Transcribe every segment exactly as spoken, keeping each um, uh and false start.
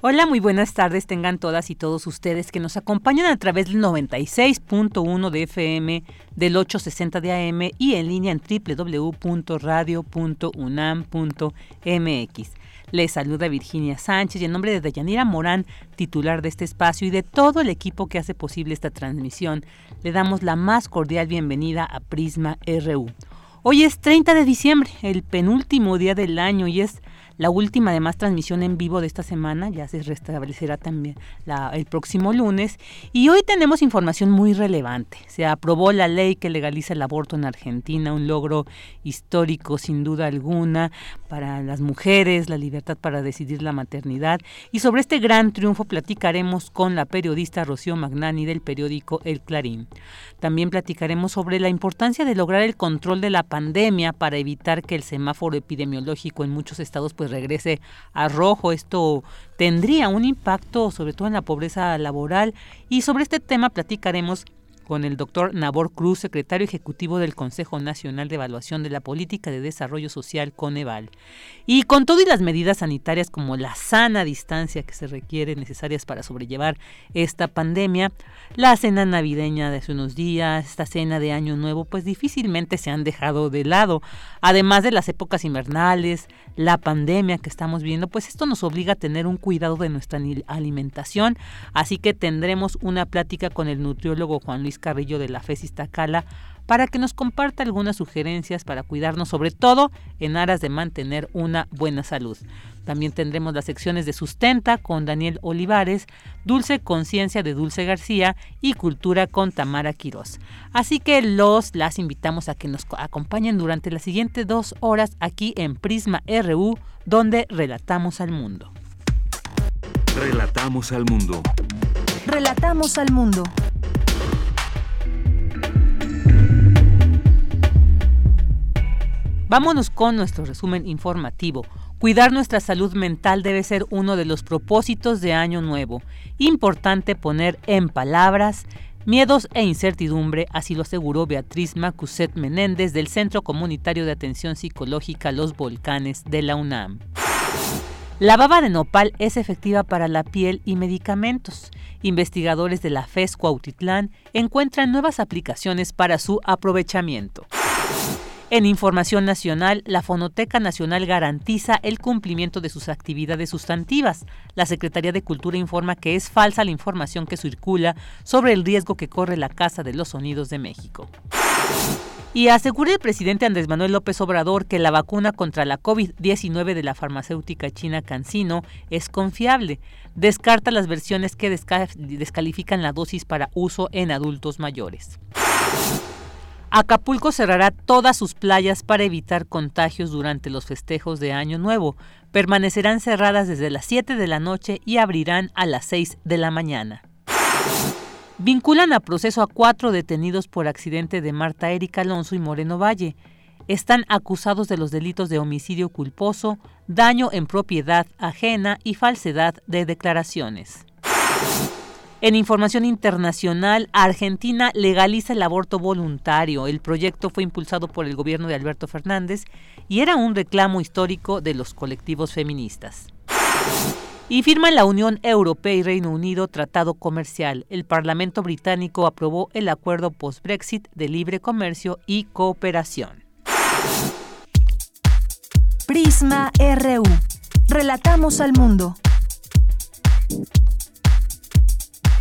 Hola, muy buenas tardes tengan todas y todos ustedes que nos acompañan a través del noventa y seis punto uno de F M, del ochocientos sesenta de A M y en línea en doble u doble u doble u punto radio punto unam punto m x. Les saluda Virginia Sánchez y en nombre de Dayanira Morán, titular de este espacio y de todo el equipo que hace posible esta transmisión, le damos la más cordial bienvenida a Prisma R U. Hoy es treinta de diciembre, el penúltimo día del año y es la última, además, transmisión en vivo de esta semana. Ya se restablecerá también la, el próximo lunes. Y hoy tenemos información muy relevante. Se aprobó la ley que legaliza el aborto en Argentina, un logro histórico sin duda alguna para las mujeres, la libertad para decidir la maternidad. Y sobre este gran triunfo platicaremos con la periodista Rocío Magnani del periódico El Clarín. También platicaremos sobre la importancia de lograr el control de la pandemia para evitar que el semáforo epidemiológico en muchos estados pues regrese a rojo. Esto tendría un impacto sobre todo en la pobreza laboral y sobre este tema platicaremos con el doctor Nabor Cruz, secretario ejecutivo del Consejo Nacional de Evaluación de la Política de Desarrollo Social, CONEVAL. Y con todo y las medidas sanitarias como la sana distancia que se requiere necesarias para sobrellevar esta pandemia, la cena navideña de hace unos días, esta cena de Año Nuevo, pues difícilmente se han dejado de lado. Además de las épocas invernales, la pandemia que estamos viendo, pues esto nos obliga a tener un cuidado de nuestra alimentación. Así que tendremos una plática con el nutriólogo Juan Luis Carrillo de la F E S Iztacala para que nos comparta algunas sugerencias para cuidarnos, sobre todo en aras de mantener una buena salud. También tendremos las secciones de Sustenta con Daniel Olivares, Dulce Conciencia de Dulce García y Cultura con Tamara Quiroz. Así que los las invitamos a que nos acompañen durante las siguientes dos horas aquí en Prisma R U, donde relatamos al mundo. Relatamos al mundo. Relatamos al mundo. Vámonos con nuestro resumen informativo. Cuidar nuestra salud mental debe ser uno de los propósitos de Año Nuevo. Importante poner en palabras miedos e incertidumbre, así lo aseguró Beatriz Macuset Menéndez del Centro Comunitario de Atención Psicológica Los Volcanes de la UNAM. La baba de nopal es efectiva para la piel y medicamentos. Investigadores de la F E S Cuautitlán encuentran nuevas aplicaciones para su aprovechamiento. En Información Nacional, la Fonoteca Nacional garantiza el cumplimiento de sus actividades sustantivas. La Secretaría de Cultura informa que es falsa la información que circula sobre el riesgo que corre la Casa de los Sonidos de México. Y asegura el presidente Andrés Manuel López Obrador que la vacuna contra la COVID diecinueve de la farmacéutica china CanSino es confiable. Descarta las versiones que desca- descalifican la dosis para uso en adultos mayores. Acapulco cerrará todas sus playas para evitar contagios durante los festejos de Año Nuevo. Permanecerán cerradas desde las siete de la noche y abrirán a las seis de la mañana. Vinculan a proceso a cuatro detenidos por accidente de Marta Erika Alonso y Moreno Valle. Están acusados de los delitos de homicidio culposo, daño en propiedad ajena y falsedad de declaraciones. En información internacional, Argentina legaliza el aborto voluntario. El proyecto fue impulsado por el gobierno de Alberto Fernández y era un reclamo histórico de los colectivos feministas. Y firman la Unión Europea y Reino Unido tratado comercial. El Parlamento británico aprobó el acuerdo post-Brexit de libre comercio y cooperación. Prisma R U. Relatamos al mundo.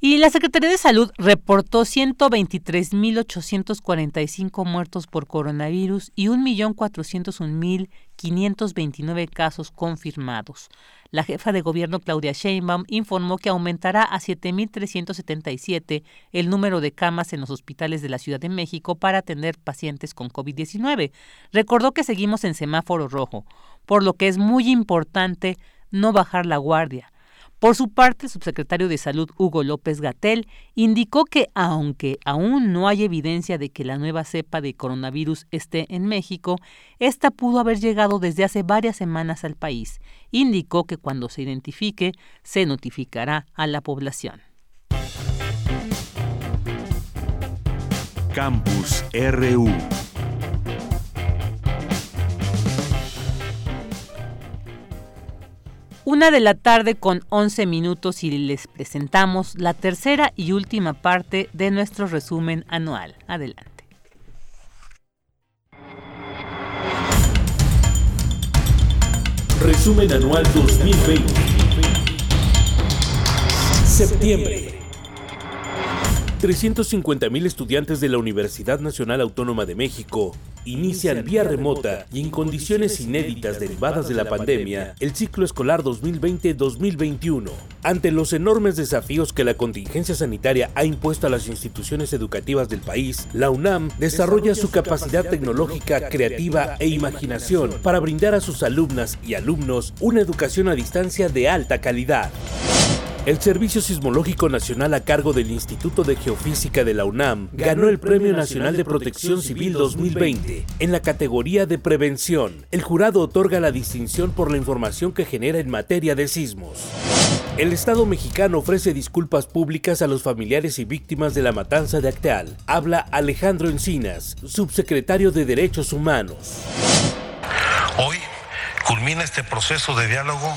Y la Secretaría de Salud reportó ciento veintitrés mil ochocientos cuarenta y cinco muertos por coronavirus y un millón cuatrocientos un mil quinientos veintinueve casos confirmados. La jefa de gobierno, Claudia Sheinbaum, informó que aumentará a siete mil trescientos setenta y siete el número de camas en los hospitales de la Ciudad de México para atender pacientes con COVID diecinueve. Recordó que seguimos en semáforo rojo, por lo que es muy importante no bajar la guardia. Por su parte, el subsecretario de Salud, Hugo López-Gatell, indicó que aunque aún no hay evidencia de que la nueva cepa de coronavirus esté en México, esta pudo haber llegado desde hace varias semanas al país. Indicó que cuando se identifique, se notificará a la población. Campus R U. Una de la tarde con once minutos y les presentamos la tercera y última parte de nuestro resumen anual. Adelante. Resumen anual dos mil veinte. Septiembre. trescientos cincuenta mil estudiantes de la Universidad Nacional Autónoma de México inician vía remota y en condiciones inéditas derivadas de la pandemia el ciclo escolar dos mil veinte dos mil veintiuno. Ante los enormes desafíos que la contingencia sanitaria ha impuesto a las instituciones educativas del país, la UNAM desarrolla su capacidad tecnológica, creativa e imaginación para brindar a sus alumnas y alumnos una educación a distancia de alta calidad. El Servicio Sismológico Nacional a cargo del Instituto de Geofísica de la UNAM ganó el Premio Nacional de Protección Civil dos mil veinte en la categoría de prevención. El jurado otorga la distinción por la información que genera en materia de sismos. El Estado mexicano ofrece disculpas públicas a los familiares y víctimas de la matanza de Acteal. Habla Alejandro Encinas, subsecretario de Derechos Humanos. Hoy culmina este proceso de diálogo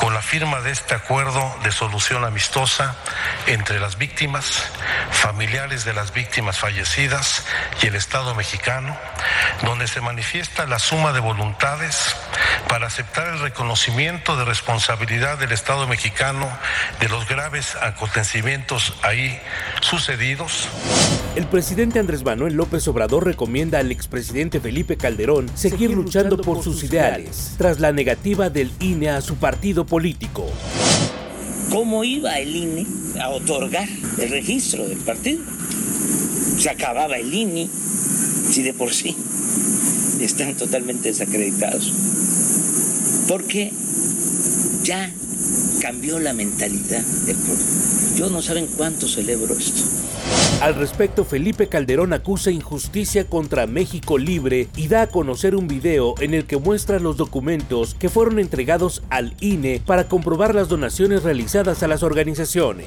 con la firma de este acuerdo de solución amistosa entre las víctimas, familiares de las víctimas fallecidas y el Estado mexicano, donde se manifiesta la suma de voluntades para aceptar el reconocimiento de responsabilidad del Estado mexicano de los graves acontecimientos ahí sucedidos. El presidente Andrés Manuel López Obrador recomienda al expresidente Felipe Calderón seguir, seguir luchando, luchando por, por sus, sus ideales, ideales tras la negativa del I N E a su partido político. ¿Cómo iba el I N E a otorgar el registro del partido? Se acababa el I N E, si de por sí están totalmente desacreditados. Porque ya cambió la mentalidad del pueblo. Yo no saben cuánto celebro esto. Al respecto, Felipe Calderón acusa injusticia contra México Libre y da a conocer un video en el que muestra los documentos que fueron entregados al I N E para comprobar las donaciones realizadas a las organizaciones.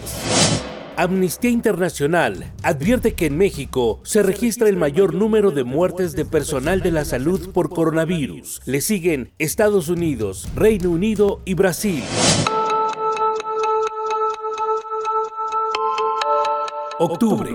Amnistía Internacional advierte que en México se registra el mayor número de muertes de personal de la salud por coronavirus. Le siguen Estados Unidos, Reino Unido y Brasil. Octubre.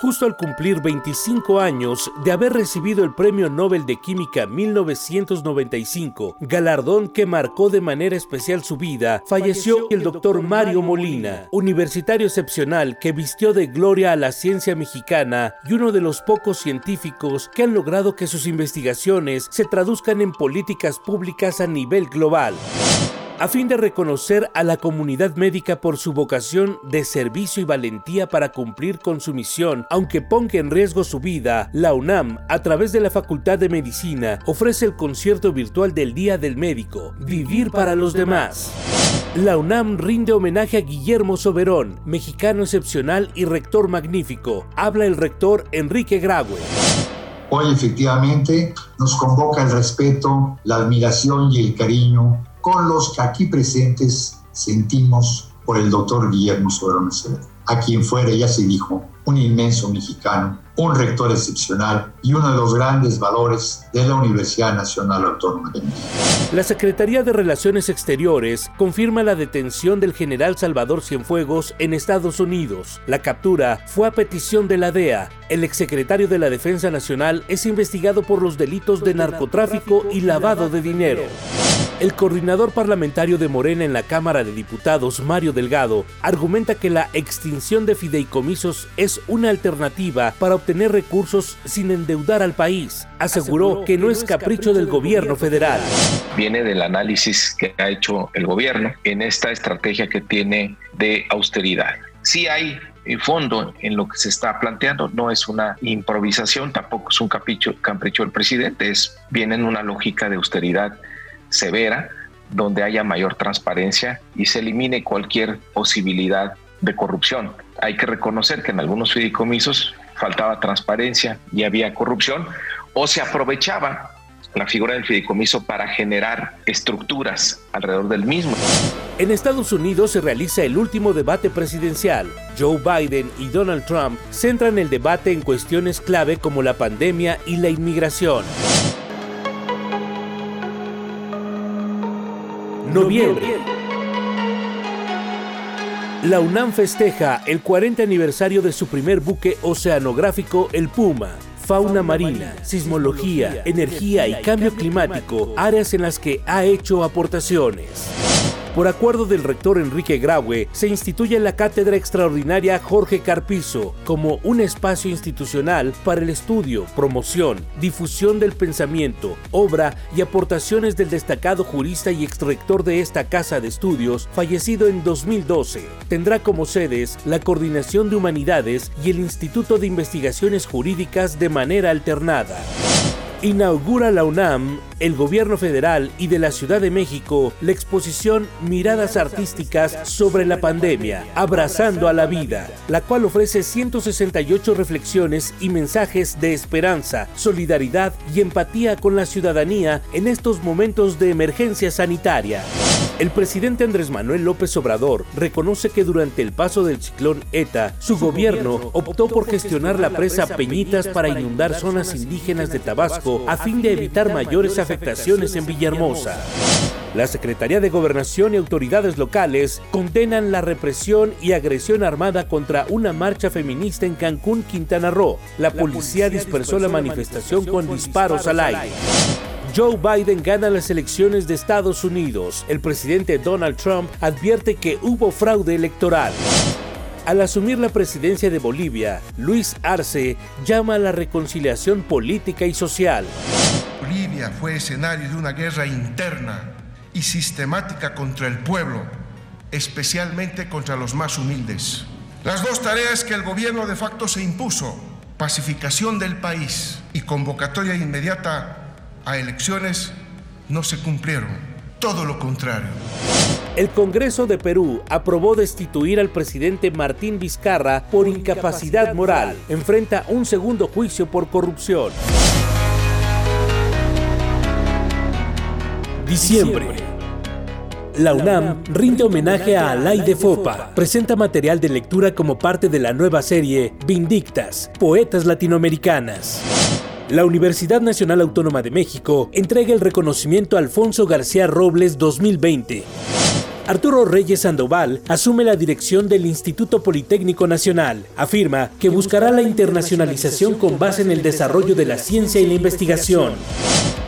Justo al cumplir veinticinco años de haber recibido el Premio Nobel de Química mil novecientos noventa y cinco, galardón que marcó de manera especial su vida, falleció el doctor Mario Molina, universitario excepcional que vistió de gloria a la ciencia mexicana y uno de los pocos científicos que han logrado que sus investigaciones se traduzcan en políticas públicas a nivel global. A fin de reconocer a la comunidad médica por su vocación de servicio y valentía para cumplir con su misión, aunque ponga en riesgo su vida, la UNAM, a través de la Facultad de Medicina, ofrece el concierto virtual del Día del Médico, Vivir para los demás. La UNAM rinde homenaje a Guillermo Soberón, mexicano excepcional y rector magnífico. Habla el rector Enrique Graue. Hoy efectivamente nos convoca el respeto, la admiración y el cariño con los que aquí presentes sentimos por el doctor Guillermo Soberón, a quien fuera, ya se dijo, un inmenso mexicano, un rector excepcional y uno de los grandes valores de la Universidad Nacional Autónoma de México. La Secretaría de Relaciones Exteriores confirma la detención del general Salvador Cienfuegos en Estados Unidos. La captura fue a petición de la D E A. El exsecretario de la Defensa Nacional es investigado por los delitos de narcotráfico y lavado de dinero. El coordinador parlamentario de Morena en la Cámara de Diputados, Mario Delgado, argumenta que la extinción de fideicomisos es una alternativa para obtener recursos sin endeudar al país. Aseguró que no es capricho del gobierno federal. Viene del análisis que ha hecho el gobierno en esta estrategia que tiene de austeridad. Sí hay fondo en lo que se está planteando, no es una improvisación, tampoco es un capricho, capricho del presidente, es, viene en una lógica de austeridad severa, donde haya mayor transparencia y se elimine cualquier posibilidad de corrupción. Hay que reconocer que en algunos fideicomisos faltaba transparencia y había corrupción, o se aprovechaba la figura del fideicomiso para generar estructuras alrededor del mismo. En Estados Unidos se realiza el último debate presidencial. Joe Biden y Donald Trump centran el debate en cuestiones clave como la pandemia y la inmigración. Noviembre. La UNAM festeja el cuarenta aniversario de su primer buque oceanográfico, el Puma. Fauna marina, sismología, energía y cambio climático, áreas en las que ha hecho aportaciones. Por acuerdo del rector Enrique Graue, se instituye la Cátedra Extraordinaria Jorge Carpizo como un espacio institucional para el estudio, promoción, difusión del pensamiento, obra y aportaciones del destacado jurista y exrector de esta casa de estudios, fallecido en dos mil doce. Tendrá como sedes la Coordinación de Humanidades y el Instituto de Investigaciones Jurídicas de manera alternada. Inaugura la UNAM, el Gobierno Federal y de la Ciudad de México la exposición Miradas Artísticas sobre la Pandemia, Abrazando a la Vida, la cual ofrece ciento sesenta y ocho reflexiones y mensajes de esperanza, solidaridad y empatía con la ciudadanía en estos momentos de emergencia sanitaria. El presidente Andrés Manuel López Obrador reconoce que durante el paso del ciclón ETA, su, su gobierno, gobierno optó por gestionar, gestionar la presa Peñitas para inundar zonas indígenas de Tabasco a fin de evitar mayores afectaciones en Villahermosa. La Secretaría de Gobernación y autoridades locales condenan la represión y agresión armada contra una marcha feminista en Cancún, Quintana Roo. La policía dispersó la manifestación con disparos al aire. Joe Biden gana las elecciones de Estados Unidos. El presidente Donald Trump advierte que hubo fraude electoral. Al asumir la presidencia de Bolivia, Luis Arce llama a la reconciliación política y social. Bolivia fue escenario de una guerra interna y sistemática contra el pueblo, especialmente contra los más humildes. Las dos tareas que el gobierno de facto se impuso, pacificación del país y convocatoria inmediata a elecciones, no se cumplieron, todo lo contrario. El Congreso de Perú aprobó destituir al presidente Martín Vizcarra por incapacidad moral. Enfrenta un segundo juicio por corrupción. Diciembre. La UNAM rinde homenaje a Alaíde Foppa. Presenta material de lectura como parte de la nueva serie Vindictas, Poetas Latinoamericanas. La Universidad Nacional Autónoma de México entrega el reconocimiento a Alfonso García Robles dos mil veinte. Arturo Reyes Sandoval asume la dirección del Instituto Politécnico Nacional. Afirma que buscará la internacionalización con base en el desarrollo de la ciencia y la investigación.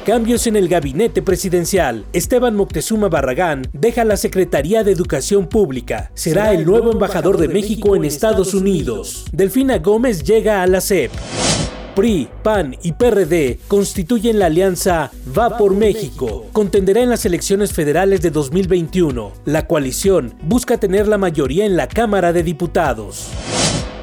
Cambios en el gabinete presidencial. Esteban Moctezuma Barragán deja la Secretaría de Educación Pública. Será el nuevo embajador de México en Estados Unidos. Delfina Gómez llega a la SEP. P R I, PAN y P R D constituyen la alianza Va por México. Contenderá en las elecciones federales de dos mil veintiuno. La coalición busca tener la mayoría en la Cámara de Diputados.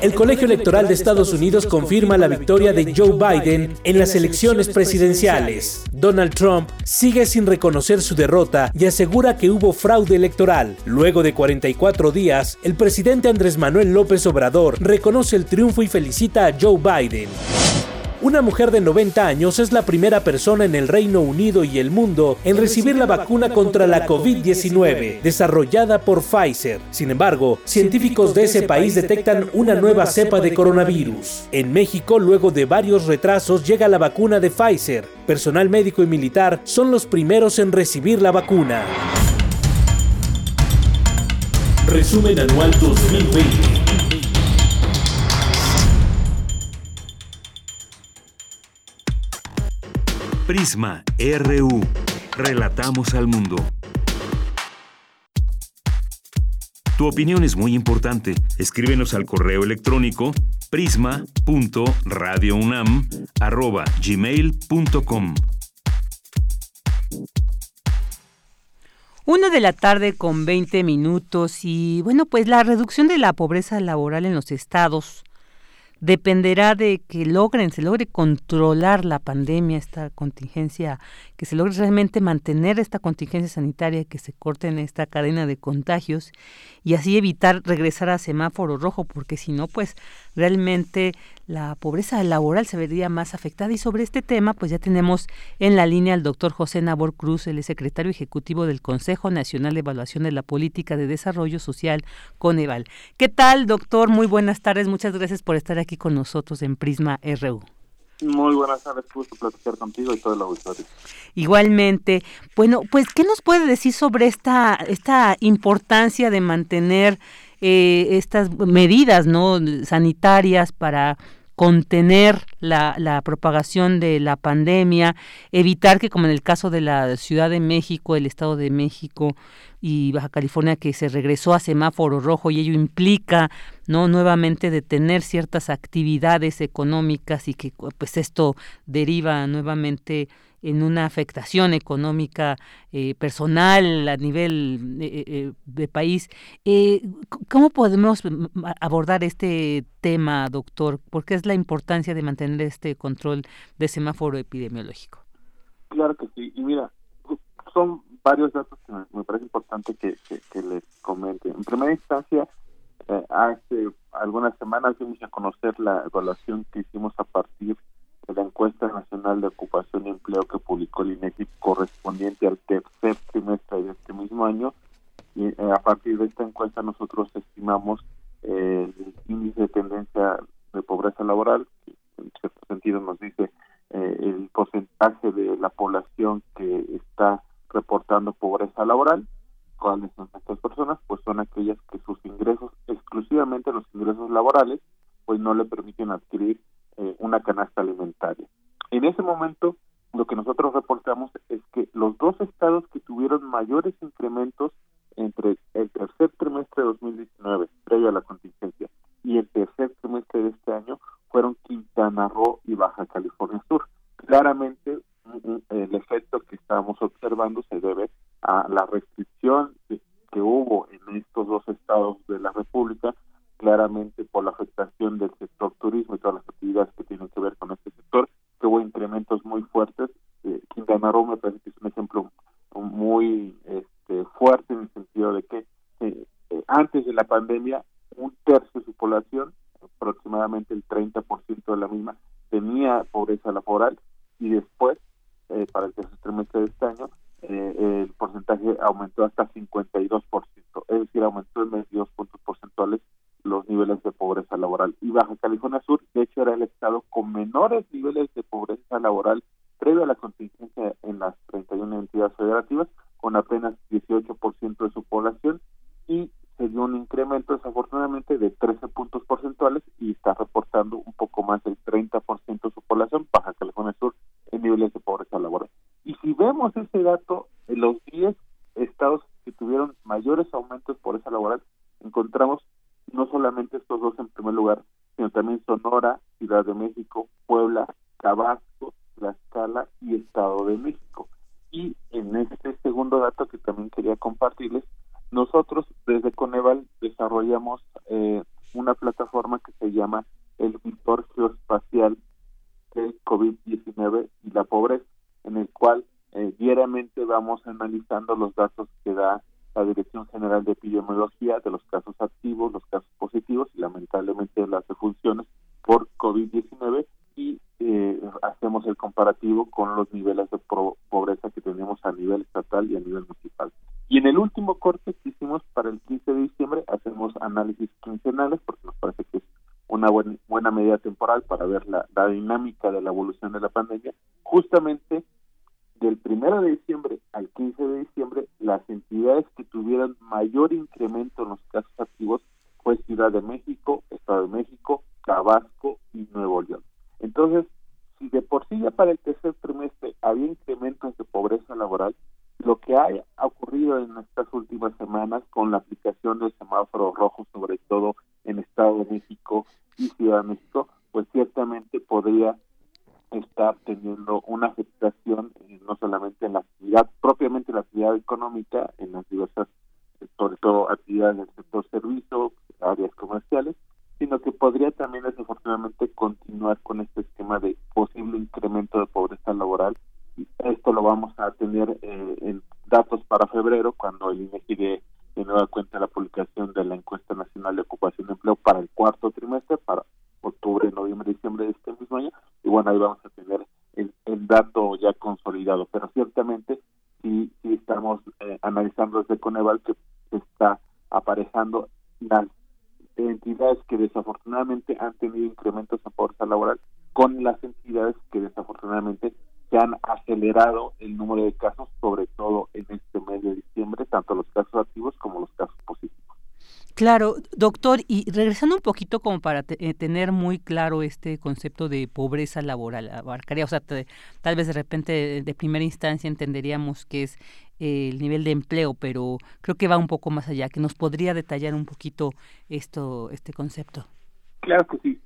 El Colegio Electoral de Estados Unidos confirma la victoria de Joe Biden en las elecciones presidenciales. Donald Trump sigue sin reconocer su derrota y asegura que hubo fraude electoral. Luego de cuarenta y cuatro días, el presidente Andrés Manuel López Obrador reconoce el triunfo y felicita a Joe Biden. Una mujer de noventa años es la primera persona en el Reino Unido y el mundo en recibir la vacuna contra la covid diecinueve, desarrollada por Pfizer. Sin embargo, científicos de ese país detectan una nueva cepa de coronavirus. En México, luego de varios retrasos, llega la vacuna de Pfizer. Personal médico y militar son los primeros en recibir la vacuna. Resumen anual dos mil veinte. Prisma R U. Relatamos al mundo. Tu opinión es muy importante. Escríbenos al correo electrónico prisma punto radio unam arroba gmail punto com. Una de la tarde con veinte minutos y, bueno, pues la reducción de la pobreza laboral en los estados dependerá de que logren, se logre controlar la pandemia, esta contingencia, que se logre realmente mantener esta contingencia sanitaria, que se corte en esta cadena de contagios y así evitar regresar a semáforo rojo, porque si no, pues realmente la pobreza laboral se vería más afectada. Y sobre este tema, pues ya tenemos en la línea al doctor José Nabor Cruz, el secretario ejecutivo del Consejo Nacional de Evaluación de la Política de Desarrollo Social, CONEVAL. ¿Qué tal, doctor? Muy buenas tardes, muchas gracias por estar aquí aquí con nosotros en Prisma R U. Muy buenas tardes, gusto platicar contigo y todo el auditorio. Igualmente. Bueno, pues, ¿qué nos puede decir sobre esta esta importancia de mantener eh, estas medidas, ¿no?, sanitarias para contener la, la propagación de la pandemia, evitar que, como en el caso de la Ciudad de México, el Estado de México y Baja California, que se regresó a semáforo rojo, y ello implica, ¿no?, nuevamente detener ciertas actividades económicas y que, pues, esto deriva nuevamente en una afectación económica eh, personal a nivel eh, eh, de país. Eh, ¿Cómo podemos abordar este tema, doctor? ¿Por qué es la importancia de mantener este control de semáforo epidemiológico? Claro que sí. Y mira, son varios datos que me parece importante que, que, que les comente. En primera instancia, eh, hace algunas semanas dimos a conocer la evaluación que hicimos a partir de la encuesta nacional de ocupación y empleo que publicó el INEGI correspondiente al tercer trimestre de este mismo año, y eh, a partir de esta encuesta nosotros estimamos eh, el índice de tendencia de pobreza laboral, que en cierto sentido nos dice eh, el porcentaje de la población que está reportando pobreza laboral. ¿Cuáles son estas personas? Pues son aquellas que sus ingresos, exclusivamente los ingresos laborales, pues no le permiten adquirir una canasta alimentaria. En ese momento, lo que nosotros reportamos es que los dos estados que tuvieron mayores incrementos entre el tercer trimestre de dos mil diecinueve, previo a la contingencia, y el tercer trimestre de este año, fueron Quintana Roo y Baja California Sur. Claramente, el efecto que estábamos observando se debe a la restricción que hubo en estos dos estados de la República, claramente por la afectación del sector turismo y todas las actividades que tienen que ver con este sector, que hubo incrementos muy fuertes. Eh, Quintana Roo me parece que es un ejemplo muy este, fuerte en el sentido de que eh, eh, antes de la pandemia, un tercio de su población, aproximadamente el treinta por ciento de la misma, tenía pobreza laboral, y después, eh, para el tercer trimestre de este año, eh, el porcentaje aumentó hasta cincuenta y dos por ciento, es decir, aumentó en veintidós puntos porcentuales los niveles de pobreza laboral. Y Baja California Sur, de hecho, era el estado con menores niveles de pobreza laboral previo a la contingencia en las treinta y una entidades federativas, con apenas dieciocho por ciento de su población, y se dio un incremento, desafortunadamente, de trece puntos porcentuales, y está reportando un poco más del treinta por ciento de su población, Baja California Sur, en niveles de pobreza laboral. Y si vemos ese dato, en los diez estados que tuvieron mayores aumentos de pobreza laboral, encontramos no solamente estos dos en primer lugar, sino también Sonora, Ciudad de México, Puebla, Tabasco, Tlaxcala y Estado de México. Y en este segundo dato que también quería compartirles, nosotros desde Coneval desarrollamos eh, una plataforma que se llama el Visor Geoespacial del COVID diecinueve y la pobreza, en el cual eh, diariamente vamos analizando los datos que da la Dirección General de Epidemiología de los casos activos, los casos positivos y lamentablemente las defunciones por COVID diecinueve, y eh, hacemos el comparativo con los niveles de pro- pobreza que tenemos a nivel estatal y a nivel municipal. Y en el último corte que hicimos para el quince de diciembre, hacemos análisis quincenales porque nos parece que es una buena, buena medida temporal para ver la, la dinámica de la evolución de la pandemia. Justamente del primero de diciembre al quince de diciembre, las entidades que tuvieron mayor incremento en los casos activos fue Ciudad de México, Estado de México, Tabasco y Nuevo León. Entonces, si de por sí ya para el tercer trimestre había incrementos de pobreza laboral, situaciones, semáforos rojos, sobre todo en Estado de México y Ciudad de México, pues ciertamente podría estar teniendo una afectación eh, no solamente en la actividad, propiamente la actividad económica, en las diversas, sobre todo actividades del sector servicio, áreas comerciales, sino que podría también desafortunadamente continuar con este esquema de posible incremento de pobreza laboral. Esto lo vamos a tener eh, en datos para febrero, cuando el I N E de, de nueva cuenta la publicación de la Encuesta Nacional de Ocupación de Empleo para el cuarto trimestre, para octubre, noviembre, diciembre de este mismo año, y bueno, ahí vamos a tener el, el dato ya consolidado, pero ciertamente sí, sí estamos eh, analizando desde CONEVAL que se está aparejando las entidades que desafortunadamente han tenido incrementos en pobreza laboral con las entidades que desafortunadamente se han acelerado el número de casos, sobre todo en este mes de diciembre, tanto los casos activos como los casos positivos. Claro, doctor, y regresando un poquito como para te, eh, tener muy claro este concepto de pobreza laboral, abarcaría, o sea, te, tal vez de repente de, de primera instancia entenderíamos que es eh, el nivel de empleo, pero creo que va un poco más allá, que nos podría detallar un poquito esto, este concepto. Claro que sí,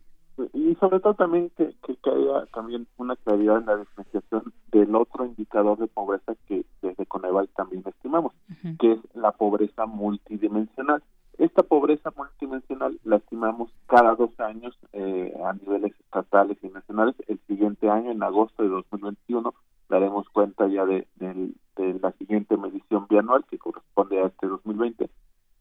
y sobre todo también que, que haya también una claridad en la diferenciación del otro indicador de pobreza que desde CONEVAL también estimamos, uh-huh. que es la pobreza multidimensional. Esta pobreza multidimensional la estimamos cada dos años eh, a niveles estatales y nacionales. El siguiente año, en agosto de dos mil veintiuno, daremos cuenta ya de, de, de la siguiente medición bianual que corresponde a este dos mil veinte.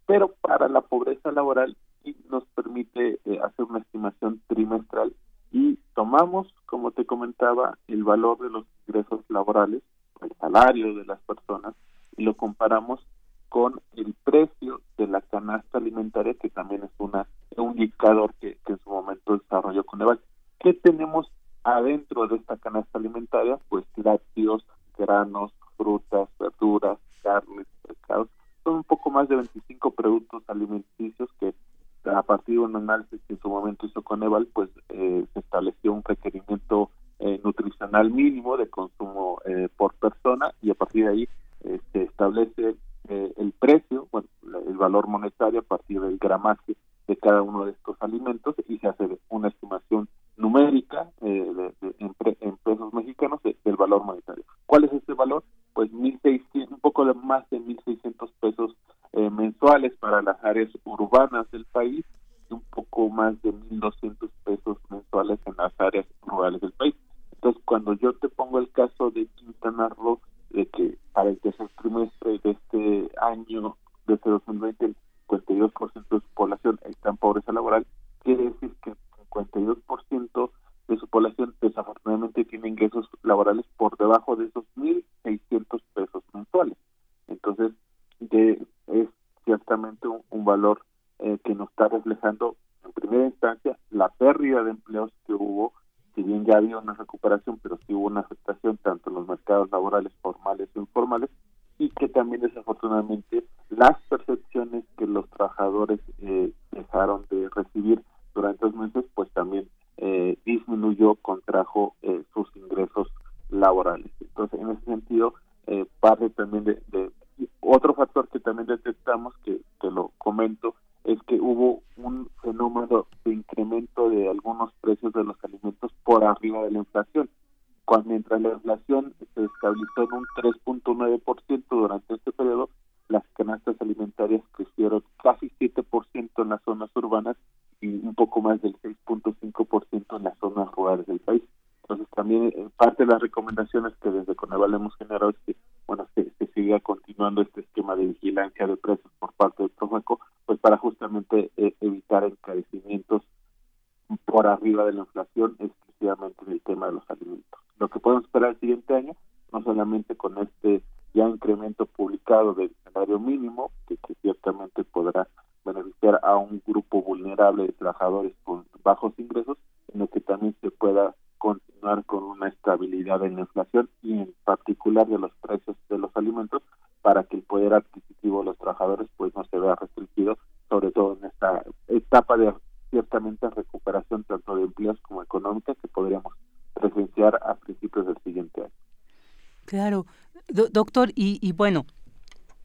Pero para la pobreza laboral sí nos permite eh, hacer una estimación trimestral y tomamos, como te comentaba, el valor de los ingresos laborales, el salario de las personas, y lo comparamos con el precio de la canasta alimentaria, que también es una un indicador que, que en su momento desarrolló CONEVAL. ¿Qué tenemos adentro de esta canasta alimentaria? Pues lácteos, granos, frutas, verduras, carnes, pescados. Son un poco más de veinticinco productos alimenticios que, a partir de un análisis que en su momento hizo CONEVAL, pues eh, se estableció un requerimiento eh, nutricional mínimo de consumo eh, por persona, y a partir de ahí eh, se establece Eh, el precio, bueno, el valor monetario a partir del gramaje de cada uno de estos alimentos, y se hace una estimación numérica eh, de, de, en, pre, en pesos mexicanos de, del valor monetario. ¿Cuál es este valor? Pues mil seiscientos, un poco de más de mil seiscientos pesos eh, mensuales para las áreas urbanas del país, y un poco más de mil doscientos pesos mensuales en las áreas rurales del país. Entonces, cuando yo te pongo el caso de Quintana Roo, de que para el tercer trimestre de este año, de este dos mil veinte, el cincuenta y dos por ciento de su población está en pobreza laboral, quiere decir que el cincuenta y dos por ciento de su población desafortunadamente tiene ingresos laborales por debajo de esos mil seiscientos pesos mensuales. Entonces, de, es ciertamente un, un valor eh, que nos está reflejando, en primera instancia, la pérdida de empleos que hubo. Si bien ya había una recuperación, pero sí hubo una afectación tanto en los mercados laborales formales e informales, y que también desafortunadamente las percepciones que los trabajadores eh, dejaron de recibir durante los meses, pues también eh, disminuyó, contrajo eh, sus ingresos laborales. Entonces, en ese sentido, eh, parte también de, de... Otro factor que también detectamos, que te lo comento, es que hubo un fenómeno de incremento de algunos precios de los alimentos por arriba de la inflación. Cuando, mientras la inflación se estabilizó en un tres punto nueve por ciento durante este periodo, las canastas alimentarias crecieron casi siete por ciento en las zonas urbanas y un poco más del seis punto cinco por ciento en las zonas rurales del país. Entonces, también eh, parte de las recomendaciones que desde CONEVAL hemos generado es que, bueno, se, se siga continuando este esquema de vigilancia de precios por parte del Profeco, pues para justamente eh, evitar encarecimientos por arriba de la inflación, exclusivamente en el tema de los alimentos. Lo que podemos esperar el siguiente año, no solamente con este ya incremento publicado del salario mínimo, que, que ciertamente podrá beneficiar a un grupo vulnerable de trabajadores con bajos ingresos, sino que también se pueda continuar con una estabilidad en la inflación y en particular de los precios de los alimentos, para que el poder adquisitivo de los trabajadores pues no se vea restringido, sobre todo en esta etapa de ciertamente recuperación tanto de empleos como económica que podríamos presenciar a principios del siguiente año. Claro, Do- doctor, y, y bueno,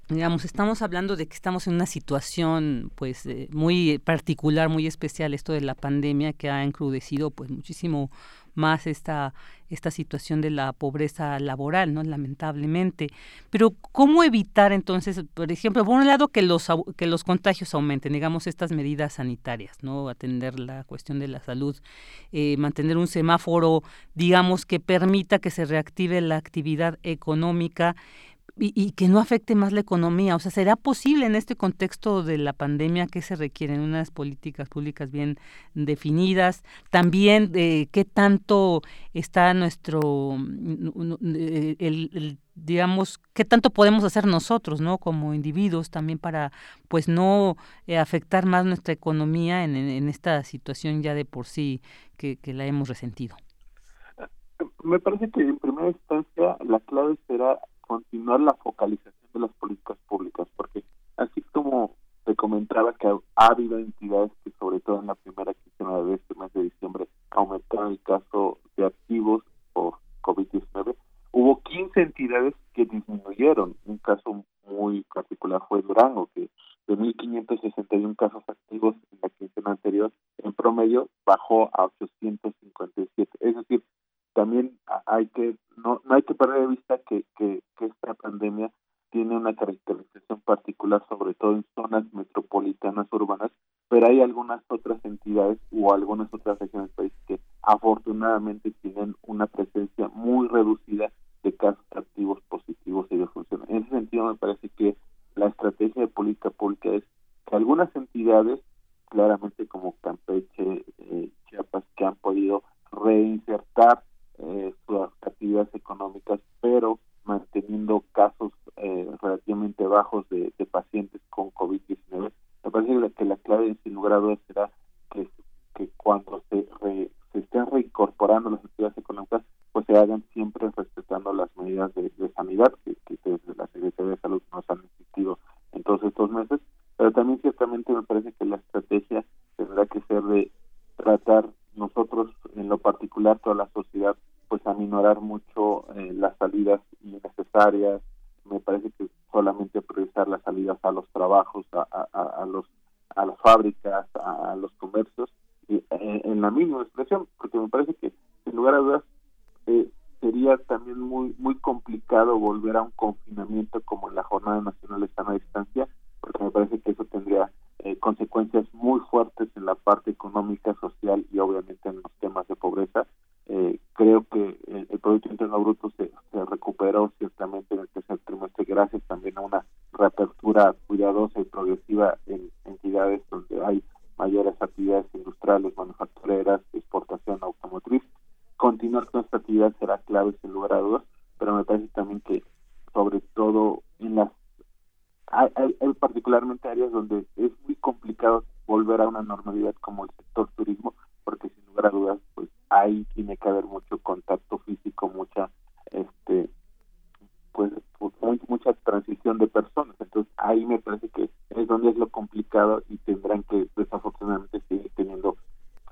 Digamos, estamos hablando de que estamos en una situación pues eh, muy particular, muy especial, esto de la pandemia que ha encrudecido pues muchísimo más esta esta situación de la pobreza laboral, ¿no? Lamentablemente. Pero ¿cómo evitar entonces, por ejemplo, por un lado que los que los contagios aumenten, digamos estas medidas sanitarias, ¿no? Atender la cuestión de la salud, eh, mantener un semáforo, digamos, que permita que se reactive la actividad económica y, y que no afecte más la economía? O sea, ¿será posible en este contexto de la pandemia que se requieren unas políticas públicas bien definidas? También, eh, ¿qué tanto está nuestro, el, el, digamos, qué tanto podemos hacer nosotros, ¿no? Como individuos también para, pues, no eh, afectar más nuestra economía en, en, en esta situación ya de por sí que, que la hemos resentido. Me parece que en primera instancia la clave será continuar la focalización de las políticas públicas, porque así como te comentaba que ha habido entidades que sobre todo en la primera quincena de este mes de diciembre aumentaron el caso de activos por COVID diecinueve, hubo quince entidades que disminuyeron. Un caso muy particular fue Durango, que de mil quinientos sesenta y uno casos activos en la quincena anterior, en promedio bajó a ochocientos cincuenta y siete. Es decir, también hay que no no hay que perder de vista que, que, que esta pandemia tiene una caracterización particular, sobre todo en zonas metropolitanas urbanas, pero hay algunas otras entidades o algunas otras regiones del país que afortunadamente tienen una presencia muy reducida de casos activos positivos y de función. En ese sentido, me parece que la estrategia de política pública es que algunas entidades, claramente como Campeche, eh, Chiapas, que han podido reinsertar Eh, sus actividades económicas, pero manteniendo casos eh, relativamente bajos de, de pacientes con COVID diecinueve. Me parece que la clave, sin lugar a dudas, será que, que cuando se, re, se estén reincorporando las actividades económicas, pues se hagan siempre respetando las medidas de, de sanidad que, que desde la Secretaría de Salud nos han insistido en todos estos meses. Pero también ciertamente me parece que la estrategia tendrá que ser de tratar nosotros, en lo particular toda la sociedad, pues aminorar mucho eh, las salidas innecesarias. Me parece que solamente priorizar las salidas a los trabajos, a, a, a los a las fábricas, a, a los comercios, y, eh, en la misma expresión, porque me parece que, sin lugar a dudas, eh, sería también muy muy complicado volver a un confinamiento como en la Jornada Nacional de Sana Distancia, porque me parece que eso tendría eh, consecuencias muy fuertes en la parte económica, social y obviamente en los temas de pobreza. Eh, creo que el, el Producto Interno Bruto se, se recuperó ciertamente en el tercer trimestre, gracias también a una reapertura cuidadosa y progresiva en entidades donde hay mayores actividades industriales, manufactureras, exportación automotriz. Continuar con esta actividad será clave, sin lugar a dudas, pero me parece también que, sobre todo en las hay, hay, hay particularmente áreas donde es muy complicado volver a una normalidad como el sector turismo, porque sin lugar a dudas pues ahí tiene que haber mucho contacto físico, mucha este pues, pues muy, mucha transición de personas. Entonces ahí me parece que es donde es lo complicado y tendrán que desafortunadamente seguir teniendo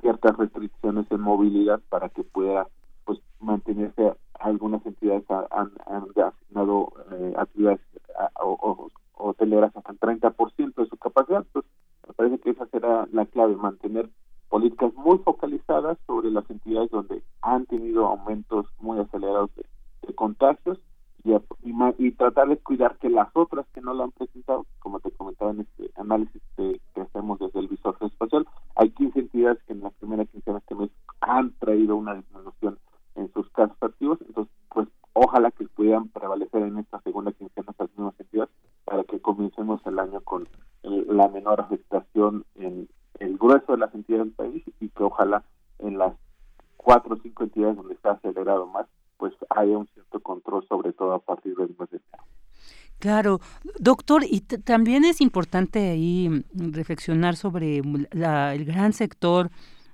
ciertas restricciones en movilidad para que pueda pues mantenerse. Algunas entidades han, han asignado eh, actividades a, o, o hoteleras hasta el treinta por ciento de su capacidad. Pues me parece que esa será la clave, mantener políticas muy focalizadas sobre las entidades donde han tenido aumentos muy acelerados de, de contagios y, a, y, y tratar de cuidar que las otras que no lo han presentado, como te comentaba en este análisis de, que hacemos desde el visor espacial, hay quince entidades que en las primeras quincenas de mes han traído una disminución en sus casos activos. Entonces, pues ojalá que pudieran prevalecer en esta segunda quincena las mismas entidades para que comencemos el año con eh, la menor afectación en el grueso de las entidades del país, y que ojalá en las cuatro o cinco entidades donde está acelerado más, pues haya un cierto control, sobre todo a partir del mes de enero. Claro, doctor, y t- también es importante ahí reflexionar sobre la, el gran sector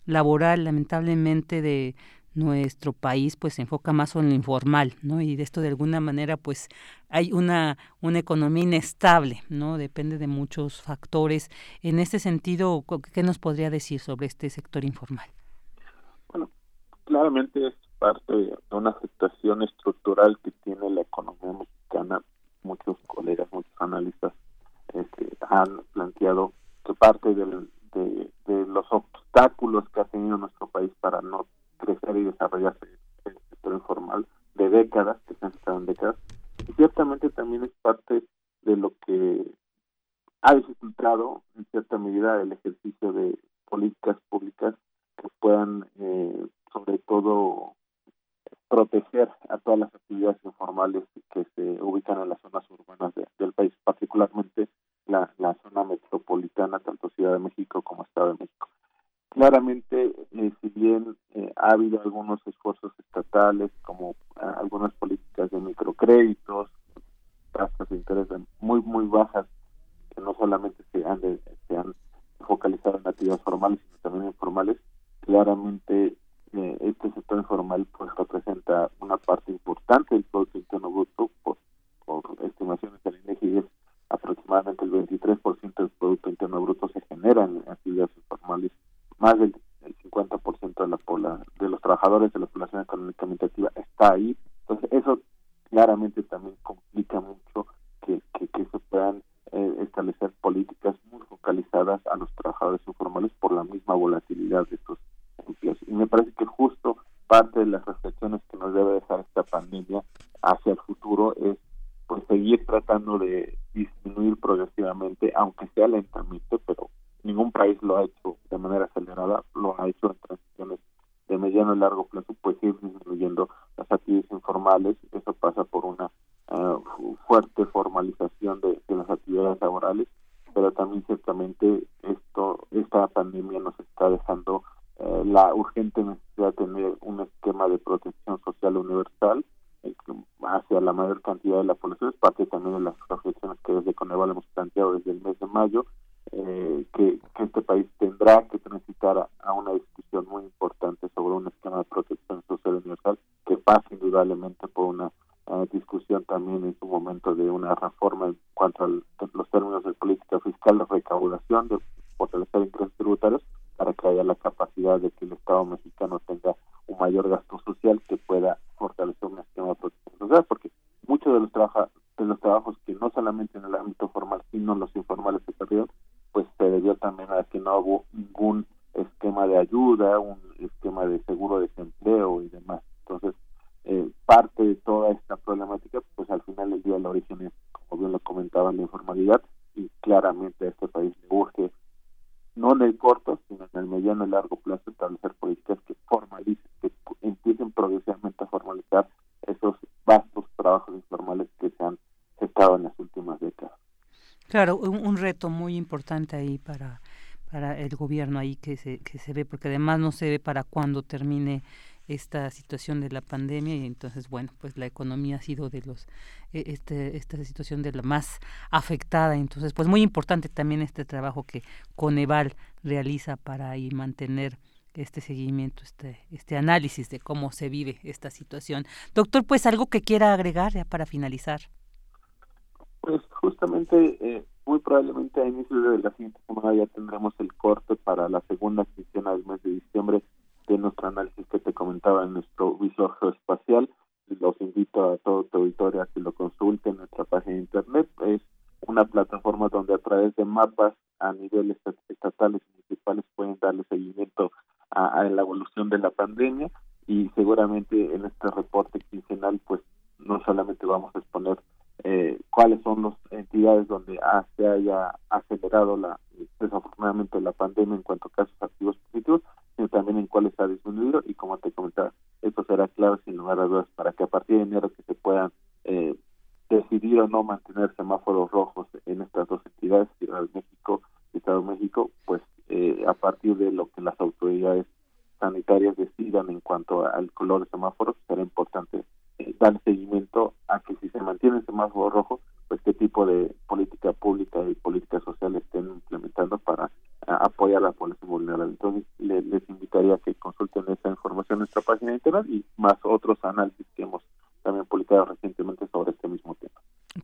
laboral, lamentablemente, de nuestro país, pues se enfoca más en lo informal, ¿no? Y de esto de alguna manera, pues hay una una economía inestable, ¿no? Depende de muchos factores. En este sentido, ¿qué nos podría decir sobre este sector informal? Bueno, claramente es parte de una afectación estructural que tiene la economía mexicana muchos colegas, muchos analistas este, han planteado que parte del, de, de los obstáculos que ha tenido nuestro país para no crecer y desarrollarse el sector informal de décadas, que se han estado en décadas, y ciertamente también es parte de lo que ha dificultado en cierta medida el ejercicio de políticas públicas que puedan eh, sobre todo proteger a todas las actividades informales que se ubican en las zonas urbanas de, del país, particularmente la, la zona metropolitana, tanto Ciudad de México como Estado de México. Claramente, eh, si bien eh, ha habido algunos esfuerzos estatales, como ah, algunas políticas de microcréditos, tasas de interés muy, muy bajas, que no solamente se han, de, se han focalizado en actividades formales, sino también informales, claramente este sector informal pues representa una parte importante del Producto Interno Bruto, por, por estimaciones del I N E, es aproximadamente el veintitrés por ciento del Producto Interno Bruto se genera en actividades informales. Más del cincuenta por ciento de la pobla, de los trabajadores de la población económicamente activa está ahí. Entonces eso claramente también complica mucho que, que, que se puedan eh, establecer políticas muy focalizadas a los trabajadores informales por la misma volatilidad de estos. Y me parece que justo parte de las reflexiones que nos debe dejar esta pandemia hacia el futuro es pues seguir tratando de disminuir progresivamente, aunque sea lentamente, pero ningún país lo ha hecho de manera acelerada, lo ha hecho en transiciones de mediano y largo plazo, pues ir disminuyendo las actividades informales. Eso pasa por una uh, fuerte formalización de, de las actividades laborales, pero también ciertamente esto esta pandemia nos está dejando la urgente necesidad de tener un esquema de protección social universal hacia la mayor cantidad de la población. Es parte también de las reflexiones que desde CONEVAL hemos planteado desde el mes de mayo, eh, que, que este país tendrá que transitar a, a una discusión muy importante sobre un esquema de protección social universal que pasa indudablemente por una uh, discusión también en su momento de una reforma en cuanto a los términos de política fiscal, la recaudación, de fortalecer ingresos tributarios, para que haya la capacidad de que el Estado mexicano tenga un mayor gasto social que pueda fortalecer un esquema de protección social, porque muchos de los trabaja, de los trabajos que no solamente en el ámbito formal, sino los informales se perdieron, pues se debió también a que no hubo ningún esquema de ayuda, un esquema de seguro de desempleo y demás. Entonces, eh, parte de toda esta problemática, pues al final del día el origen es, como bien lo comentaban, la informalidad, y claramente a este país le urge, no en el corto, sino en el mediano y largo plazo, establecer políticas que formalicen, que empiecen progresivamente a formalizar esos vastos trabajos informales que se han estado en las últimas décadas. Claro, un, un reto muy importante ahí para para el gobierno ahí que se que se ve, porque además no se ve para cuándo termine esta situación de la pandemia, y entonces bueno, pues la economía ha sido de los este esta situación de la más afectada, entonces pues muy importante también este trabajo que CONEVAL realiza para ahí mantener este seguimiento, este este análisis de cómo se vive esta situación. Doctor, pues algo que quiera agregar ya para finalizar. Pues justamente eh, muy probablemente a inicio de la siguiente semana ya tendremos el corte para la segunda quincena del mes de diciembre de nuestro análisis que te comentaba en nuestro visor geoespacial. Los invito a todo tu auditorio a que lo consulte en nuestra página de internet. Es una plataforma donde a través de mapas a nivel estatales y municipales pueden darle seguimiento a, a la evolución de la pandemia, y seguramente en este reporte quincenal pues no solamente vamos a exponer eh, cuáles son las entidades donde ah, se haya acelerado la desafortunadamente la pandemia en cuanto a casos activos positivos, sino también en cuáles ha disminuido, y como te comentaba, esto será clave sin lugar a dudas para que a partir de enero que se puedan eh, decidir o no mantener semáforos rojos en estas dos entidades, Ciudad de México y Estado de México, pues eh, a partir de lo que las autoridades sanitarias decidan en cuanto al color de semáforos, será importante eh, dar seguimiento a que si se mantiene el semáforo rojo, pues qué tipo de política pública y política social estén implementando para a, apoyar a la población vulnerable. Entonces le, les invitaría a que consulten esa información en nuestra página de internet, y más otros análisis que hemos también publicado recientemente sobre este mismo tema.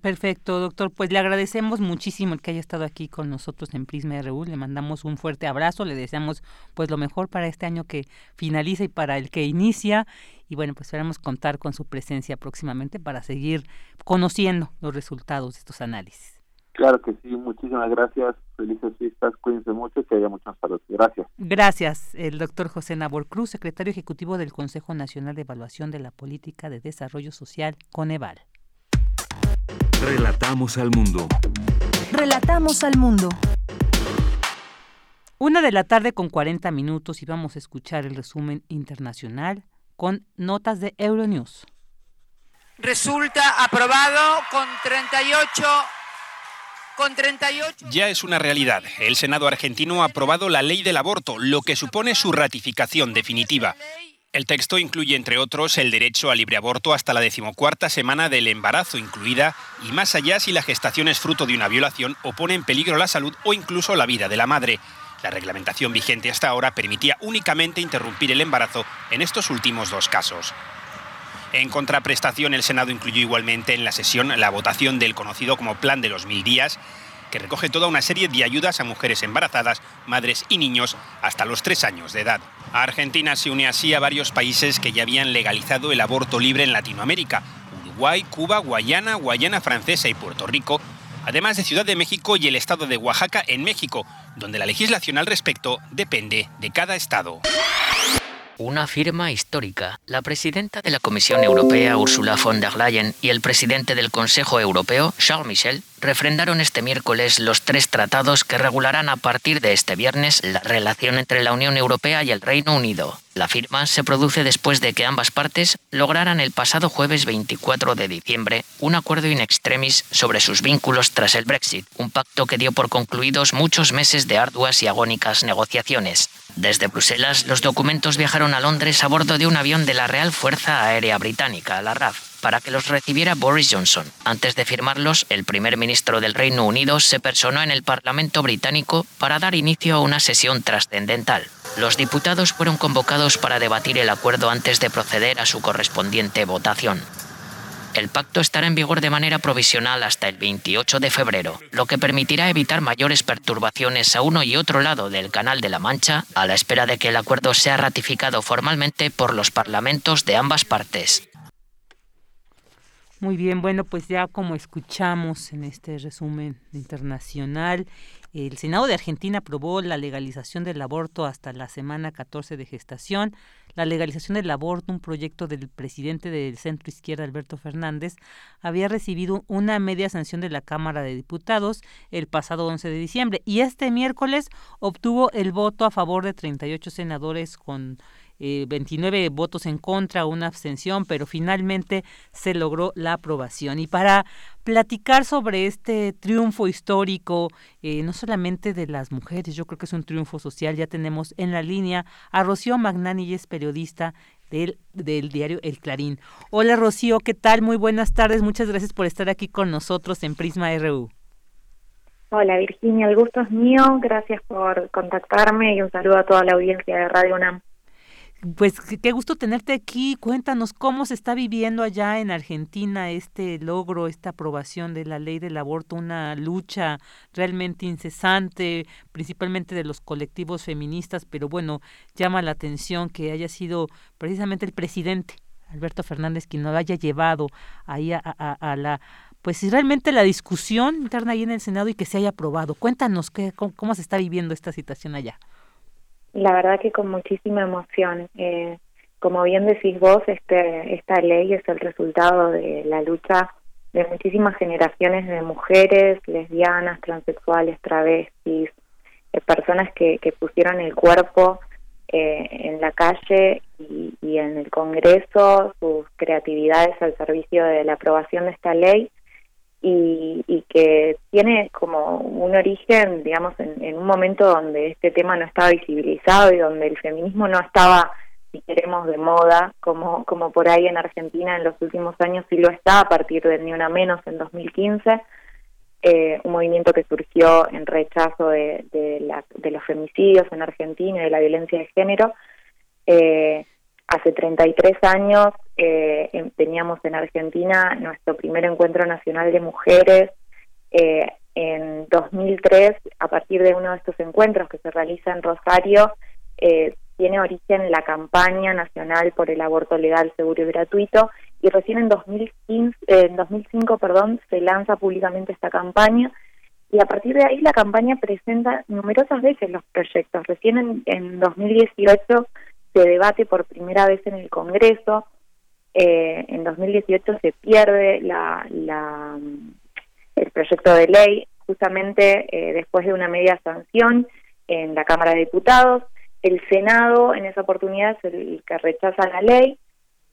Perfecto, doctor. Pues le agradecemos muchísimo el que haya estado aquí con nosotros en Prisma R U. Le mandamos un fuerte abrazo, le deseamos pues lo mejor para este año que finaliza y para el que inicia. Y bueno, pues esperamos contar con su presencia próximamente para seguir conociendo los resultados de estos análisis. Claro que sí, muchísimas gracias. Felices fiestas, cuídense mucho y que haya mucha salud. Gracias. Gracias, el doctor José Nabor Cruz, secretario ejecutivo del Consejo Nacional de Evaluación de la Política de Desarrollo Social, CONEVAL. Relatamos al mundo. Relatamos al mundo. Una de la tarde con cuarenta minutos y vamos a escuchar el resumen internacional con notas de Euronews. Resulta aprobado con treinta y ocho... Con treinta y ocho... Ya es una realidad. El Senado argentino ha aprobado la ley del aborto, lo que supone su ratificación definitiva. El texto incluye, entre otros, el derecho a libre aborto hasta la decimocuarta semana del embarazo incluida y más allá si la gestación es fruto de una violación o pone en peligro la salud o incluso la vida de la madre. La reglamentación vigente hasta ahora permitía únicamente interrumpir el embarazo en estos últimos dos casos. En contraprestación, el Senado incluyó igualmente en la sesión la votación del conocido como Plan de los Mil Días, que recoge toda una serie de ayudas a mujeres embarazadas, madres y niños hasta los tres años de edad. Argentina se une así a varios países que ya habían legalizado el aborto libre en Latinoamérica: Uruguay, Cuba, Guayana, Guayana Francesa y Puerto Rico, además de Ciudad de México y el estado de Oaxaca en México, donde la legislación al respecto depende de cada estado. Una firma histórica. La presidenta de la Comisión Europea, Ursula von der Leyen, y el presidente del Consejo Europeo, Charles Michel, refrendaron este miércoles los tres tratados que regularán a partir de este viernes la relación entre la Unión Europea y el Reino Unido. La firma se produce después de que ambas partes lograran el pasado jueves veinticuatro de diciembre un acuerdo in extremis sobre sus vínculos tras el Brexit, un pacto que dio por concluidos muchos meses de arduas y agónicas negociaciones. Desde Bruselas, los documentos viajaron a Londres a bordo de un avión de la Real Fuerza Aérea Británica, la R A F, para que los recibiera Boris Johnson. Antes de firmarlos, el primer ministro del Reino Unido se personó en el Parlamento británico para dar inicio a una sesión trascendental. Los diputados fueron convocados para debatir el acuerdo antes de proceder a su correspondiente votación. El pacto estará en vigor de manera provisional hasta el veintiocho de febrero, lo que permitirá evitar mayores perturbaciones a uno y otro lado del Canal de la Mancha, a la espera de que el acuerdo sea ratificado formalmente por los parlamentos de ambas partes. Muy bien, bueno, pues ya como escuchamos en este resumen internacional, el Senado de Argentina aprobó la legalización del aborto hasta la semana catorce de gestación. La legalización del aborto, un proyecto del presidente del centro izquierda, Alberto Fernández, había recibido una media sanción de la Cámara de Diputados el pasado once de diciembre y este miércoles obtuvo el voto a favor de treinta y ocho senadores con eh, veintinueve votos en contra, una abstención, pero finalmente se logró la aprobación. Y para platicar sobre este triunfo histórico, eh, no solamente de las mujeres, yo creo que es un triunfo social, ya tenemos en la línea a Rocío Magnani, y es periodista del, del diario El Clarín. Hola Rocío, ¿qué tal? Muy buenas tardes, muchas gracias por estar aquí con nosotros en Prisma R U. Hola Virginia, el gusto es mío, gracias por contactarme y un saludo a toda la audiencia de Radio UNAM. Pues qué gusto tenerte aquí. Cuéntanos cómo se está viviendo allá en Argentina este logro, esta aprobación de la ley del aborto, una lucha realmente incesante, principalmente de los colectivos feministas, pero bueno, llama la atención que haya sido precisamente el presidente Alberto Fernández quien lo haya llevado ahí a, a, a la, pues realmente la discusión interna ahí en el Senado y que se haya aprobado. Cuéntanos qué, cómo, cómo se está viviendo esta situación allá. La verdad que con muchísima emoción. Eh, como bien decís vos, este, esta ley es el resultado de la lucha de muchísimas generaciones de mujeres, lesbianas, transexuales, travestis, eh, personas que, que pusieron el cuerpo eh, en la calle y, y en el Congreso, sus creatividades al servicio de la aprobación de esta ley, y, y que tiene como un origen, digamos, en, en un momento donde este tema no estaba visibilizado y donde el feminismo no estaba, si queremos, de moda, como, como por ahí en Argentina en los últimos años sí lo está, a partir de Ni Una Menos en dos mil quince, eh, un movimiento que surgió en rechazo de, de, la, de los femicidios en Argentina y de la violencia de género. eh, hace treinta y tres años eh, teníamos en Argentina nuestro primer encuentro nacional de mujeres eh, en dos mil tres. A partir de uno de estos encuentros que se realiza en Rosario, eh, tiene origen la campaña nacional por el aborto legal, seguro y gratuito, y recién en dos mil quince, eh, en dos mil cinco perdón, se lanza públicamente esta campaña, y a partir de ahí la campaña presenta numerosas veces los proyectos. Recién en, en dos mil dieciocho se debate por primera vez en el Congreso, eh, en dos mil dieciocho se pierde la, la, el proyecto de ley, justamente eh, después de una media sanción en la Cámara de Diputados. El Senado en esa oportunidad es el que rechaza la ley,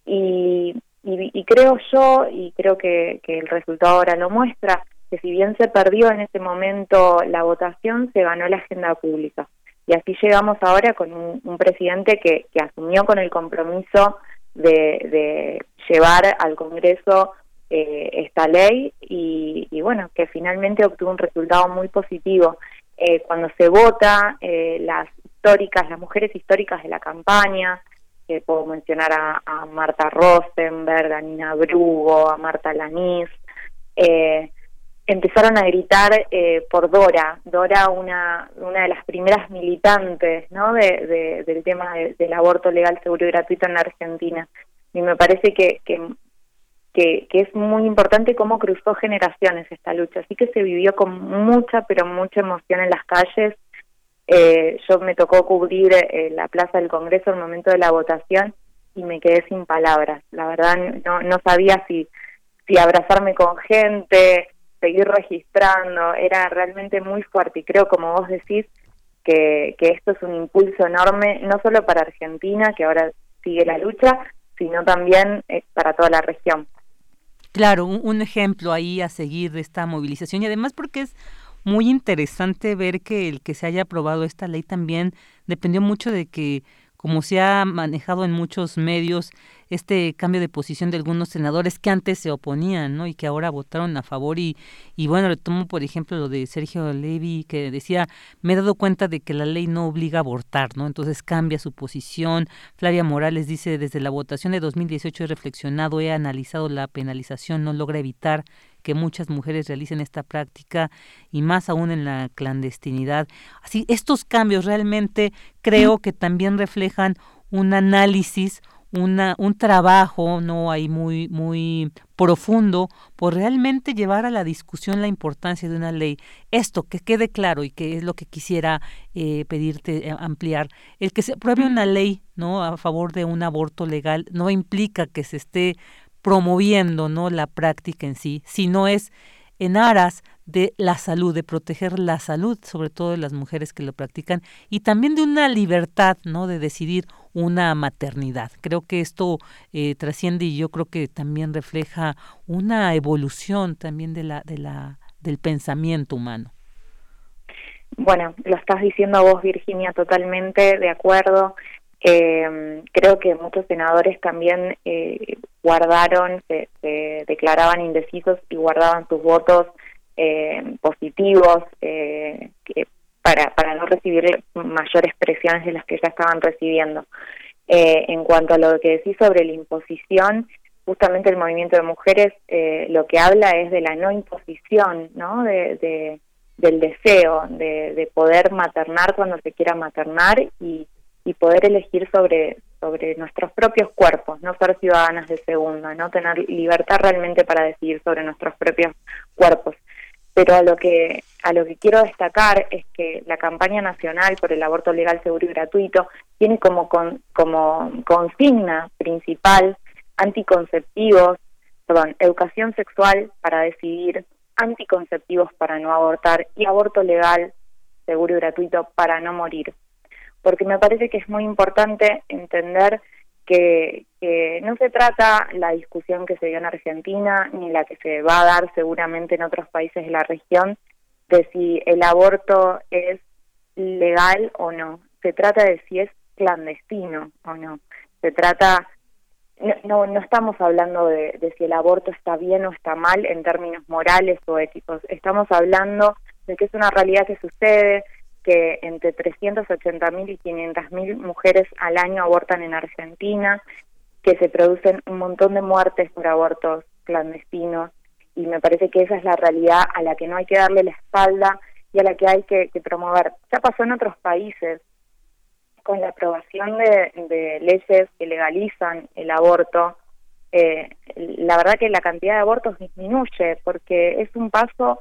y, y, y creo yo, y creo que, que el resultado ahora lo muestra, que si bien se perdió en ese momento la votación, se ganó la agenda pública. Y así llegamos ahora con un, un presidente que, que asumió con el compromiso de, de llevar al Congreso eh, esta ley, y, y bueno, que finalmente obtuvo un resultado muy positivo. Eh, cuando se vota, eh, las históricas, las mujeres históricas de la campaña, eh, puedo mencionar a, a Marta Rosenberg, a Nina Brugo, a Marta Lanís, eh, empezaron a gritar eh, por Dora, Dora una una de las primeras militantes, ¿no?, de, de, del tema de, del aborto legal, seguro y gratuito en la Argentina. Y me parece que, que, que, que es muy importante cómo cruzó generaciones esta lucha, así que se vivió con mucha, pero mucha emoción en las calles. Eh, yo me tocó cubrir eh, la Plaza del Congreso en el momento de la votación y me quedé sin palabras. La verdad no no sabía si si abrazarme con gente, seguir registrando. Era realmente muy fuerte, y creo, como vos decís, que, que esto es un impulso enorme, no solo para Argentina, que ahora sigue la lucha, sino también eh, para toda la región. Claro, un, un ejemplo ahí a seguir de esta movilización, y además porque es muy interesante ver que el que se haya aprobado esta ley también dependió mucho de que, como se ha manejado en muchos medios, este cambio de posición de algunos senadores que antes se oponían, ¿no?, y que ahora votaron a favor. Y, y bueno, retomo por ejemplo lo de Sergio Levy, que decía, me he dado cuenta de que la ley no obliga a abortar, ¿no?, entonces cambia su posición. Flavia Morales dice, desde la votación de dos mil dieciocho he reflexionado, he analizado la penalización, no logra evitar que muchas mujeres realicen esta práctica, y más aún en la clandestinidad. Así, estos cambios realmente creo que también reflejan un análisis, una un trabajo no ahí muy muy profundo por realmente llevar a la discusión la importancia de una ley. Esto que quede claro, y que es lo que quisiera eh, pedirte eh, ampliar, el que se apruebe una ley no a favor de un aborto legal no implica que se esté promoviendo no la práctica en sí, sino es en aras de la salud, de proteger la salud, sobre todo de las mujeres que lo practican, y también de una libertad, ¿no?, de decidir una maternidad. Creo que esto eh, trasciende, y yo creo que también refleja una evolución también de la, de la, del pensamiento humano. Bueno, lo estás diciendo vos, Virginia, totalmente de acuerdo. Eh, creo que muchos senadores también eh, guardaron, se, se declaraban indecisos y guardaban sus votos eh, positivos eh, que para, para no recibir mayores presiones de las que ya estaban recibiendo. Eh, en cuanto a lo que decís sobre la imposición, justamente el movimiento de mujeres eh, lo que habla es de la no imposición, ¿no?, de, de, del deseo de, de poder maternar cuando se quiera maternar, y y poder elegir sobre sobre nuestros propios cuerpos, no ser ciudadanas de segunda, no tener libertad realmente para decidir sobre nuestros propios cuerpos. Pero a lo que a lo que quiero destacar es que la campaña nacional por el aborto legal, seguro y gratuito tiene como con, como consigna principal anticonceptivos, perdón, educación sexual para decidir, anticonceptivos para no abortar, y aborto legal, seguro y gratuito para no morir. Porque me parece que es muy importante entender que, que no se trata la discusión que se dio en Argentina, ni la que se va a dar seguramente en otros países de la región, de si el aborto es legal o no. Se trata de si es clandestino o no. Se trata, no, no, no estamos hablando de, de si el aborto está bien o está mal en términos morales o éticos. Estamos hablando de que es una realidad que sucede, que entre trescientas ochenta mil y quinientas mil mujeres al año abortan en Argentina, que se producen un montón de muertes por abortos clandestinos, y me parece que esa es la realidad a la que no hay que darle la espalda y a la que hay que, que promover. Ya pasó en otros países, con la aprobación de, de leyes que legalizan el aborto, eh, la verdad que la cantidad de abortos disminuye, porque es un paso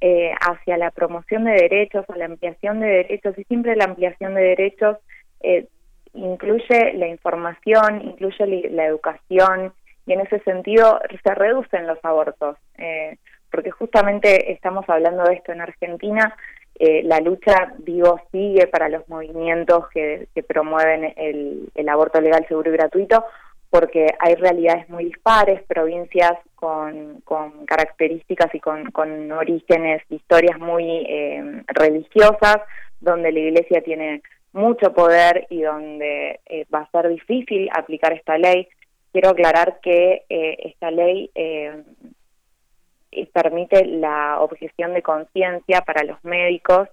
eh, hacia la promoción de derechos, a la ampliación de derechos, y siempre la ampliación de derechos eh, incluye la información, incluye la educación, y en ese sentido se reducen los abortos, eh, porque justamente estamos hablando de esto en Argentina. Eh, la lucha, digo, sigue para los movimientos que, que promueven el, el aborto legal, seguro y gratuito, porque hay realidades muy dispares, provincias con, con características y con, con orígenes, historias muy eh, religiosas, donde la Iglesia tiene mucho poder y donde eh, va a ser difícil aplicar esta ley. Quiero aclarar que eh, esta ley eh, permite la objeción de conciencia para los médicos,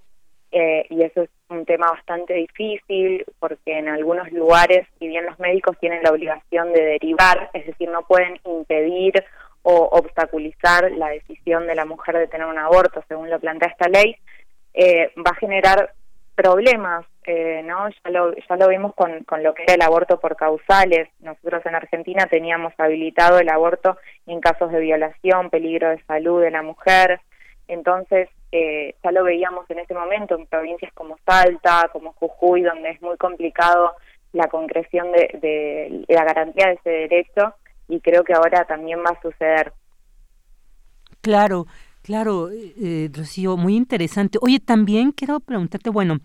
eh, y eso es un tema bastante difícil, porque en algunos lugares, si bien los médicos tienen la obligación de derivar, es decir, no pueden impedir o obstaculizar la decisión de la mujer de tener un aborto, según lo plantea esta ley, eh, va a generar problemas, eh, ¿no? Ya lo, ya lo vimos con, con lo que era el aborto por causales. Nosotros en Argentina teníamos habilitado el aborto en casos de violación, peligro de salud de la mujer. Entonces, eh, ya lo veíamos en ese momento en provincias como Salta, como Jujuy, donde es muy complicado la concreción de, de, de la garantía de ese derecho, y creo que ahora también va a suceder. Claro. Claro, eh, Rocío, muy interesante. Oye, también quiero preguntarte, bueno,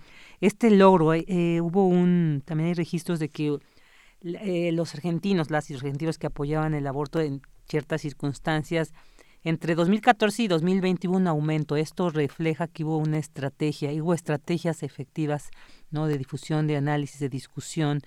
este logro, eh, hubo un, también hay registros de que eh, los argentinos, las argentinos que apoyaban el aborto en ciertas circunstancias, entre dos mil catorce y dos mil veintiuno aumento. Esto refleja que hubo una estrategia, hubo estrategias efectivas, ¿no?, de difusión, de análisis, de discusión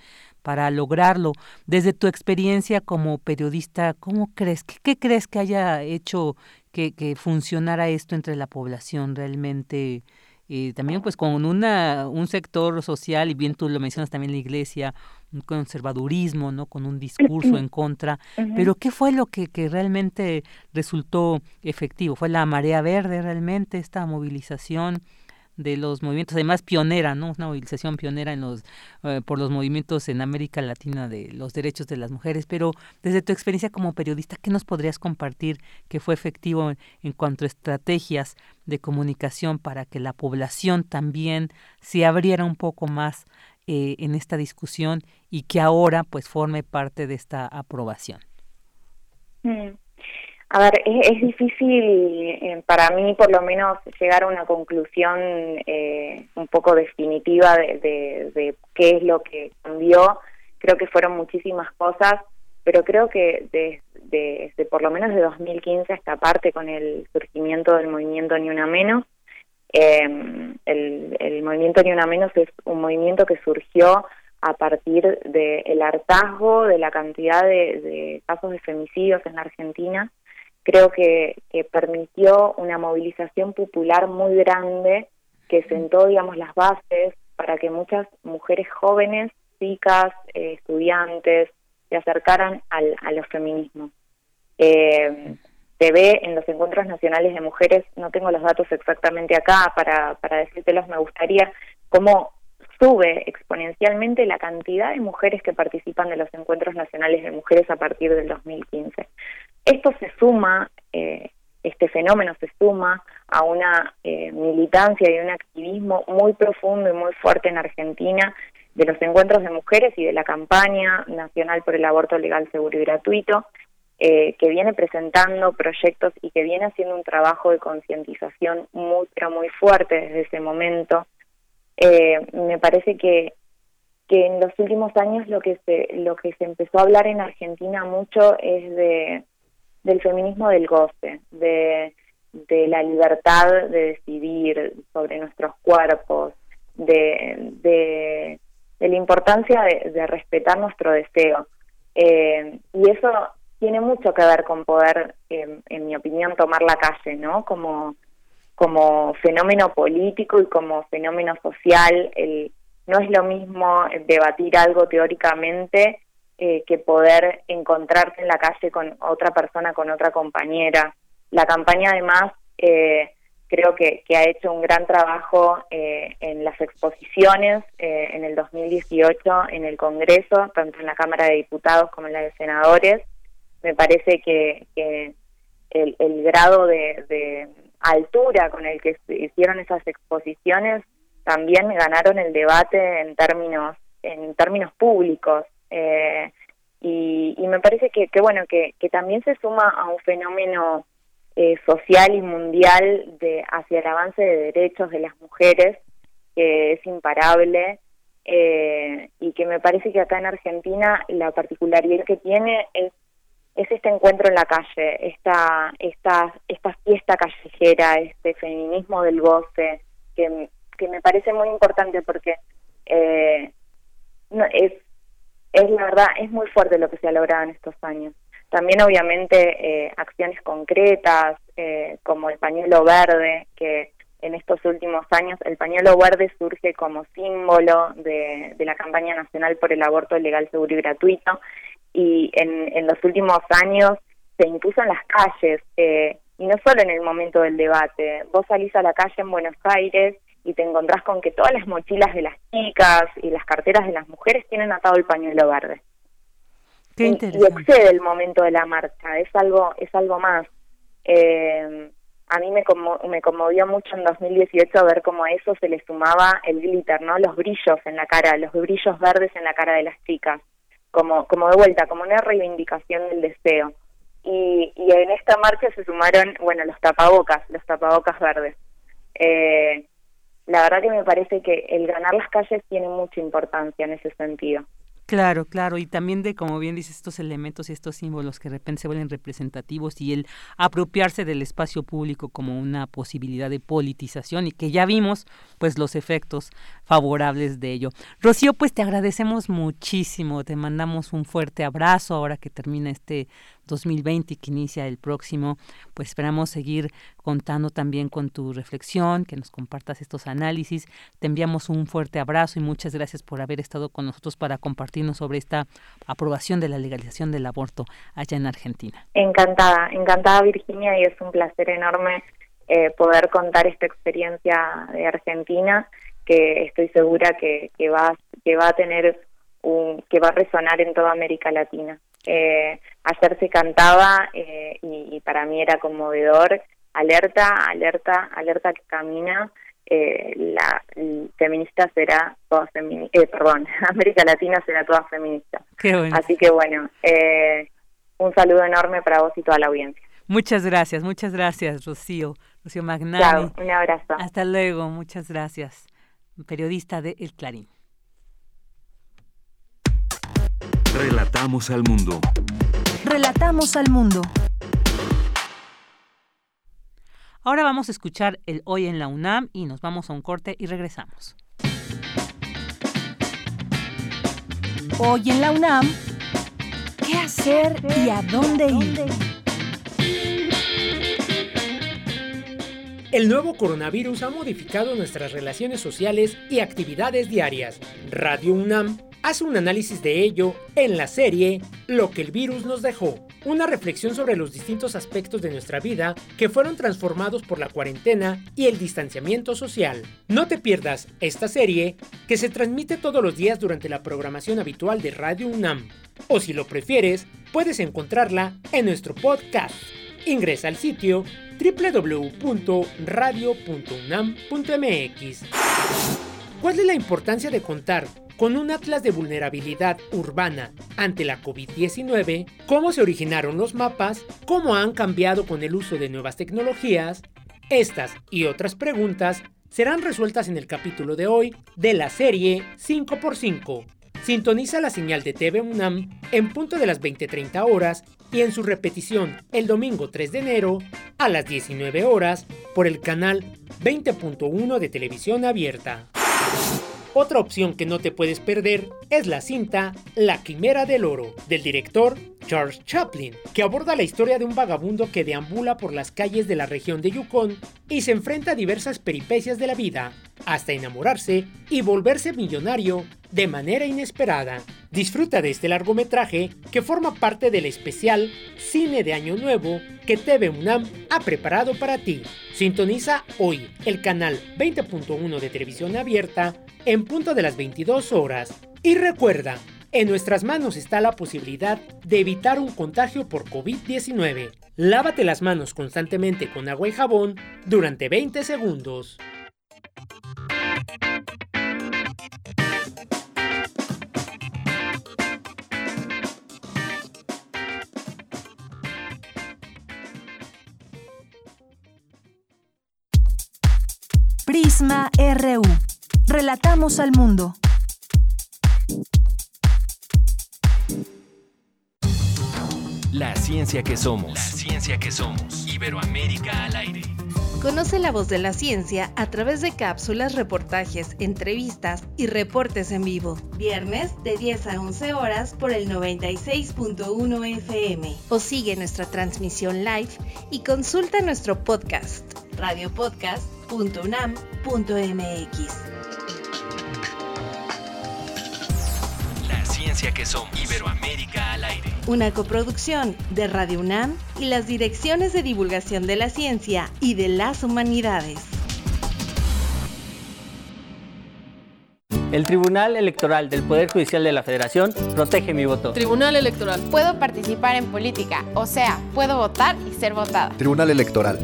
para lograrlo. Desde tu experiencia como periodista, ¿cómo crees? ¿Qué, qué crees que haya hecho que, que funcionara esto entre la población realmente? Y también pues con una un sector social, y bien tú lo mencionas también la Iglesia, un conservadurismo, ¿no?, con un discurso en contra, uh-huh. Pero ¿qué fue lo que, que realmente resultó efectivo? ¿Fue la marea verde realmente, esta movilización de los movimientos, además pionera, ¿no?, una movilización pionera en los eh, por los movimientos en América Latina de los derechos de las mujeres? Pero desde tu experiencia como periodista, ¿qué nos podrías compartir que fue efectivo en, en cuanto a estrategias de comunicación para que la población también se abriera un poco más eh, en esta discusión y que ahora pues forme parte de esta aprobación? Mm. A ver, es, es difícil eh, para mí, por lo menos, llegar a una conclusión eh, un poco definitiva de, de, de qué es lo que cambió. Creo que fueron muchísimas cosas, pero creo que desde, desde por lo menos de dos mil quince hasta parte, con el surgimiento del movimiento Ni Una Menos, eh, el, el movimiento Ni Una Menos es un movimiento que surgió a partir del hartazgo de la cantidad de, de casos de femicidios en la Argentina. Creo que, que permitió una movilización popular muy grande que sentó, digamos, las bases para que muchas mujeres jóvenes, chicas, eh, estudiantes, se acercaran al, a los feminismos. Eh, se ve en los encuentros nacionales de mujeres, no tengo los datos exactamente acá para, para decírtelos, me gustaría, cómo sube exponencialmente la cantidad de mujeres que participan de los encuentros nacionales de mujeres a partir del dos mil quince. Esto se suma, eh, este fenómeno se suma a una eh, militancia y un activismo muy profundo y muy fuerte en Argentina de los encuentros de mujeres y de la campaña nacional por el aborto legal, seguro y gratuito, eh, que viene presentando proyectos y que viene haciendo un trabajo de concientización muy, pero muy fuerte desde ese momento. Eh, me parece que que en los últimos años lo que se lo que se empezó a hablar en Argentina mucho es de del feminismo del goce, de, de la libertad de decidir sobre nuestros cuerpos, de, de, de la importancia de, de respetar nuestro deseo. Eh, y eso tiene mucho que ver con poder, eh, en mi opinión, tomar la calle, ¿no? Como, como fenómeno político y como fenómeno social. El, no es lo mismo debatir algo teóricamente eh, que poder encontrarte en la calle con otra persona, con otra compañera. La campaña además eh, creo que, que ha hecho un gran trabajo eh, en las exposiciones eh, en el dos mil dieciocho en el Congreso, tanto en la Cámara de Diputados como en la de Senadores. Me parece que, que el, el grado de, de altura con el que hicieron esas exposiciones también ganaron el debate en términos en términos públicos eh, y, y me parece que, que bueno que, que también se suma a un fenómeno eh, social y mundial de hacia el avance de derechos de las mujeres que es imparable eh, y que me parece que acá en Argentina la particularidad que tiene es es este encuentro en la calle, esta esta esta fiesta callejera, este feminismo del goce que que me parece muy importante porque eh, no, es es la verdad, es muy fuerte lo que se ha logrado en estos años. También obviamente eh, acciones concretas eh, como el pañuelo verde, que en estos últimos años el pañuelo verde surge como símbolo de, de la campaña nacional por el aborto legal, seguro y gratuito, y en, en los últimos años se impuso en las calles, eh, y no solo en el momento del debate. Vos salís a la calle en Buenos Aires y te encontrás con que todas las mochilas de las chicas y las carteras de las mujeres tienen atado el pañuelo verde. Qué interesante. Y, y excede el momento de la marcha, es algo es algo más. Eh, a mí me, conmo- me conmovió mucho en dos mil dieciocho ver cómo a eso se le sumaba el glitter, ¿no? Los brillos en la cara, los brillos verdes en la cara de las chicas, como como de vuelta, como una reivindicación del deseo. Y, y en esta marcha se sumaron, bueno, los tapabocas, los tapabocas verdes. Eh, La verdad que me parece que el ganar las calles tiene mucha importancia en ese sentido. Claro, claro, y también de, como bien dices, estos elementos y estos símbolos que de repente se vuelven representativos y el apropiarse del espacio público como una posibilidad de politización y que ya vimos, pues, los efectos favorables de ello. Rocío, pues te agradecemos muchísimo, te mandamos un fuerte abrazo ahora que termina este dos mil veinte y que inicia el próximo, pues esperamos seguir contando también con tu reflexión, que nos compartas estos análisis. Te enviamos un fuerte abrazo y muchas gracias por haber estado con nosotros para compartirnos sobre esta aprobación de la legalización del aborto allá en Argentina. Encantada, encantada Virginia, y es un placer enorme eh, poder contar esta experiencia de Argentina, que estoy segura que, que va que va a tener un que va a resonar en toda América Latina. Eh, ayer se cantaba eh, y, y para mí era conmovedor, alerta, alerta, alerta que camina, eh, la feminista será toda feminista, eh, perdón, América Latina será toda feminista. Qué bueno. Así que bueno, eh, un saludo enorme para vos y toda la audiencia. Muchas gracias, muchas gracias Rocío, Rocío Magnani. Claro, un abrazo. Hasta luego, muchas gracias. Periodista de El Clarín. Relatamos al mundo. Relatamos al mundo. Ahora vamos a escuchar el Hoy en la UNAM y nos vamos a un corte y regresamos. Hoy en la UNAM, ¿qué hacer y a dónde ir? El nuevo coronavirus ha modificado nuestras relaciones sociales y actividades diarias. Radio UNAM hace un análisis de ello en la serie Lo que el virus nos dejó, una reflexión sobre los distintos aspectos de nuestra vida que fueron transformados por la cuarentena y el distanciamiento social. No te pierdas esta serie, que se transmite todos los días durante la programación habitual de Radio UNAM. O si lo prefieres, puedes encontrarla en nuestro podcast. Ingresa al sitio doble u doble u doble u punto radio punto unam punto m x. ¿Cuál es la importancia de contar con un atlas de vulnerabilidad urbana ante la covid diecinueve? ¿Cómo se originaron los mapas? ¿Cómo han cambiado con el uso de nuevas tecnologías? Estas y otras preguntas serán resueltas en el capítulo de hoy de la serie cinco por cinco. Sintoniza la señal de T V UNAM en punto de las veinte treinta horas y en su repetición el domingo tres de enero a las diecinueve horas por el canal veinte punto uno de Televisión Abierta. Otra opción que no te puedes perder es la cinta La Quimera del Oro, del director Charles Chaplin, que aborda la historia de un vagabundo que deambula por las calles de la región de Yukon y se enfrenta a diversas peripecias de la vida, hasta enamorarse y volverse millonario de manera inesperada. Disfruta de este largometraje que forma parte del especial Cine de Año Nuevo que T V UNAM ha preparado para ti. Sintoniza hoy el canal veinte punto uno de Televisión Abierta en punto de las veintidós horas. Y recuerda, en nuestras manos está la posibilidad de evitar un contagio por COVID diecinueve. Lávate las manos constantemente con agua y jabón durante veinte segundos. Prisma R U. Relatamos al mundo. La ciencia que somos. La ciencia que somos. Iberoamérica al aire. Conoce la voz de la ciencia a través de cápsulas, reportajes, entrevistas y reportes en vivo. Viernes de diez a once horas por el noventa y seis punto uno F M. O sigue nuestra transmisión live y consulta nuestro podcast. radio podcast punto unam punto m x. La ciencia que somos. Iberoamérica al aire. Una coproducción de Radio UNAM y las Direcciones de Divulgación de la Ciencia y de las Humanidades. El Tribunal Electoral del Poder Judicial de la Federación protege mi voto. Tribunal Electoral. Puedo participar en política, o sea, puedo votar y ser votada. Tribunal Electoral.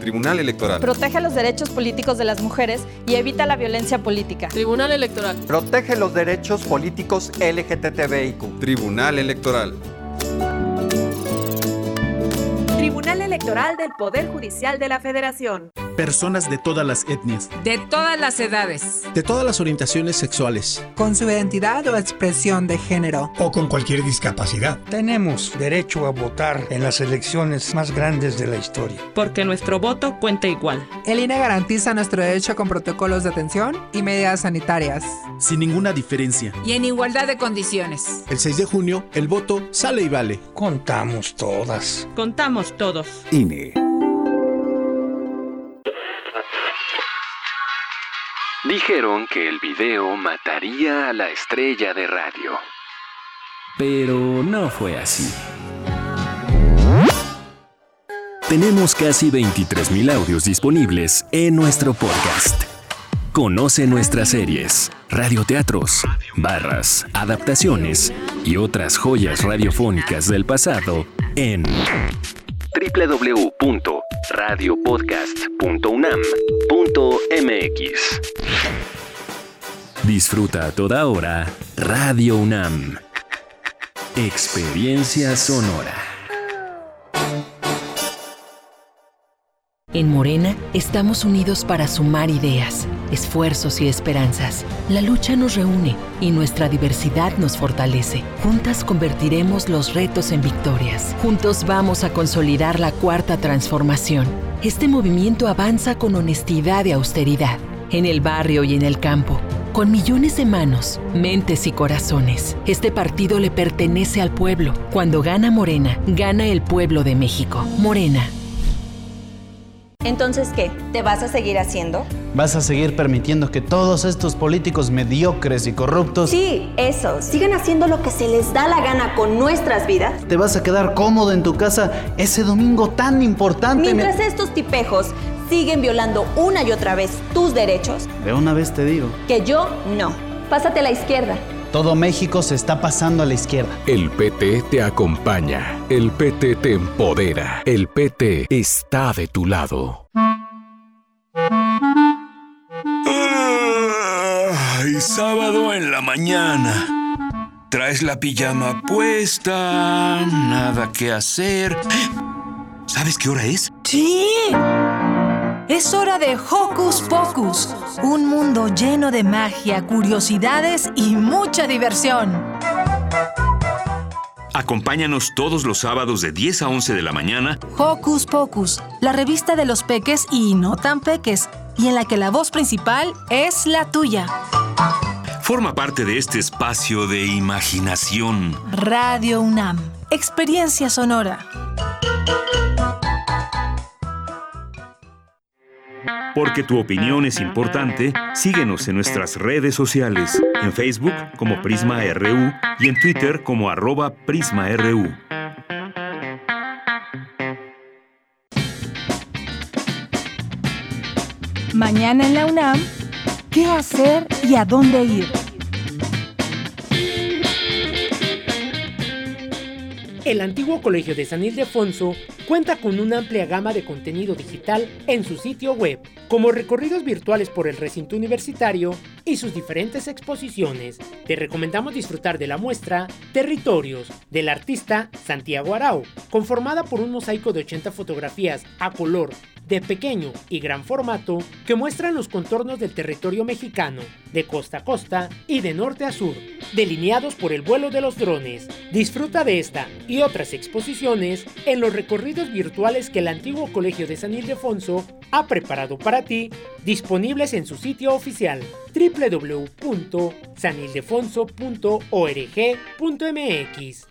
Tribunal Electoral. Protege los derechos políticos de las mujeres y evita la violencia política. Tribunal Electoral. Protege los derechos políticos L G B T Q I. Tribunal Electoral. Tribunal Electoral del Poder Judicial de la Federación. Personas de todas las etnias, de todas las edades, de todas las orientaciones sexuales, con su identidad o expresión de género, o con cualquier discapacidad. Tenemos derecho a votar en las elecciones más grandes de la historia, porque nuestro voto cuenta igual. El I N E garantiza nuestro derecho con protocolos de atención y medidas sanitarias, sin ninguna diferencia y en igualdad de condiciones. El seis de junio, el voto sale y vale. Contamos todas. Contamos todos. I N E. Dijeron que el video mataría a la estrella de radio. Pero no fue así. Tenemos casi veintitrés mil audios disponibles en nuestro podcast. Conoce nuestras series, radioteatros, barras, adaptaciones y otras joyas radiofónicas del pasado en doble u doble u doble u punto radio podcast punto unam punto m x. Disfruta a toda hora Radio UNAM. Experiencia sonora. En Morena estamos unidos para sumar ideas, esfuerzos y esperanzas. La lucha nos reúne y nuestra diversidad nos fortalece. Juntas convertiremos los retos en victorias. Juntos vamos a consolidar la cuarta transformación. Este movimiento avanza con honestidad y austeridad, en el barrio y en el campo, con millones de manos, mentes y corazones. Este partido le pertenece al pueblo. Cuando gana Morena, gana el pueblo de México. Morena. Entonces, ¿qué? ¿Te vas a seguir haciendo? ¿Vas a seguir permitiendo que todos estos políticos mediocres y corruptos... Sí, eso. Sigan haciendo lo que se les da la gana con nuestras vidas? ¿Te vas a quedar cómodo en tu casa ese domingo tan importante? Mientras me... estos tipejos siguen violando una y otra vez tus derechos... De una vez te digo... Que yo no. Pásate a la izquierda. Todo México se está pasando a la izquierda. El P T te acompaña. El P T te empodera. El P T está de tu lado. Ay, sábado en la mañana. Traes la pijama puesta. Nada que hacer. ¿Sabes qué hora es? ¡Sí! Es hora de Hocus Pocus, un mundo lleno de magia, curiosidades y mucha diversión. Acompáñanos todos los sábados de diez a once de la mañana. Hocus Pocus, la revista de los peques y no tan peques, y en la que la voz principal es la tuya. Forma parte de este espacio de imaginación. Radio UNAM, experiencia sonora. Porque tu opinión es importante, síguenos en nuestras redes sociales, en Facebook como Prisma R U y en Twitter como arroba Prisma R U. Mañana en la UNAM, ¿qué hacer y a dónde ir? El antiguo Colegio de San Ildefonso cuenta con una amplia gama de contenido digital en su sitio web, como recorridos virtuales por el recinto universitario y sus diferentes exposiciones. Te recomendamos disfrutar de la muestra Territorios, del artista Santiago Arau, conformada por un mosaico de ochenta fotografías a color de pequeño y gran formato que muestran los contornos del territorio mexicano, de costa a costa y de norte a sur, delineados por el vuelo de los drones. Disfruta de esta y otras exposiciones en los recorridos virtuales que el antiguo Colegio de San Ildefonso ha preparado para ti, disponibles en su sitio oficial doble u doble u doble u punto san ildefonso punto org punto m x.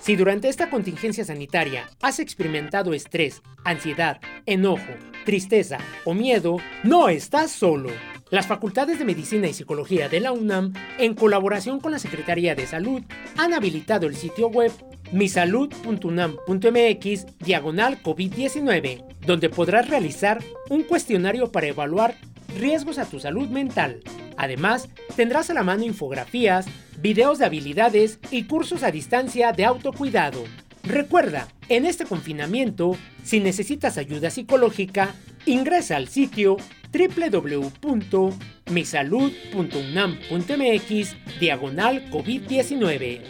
Si durante esta contingencia sanitaria has experimentado estrés, ansiedad, enojo, tristeza o miedo, no estás solo. Las Facultades de Medicina y Psicología de la UNAM, en colaboración con la Secretaría de Salud, han habilitado el sitio web misalud punto unam punto m x diagonal covid diecinueve, donde podrás realizar un cuestionario para evaluar riesgos a tu salud mental. Además, tendrás a la mano infografías, videos de habilidades y cursos a distancia de autocuidado. Recuerda, en este confinamiento, si necesitas ayuda psicológica, ingresa al sitio doble u doble u doble u punto misalud punto unam punto m x diagonal covid diecinueve.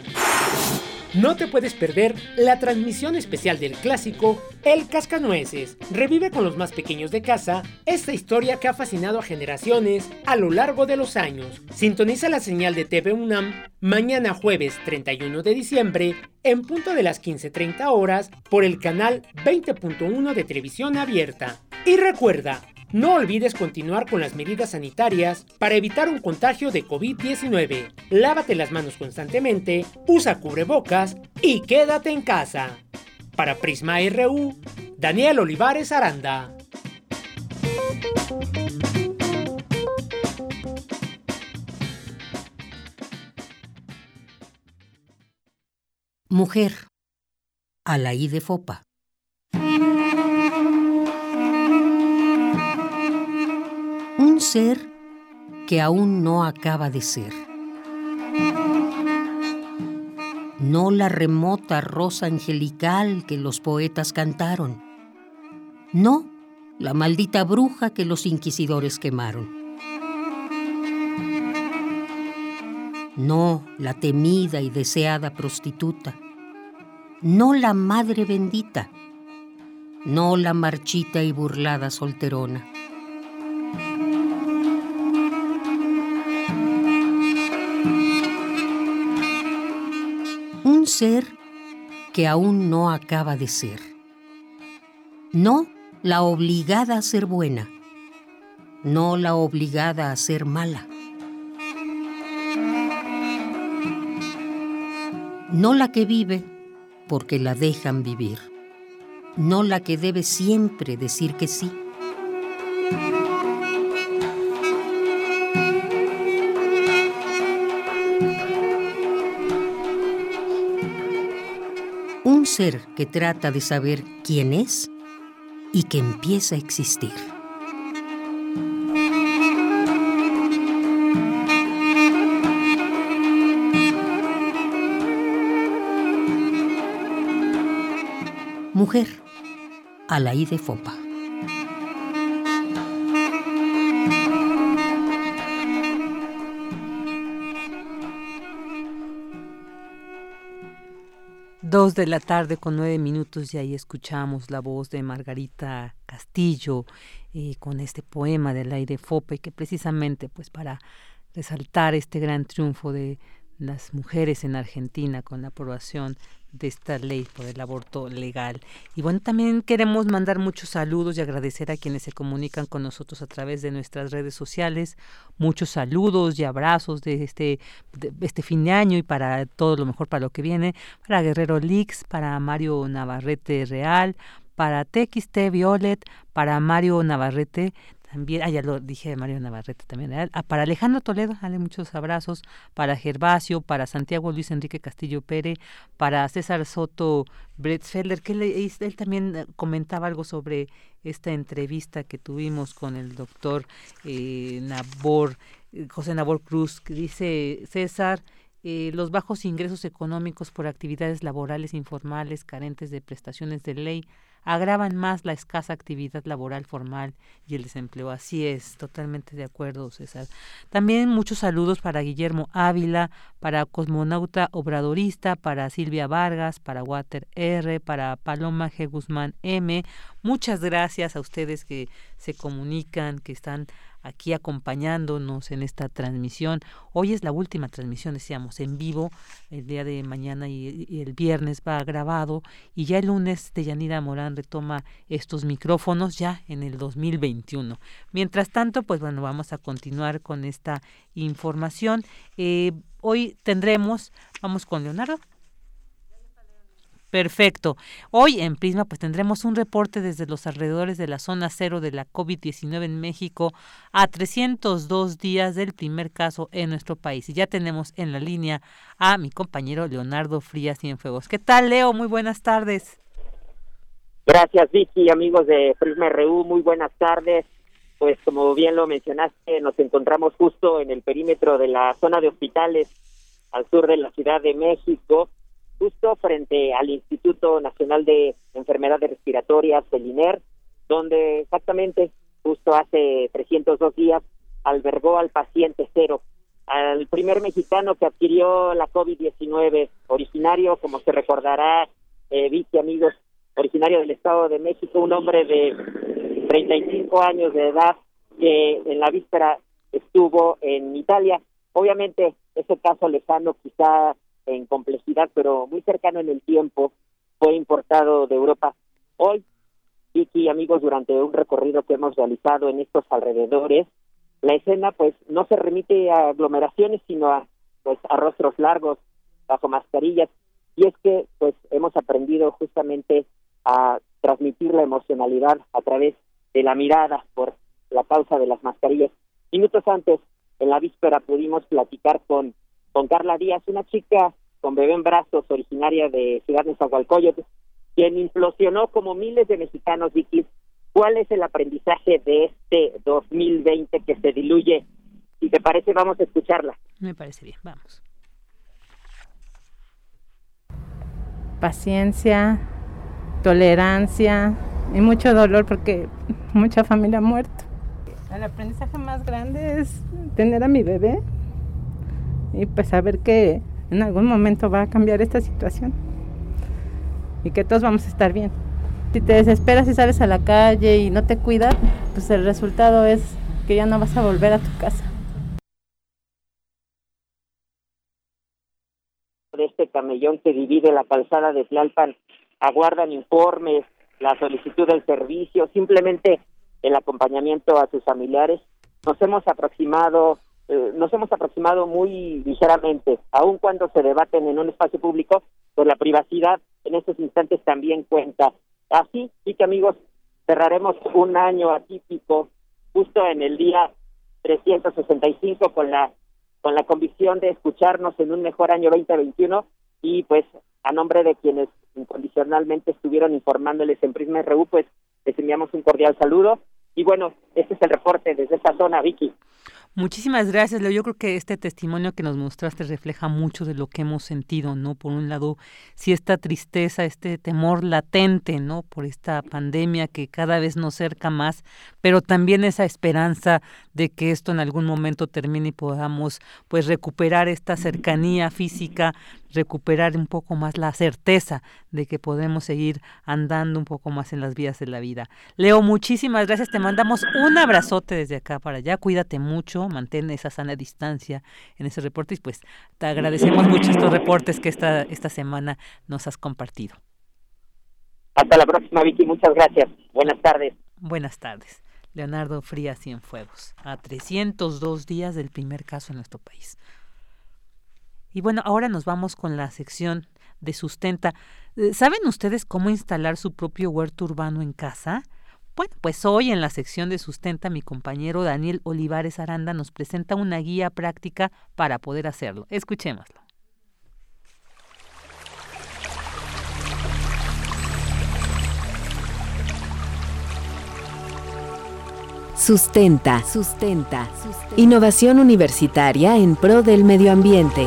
No te puedes perder la transmisión especial del clásico El Cascanueces. Revive con los más pequeños de casa esta historia que ha fascinado a generaciones a lo largo de los años. Sintoniza la señal de T V UNAM mañana jueves treinta y uno de diciembre en punto de las quince treinta horas por el canal veinte punto uno de Televisión Abierta. Y recuerda, no olvides continuar con las medidas sanitarias para evitar un contagio de covid diecinueve. Lávate las manos constantemente, usa cubrebocas y quédate en casa. Para Prisma R U, Daniel Olivares Aranda. Mujer, Alaíde Foppa. Un ser que aún no acaba de ser. No la remota rosa angelical que los poetas cantaron. No la maldita bruja que los inquisidores quemaron. No la temida y deseada prostituta. No la madre bendita. No la marchita y burlada solterona. Un ser que aún no acaba de ser. No la obligada a ser buena. No la obligada a ser mala. No la que vive porque la dejan vivir. No la que debe siempre decir que sí. Un ser que trata de saber quién es y que empieza a existir. Mujer, Alaíde Foppa. Dos de la tarde con nueve minutos y ahí escuchamos la voz de Margarita Castillo eh, con este poema de Alaíde Foppa, que precisamente pues para resaltar este gran triunfo de, las mujeres en Argentina con la aprobación de esta ley por el aborto legal. Y bueno, también queremos mandar muchos saludos y agradecer a quienes se comunican con nosotros a través de nuestras redes sociales. Muchos saludos y abrazos de este, de este fin de año y para todo lo mejor para lo que viene. Para Guerrero Lix, para Mario Navarrete Real, para T X T Violet, para Mario Navarrete también, ah, ya lo dije de Mario Navarrete también, ¿eh? Ah, para Alejandro Toledo, dale muchos abrazos, para Gervasio, para Santiago Luis Enrique Castillo Pérez, para César Soto Bretzfelder, que le, él también comentaba algo sobre esta entrevista que tuvimos con el doctor eh, Nabor, José Nabor Cruz, que dice César, Eh, los bajos ingresos económicos por actividades laborales informales carentes de prestaciones de ley agravan más la escasa actividad laboral formal y el desempleo. Así es, totalmente de acuerdo, César. También muchos saludos para Guillermo Ávila, para Cosmonauta Obradorista, para Silvia Vargas, para Walter R, para Paloma G. Guzmán M. Muchas gracias a ustedes que se comunican, que están aquí acompañándonos en esta transmisión. Hoy es la última transmisión, decíamos, en vivo. El día de mañana y, y el viernes va grabado. Y ya el lunes Dayanira Morán retoma estos micrófonos ya en el dos mil veintiuno. Mientras tanto, pues bueno, vamos a continuar con esta información. Eh, hoy tendremos, vamos con Leonardo. Perfecto. Hoy en Prisma pues tendremos un reporte desde los alrededores de la zona cero de la COVID diecinueve en México a trescientos dos días del primer caso en nuestro país. Y ya tenemos en la línea a mi compañero Leonardo Frías Cienfuegos. ¿Qué tal, Leo? Muy buenas tardes. Gracias, Vicky, amigos de Prisma R U. Muy buenas tardes. Pues como bien lo mencionaste, nos encontramos justo en el perímetro de la zona de hospitales al sur de la Ciudad de México, justo frente al Instituto Nacional de Enfermedades Respiratorias, el I N E R, donde exactamente justo hace trescientos dos días albergó al paciente cero, al primer mexicano que adquirió la COVID diecinueve, originario, como se recordará, eh, Vicky, amigos, originario del Estado de México, un hombre de treinta y cinco años de edad que en la víspera estuvo en Italia. Obviamente, ese caso lejano quizá en complejidad, pero muy cercano en el tiempo, fue importado de Europa. Hoy, Vicky, amigos, durante un recorrido que hemos realizado en estos alrededores, la escena pues no se remite a aglomeraciones, sino a pues a rostros largos, bajo mascarillas, y es que pues hemos aprendido justamente a transmitir la emocionalidad a través de la mirada por la causa de las mascarillas. Minutos antes, en la víspera, pudimos platicar con con Carla Díaz, una chica con bebé en brazos, originaria de Ciudad Nezahualcóyotl, quien implosionó como miles de mexicanos, Vicky, ¿cuál es el aprendizaje de este dos mil veinte que se diluye? Si te parece, vamos a escucharla. Me parece bien, vamos. Paciencia, tolerancia y mucho dolor porque mucha familia ha muerto. El aprendizaje más grande es tener a mi bebé y pues saber que en algún momento va a cambiar esta situación y que todos vamos a estar bien. Si te desesperas y sales a la calle y no te cuidas, pues el resultado es que ya no vas a volver a tu casa. De este camellón que divide la calzada de Tlalpan, aguardan informes, la solicitud del servicio, simplemente el acompañamiento a sus familiares. Nos hemos aproximado Eh, nos hemos aproximado muy ligeramente, aun cuando se debaten en un espacio público, pues la privacidad en estos instantes también cuenta. Así, sí que amigos, cerraremos un año atípico, justo en el día trescientos sesenta y cinco, con la con la convicción de escucharnos en un mejor año veinte veintiuno, y pues a nombre de quienes incondicionalmente estuvieron informándoles en Prisma R U, pues les enviamos un cordial saludo. Y bueno, este es el reporte desde esta zona, Vicky. Muchísimas gracias, Leo. Yo creo que este testimonio que nos mostraste refleja mucho de lo que hemos sentido, ¿no? Por un lado, sí esta tristeza, este temor latente, ¿no? Por esta pandemia que cada vez nos cerca más, pero también esa esperanza de que esto en algún momento termine y podamos pues recuperar esta cercanía física, recuperar un poco más la certeza de que podemos seguir andando un poco más en las vías de la vida. Leo, muchísimas gracias, te mandamos un abrazote desde acá para allá, cuídate mucho, mantén esa sana distancia en ese reporte y pues te agradecemos mucho estos reportes que esta, esta semana nos has compartido. Hasta la próxima, Vicky, muchas gracias. Buenas tardes. Buenas tardes. Leonardo Frías Cienfuegos, a trescientos dos días del primer caso en nuestro país. Y bueno, ahora nos vamos con la sección de Sustenta. ¿Saben ustedes cómo instalar su propio huerto urbano en casa? Bueno, pues hoy en la sección de Sustenta, mi compañero Daniel Olivares Aranda nos presenta una guía práctica para poder hacerlo. Escuchémoslo. Sustenta, sustenta, sustenta. Innovación universitaria en pro del medio ambiente.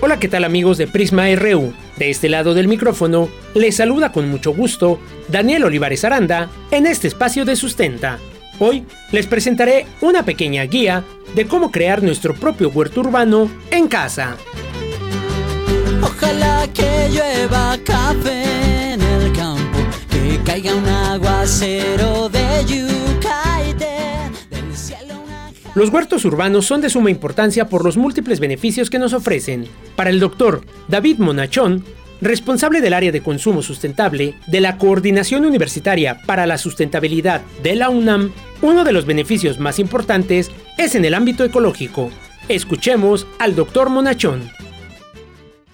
Hola, ¿qué tal amigos de Prisma R U? De este lado del micrófono, les saluda con mucho gusto Daniel Olivares Aranda en este espacio de Sustenta. Hoy les presentaré una pequeña guía de cómo crear nuestro propio huerto urbano en casa. Ojalá que llueva café en el campo, que caiga un aguacero de yucaite, del cielo una... Los huertos urbanos son de suma importancia por los múltiples beneficios que nos ofrecen. Para el doctor David Monachón, responsable del área de consumo sustentable de la Coordinación Universitaria para la Sustentabilidad de la UNAM, uno de los beneficios más importantes es en el ámbito ecológico. Escuchemos al doctor Monachón.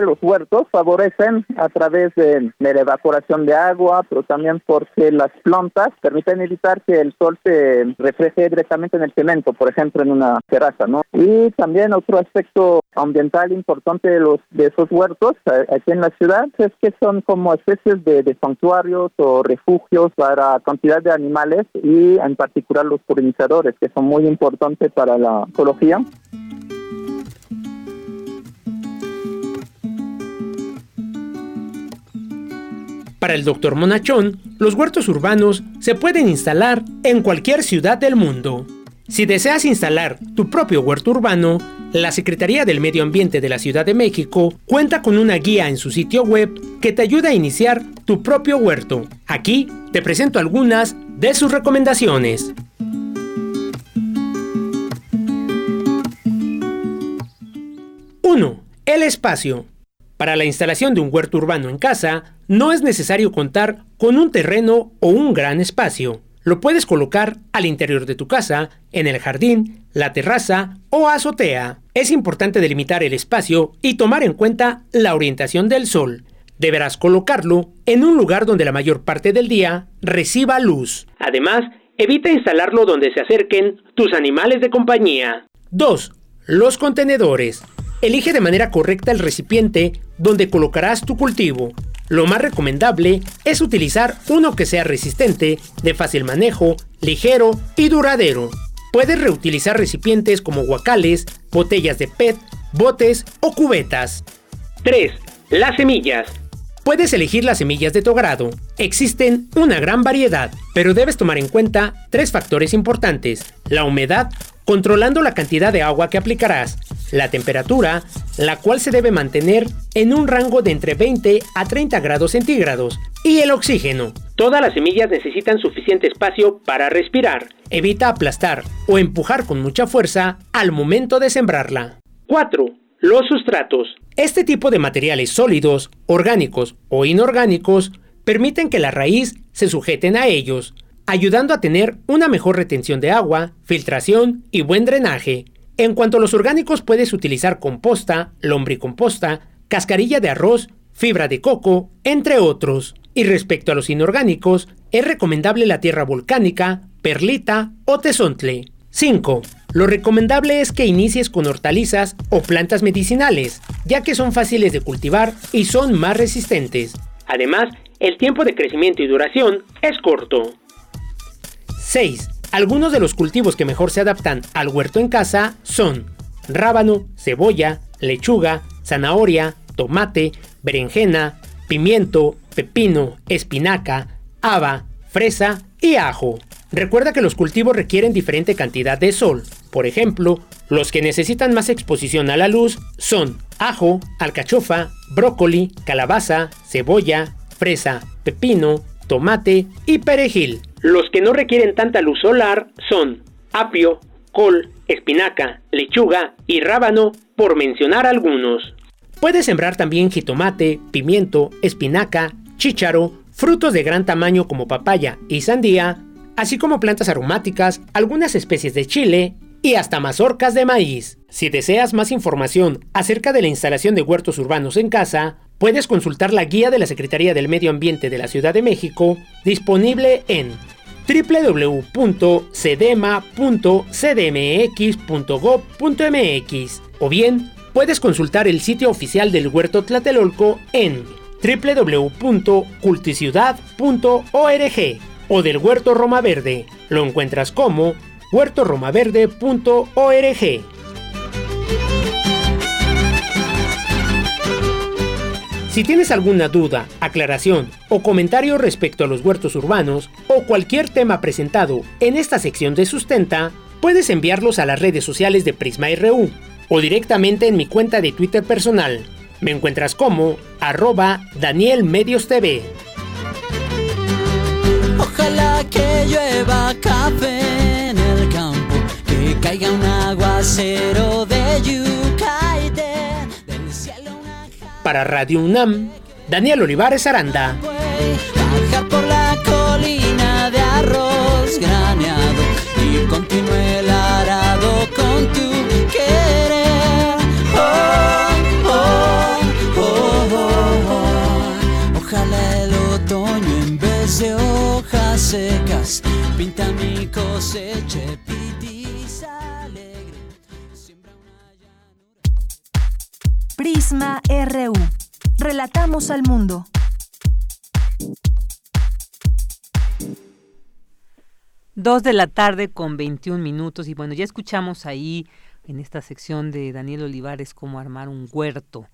Los huertos favorecen a través de la evaporación de agua, pero también porque las plantas permiten evitar que el sol se refleje directamente en el cemento, por ejemplo, en una terraza, ¿no? Y también otro aspecto ambiental importante de los de esos huertos aquí en la ciudad es que son como especies de, de santuarios o refugios para cantidad de animales y en particular los polinizadores, que son muy importantes para la ecología. Para el doctor Monachón, los huertos urbanos se pueden instalar en cualquier ciudad del mundo. Si deseas instalar tu propio huerto urbano, la Secretaría del Medio Ambiente de la Ciudad de México cuenta con una guía en su sitio web que te ayuda a iniciar tu propio huerto. Aquí te presento algunas de sus recomendaciones. uno. El espacio. Para la instalación de un huerto urbano en casa, no es necesario contar con un terreno o un gran espacio. Lo puedes colocar al interior de tu casa, en el jardín, la terraza o azotea. Es importante delimitar el espacio y tomar en cuenta la orientación del sol. Deberás colocarlo en un lugar donde la mayor parte del día reciba luz. Además, evita instalarlo donde se acerquen tus animales de compañía. dos. Los contenedores. Elige de manera correcta el recipiente donde colocarás tu cultivo. Lo más recomendable es utilizar uno que sea resistente, de fácil manejo, ligero y duradero. Puedes reutilizar recipientes como guacales, botellas de P E T, botes o cubetas. tres. Las semillas. Puedes elegir las semillas de tu agrado. Existen una gran variedad, pero debes tomar en cuenta tres factores importantes: la humedad, controlando la cantidad de agua que aplicarás, la temperatura, la cual se debe mantener en un rango de entre veinte a treinta grados centígrados, y el oxígeno. Todas las semillas necesitan suficiente espacio para respirar. Evita aplastar o empujar con mucha fuerza al momento de sembrarla. cuatro. Los sustratos. Este tipo de materiales sólidos, orgánicos o inorgánicos, permiten que la raíz se sujeten a ellos, ayudando a tener una mejor retención de agua, filtración y buen drenaje. En cuanto a los orgánicos, puedes utilizar composta, lombricomposta, cascarilla de arroz, fibra de coco, entre otros. Y respecto a los inorgánicos, es recomendable la tierra volcánica, perlita o tesontle. cinco. Lo recomendable es que inicies con hortalizas o plantas medicinales, ya que son fáciles de cultivar y son más resistentes. Además, el tiempo de crecimiento y duración es corto. seis. Algunos de los cultivos que mejor se adaptan al huerto en casa son rábano, cebolla, lechuga, zanahoria, tomate, berenjena, pimiento, pepino, espinaca, haba, fresa y ajo. Recuerda que los cultivos requieren diferente cantidad de sol. Por ejemplo, los que necesitan más exposición a la luz son ajo, alcachofa, brócoli, calabaza, cebolla, fresa, pepino, tomate y perejil. Los que no requieren tanta luz solar son apio, col, espinaca, lechuga y rábano, por mencionar algunos. Puedes sembrar también jitomate, pimiento, espinaca, chícharo, frutos de gran tamaño como papaya y sandía, así como plantas aromáticas, algunas especies de chile y hasta mazorcas de maíz. Si deseas más información acerca de la instalación de huertos urbanos en casa, puedes consultar la guía de la Secretaría del Medio Ambiente de la Ciudad de México, disponible en doble u doble u doble u punto c d e m a punto c d m x punto gob punto m x, o bien puedes consultar el sitio oficial del Huerto Tlatelolco en doble u doble u doble u punto culticiudad punto org o del Huerto Roma Verde. Lo encuentras como huerto roma verde punto org. Si tienes alguna duda, aclaración o comentario respecto a los huertos urbanos o cualquier tema presentado en esta sección de Sustenta, puedes enviarlos a las redes sociales de Prisma R U o directamente en mi cuenta de Twitter personal. Me encuentras como arroba danielmediostv. Ojalá que llueva café en el campo, que caiga un aguacero de Yucatán. Para Radio UNAM, Daniel Olivares Aranda. Baja por la colina de arroz graneado y continúe el arado con tu querer. Oh, oh, oh, oh, oh. Ojalá el otoño en vez de hojas secas pinta mi cosecha. Prisma R U. Relatamos al mundo. Dos de la tarde con veintiún minutos. Y bueno, ya escuchamos ahí en esta sección de Daniel Olivares cómo armar un huerto,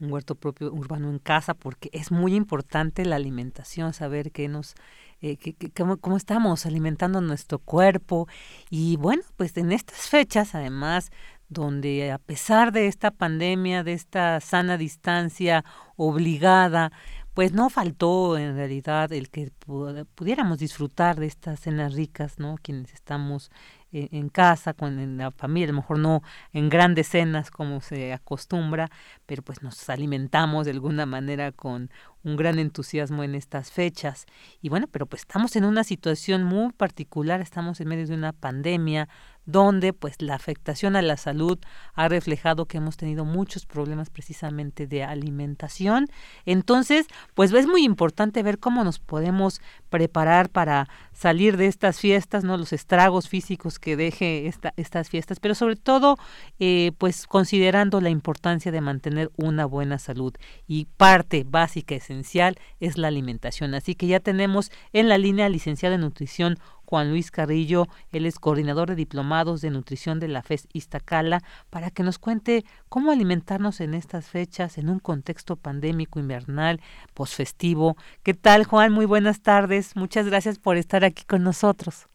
un huerto propio urbano en casa, porque es muy importante la alimentación, saber qué nos... Eh, que, que, cómo, cómo estamos alimentando nuestro cuerpo. Y bueno, pues en estas fechas, además, donde a pesar de esta pandemia, de esta sana distancia obligada, pues no faltó en realidad el que pu- pudiéramos disfrutar de estas cenas ricas, ¿no? Quienes estamos eh, en casa, con en la familia, a lo mejor no en grandes cenas como se acostumbra, pero pues nos alimentamos de alguna manera con un gran entusiasmo en estas fechas. Y bueno, pero pues estamos en una situación muy particular, estamos en medio de una pandemia, donde pues la afectación a la salud ha reflejado que hemos tenido muchos problemas precisamente de alimentación. Entonces, pues es muy importante ver cómo nos podemos preparar para salir de estas fiestas, ¿no? Los estragos físicos que deje esta, estas fiestas, pero sobre todo eh, pues considerando la importancia de mantener una buena salud, y parte básica, esencial, es la alimentación. Así que ya tenemos en la línea al licenciado en nutrición Juan Luis Carrillo. Él es coordinador de diplomados de nutrición de la F E S Iztacala, para que nos cuente cómo alimentarnos en estas fechas, en un contexto pandémico, invernal, posfestivo. ¿Qué tal, Juan? Muy buenas tardes. Muchas gracias por estar aquí con nosotros.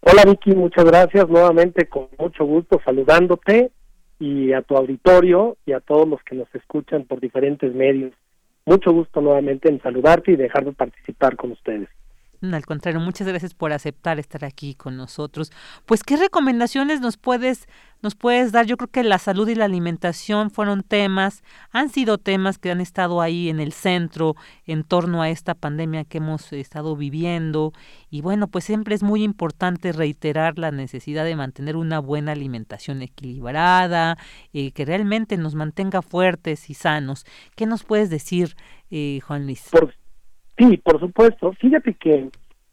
Hola, Vicky. Muchas gracias. Nuevamente, con mucho gusto, saludándote y a tu auditorio y a todos los que nos escuchan por diferentes medios. Mucho gusto nuevamente en saludarte y dejar de participar con ustedes. Al contrario, muchas gracias por aceptar estar aquí con nosotros. Pues, ¿qué recomendaciones nos puedes nos puedes dar? Yo creo que la salud y la alimentación fueron temas, han sido temas que han estado ahí en el centro en torno a esta pandemia que hemos estado viviendo. Y bueno, pues siempre es muy importante reiterar la necesidad de mantener una buena alimentación equilibrada, eh, que realmente nos mantenga fuertes y sanos. ¿Qué nos puedes decir, eh, Juan Luis? Por Sí, por supuesto. Fíjate que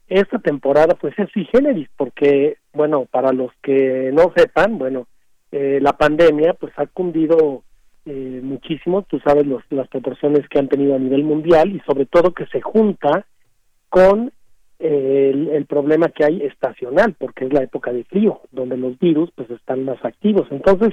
esta temporada pues es sui generis, porque, bueno, para los que no sepan, bueno, eh, la pandemia pues ha cundido eh, muchísimo, tú sabes los, las proporciones que han tenido a nivel mundial, y sobre todo que se junta con el, el problema que hay estacional, porque es la época de frío, donde los virus pues están más activos. Entonces,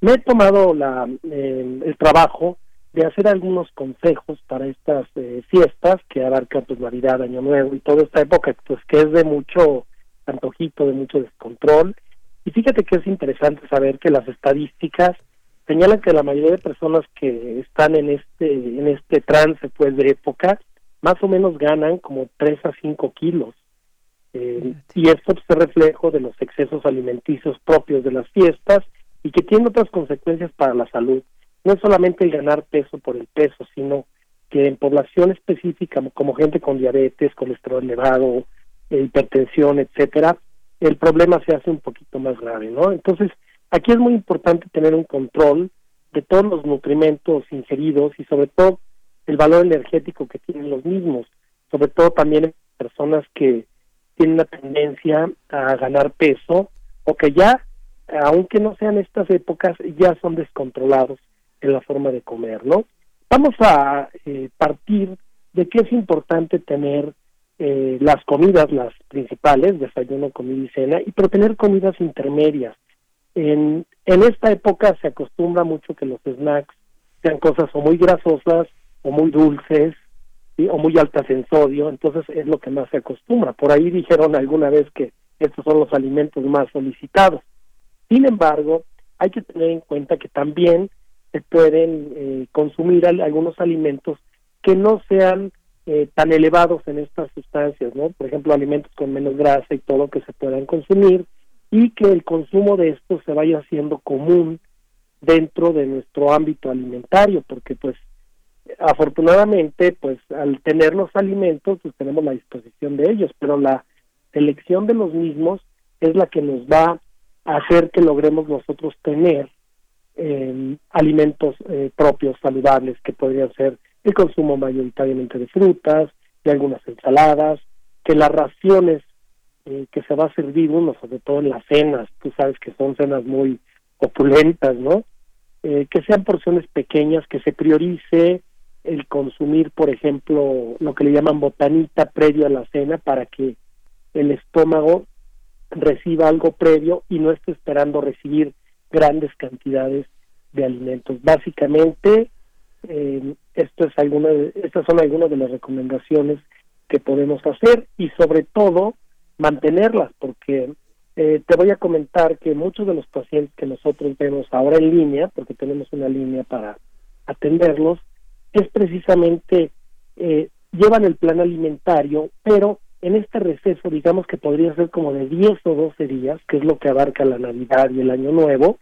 me he tomado la, eh, el trabajo de hacer algunos consejos para estas eh, fiestas que abarcan pues Navidad, Año Nuevo y toda esta época pues que es de mucho antojito, de mucho descontrol. Y fíjate que es interesante saber que las estadísticas señalan que la mayoría de personas que están en este en este trance pues de época más o menos ganan como tres a cinco kilos. Eh, y esto es reflejo de los excesos alimenticios propios de las fiestas y que tiene otras consecuencias para la salud. No es solamente el ganar peso por el peso, sino que en población específica, como gente con diabetes, colesterol elevado, hipertensión, etcétera, el problema se hace un poquito más grave, ¿no? Entonces, aquí es muy importante tener un control de todos los nutrimentos ingeridos y sobre todo el valor energético que tienen los mismos, sobre todo también en personas que tienen una tendencia a ganar peso o que ya, aunque no sean estas épocas, ya son descontrolados en la forma de comer, ¿no? Vamos a eh, partir de que es importante tener Eh, las comidas, las principales, desayuno, comida y cena, y pero tener comidas intermedias. En, en esta época se acostumbra mucho que los snacks sean cosas o muy grasosas, o muy dulces, ¿sí? O muy altas en sodio, entonces es lo que más se acostumbra. Por ahí dijeron alguna vez que estos son los alimentos más solicitados. Sin embargo, hay que tener en cuenta que también se pueden eh, consumir al, algunos alimentos que no sean Eh, tan elevados en estas sustancias, ¿no? Por ejemplo, alimentos con menos grasa y todo lo que se puedan consumir, y que el consumo de estos se vaya haciendo común dentro de nuestro ámbito alimentario, porque pues afortunadamente pues al tener los alimentos pues tenemos la disposición de ellos, pero la elección de los mismos es la que nos va a hacer que logremos nosotros tener eh, alimentos eh, propios, saludables, que podrían ser el consumo mayoritariamente de frutas, de algunas ensaladas, que las raciones eh, que se va a servir uno, sobre todo en las cenas, tú sabes que son cenas muy opulentas, ¿no? Eh, que sean porciones pequeñas, que se priorice el consumir, por ejemplo, lo que le llaman botanita previo a la cena para que el estómago reciba algo previo y no esté esperando recibir grandes cantidades de alimentos. Básicamente, Eh, esto es alguna de, estas son algunas de las recomendaciones que podemos hacer y sobre todo mantenerlas, porque eh, te voy a comentar que muchos de los pacientes que nosotros vemos ahora en línea, porque tenemos una línea para atenderlos, es precisamente eh, llevan el plan alimentario, pero en este receso digamos que podría ser como de diez o doce días, que es lo que abarca la Navidad y el Año Nuevo,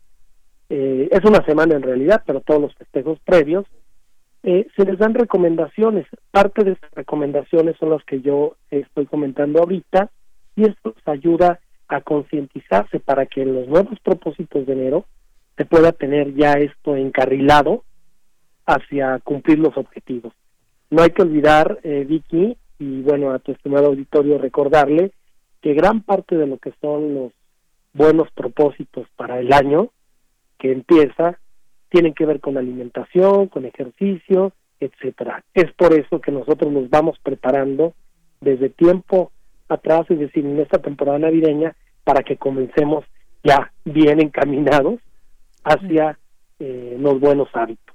eh, es una semana en realidad, pero todos los festejos previos. Eh, se les dan recomendaciones, parte de esas recomendaciones son las que yo estoy comentando ahorita, y esto nos ayuda a concientizarse para que en los nuevos propósitos de enero se pueda tener ya esto encarrilado hacia cumplir los objetivos. No hay que olvidar, eh, Vicky, y bueno, a tu estimado auditorio recordarle que gran parte de lo que son los buenos propósitos para el año que empieza tienen que ver con alimentación, con ejercicio, etcétera. Es por eso que nosotros nos vamos preparando desde tiempo atrás, es decir, en esta temporada navideña, para que comencemos ya bien encaminados hacia eh, los buenos hábitos.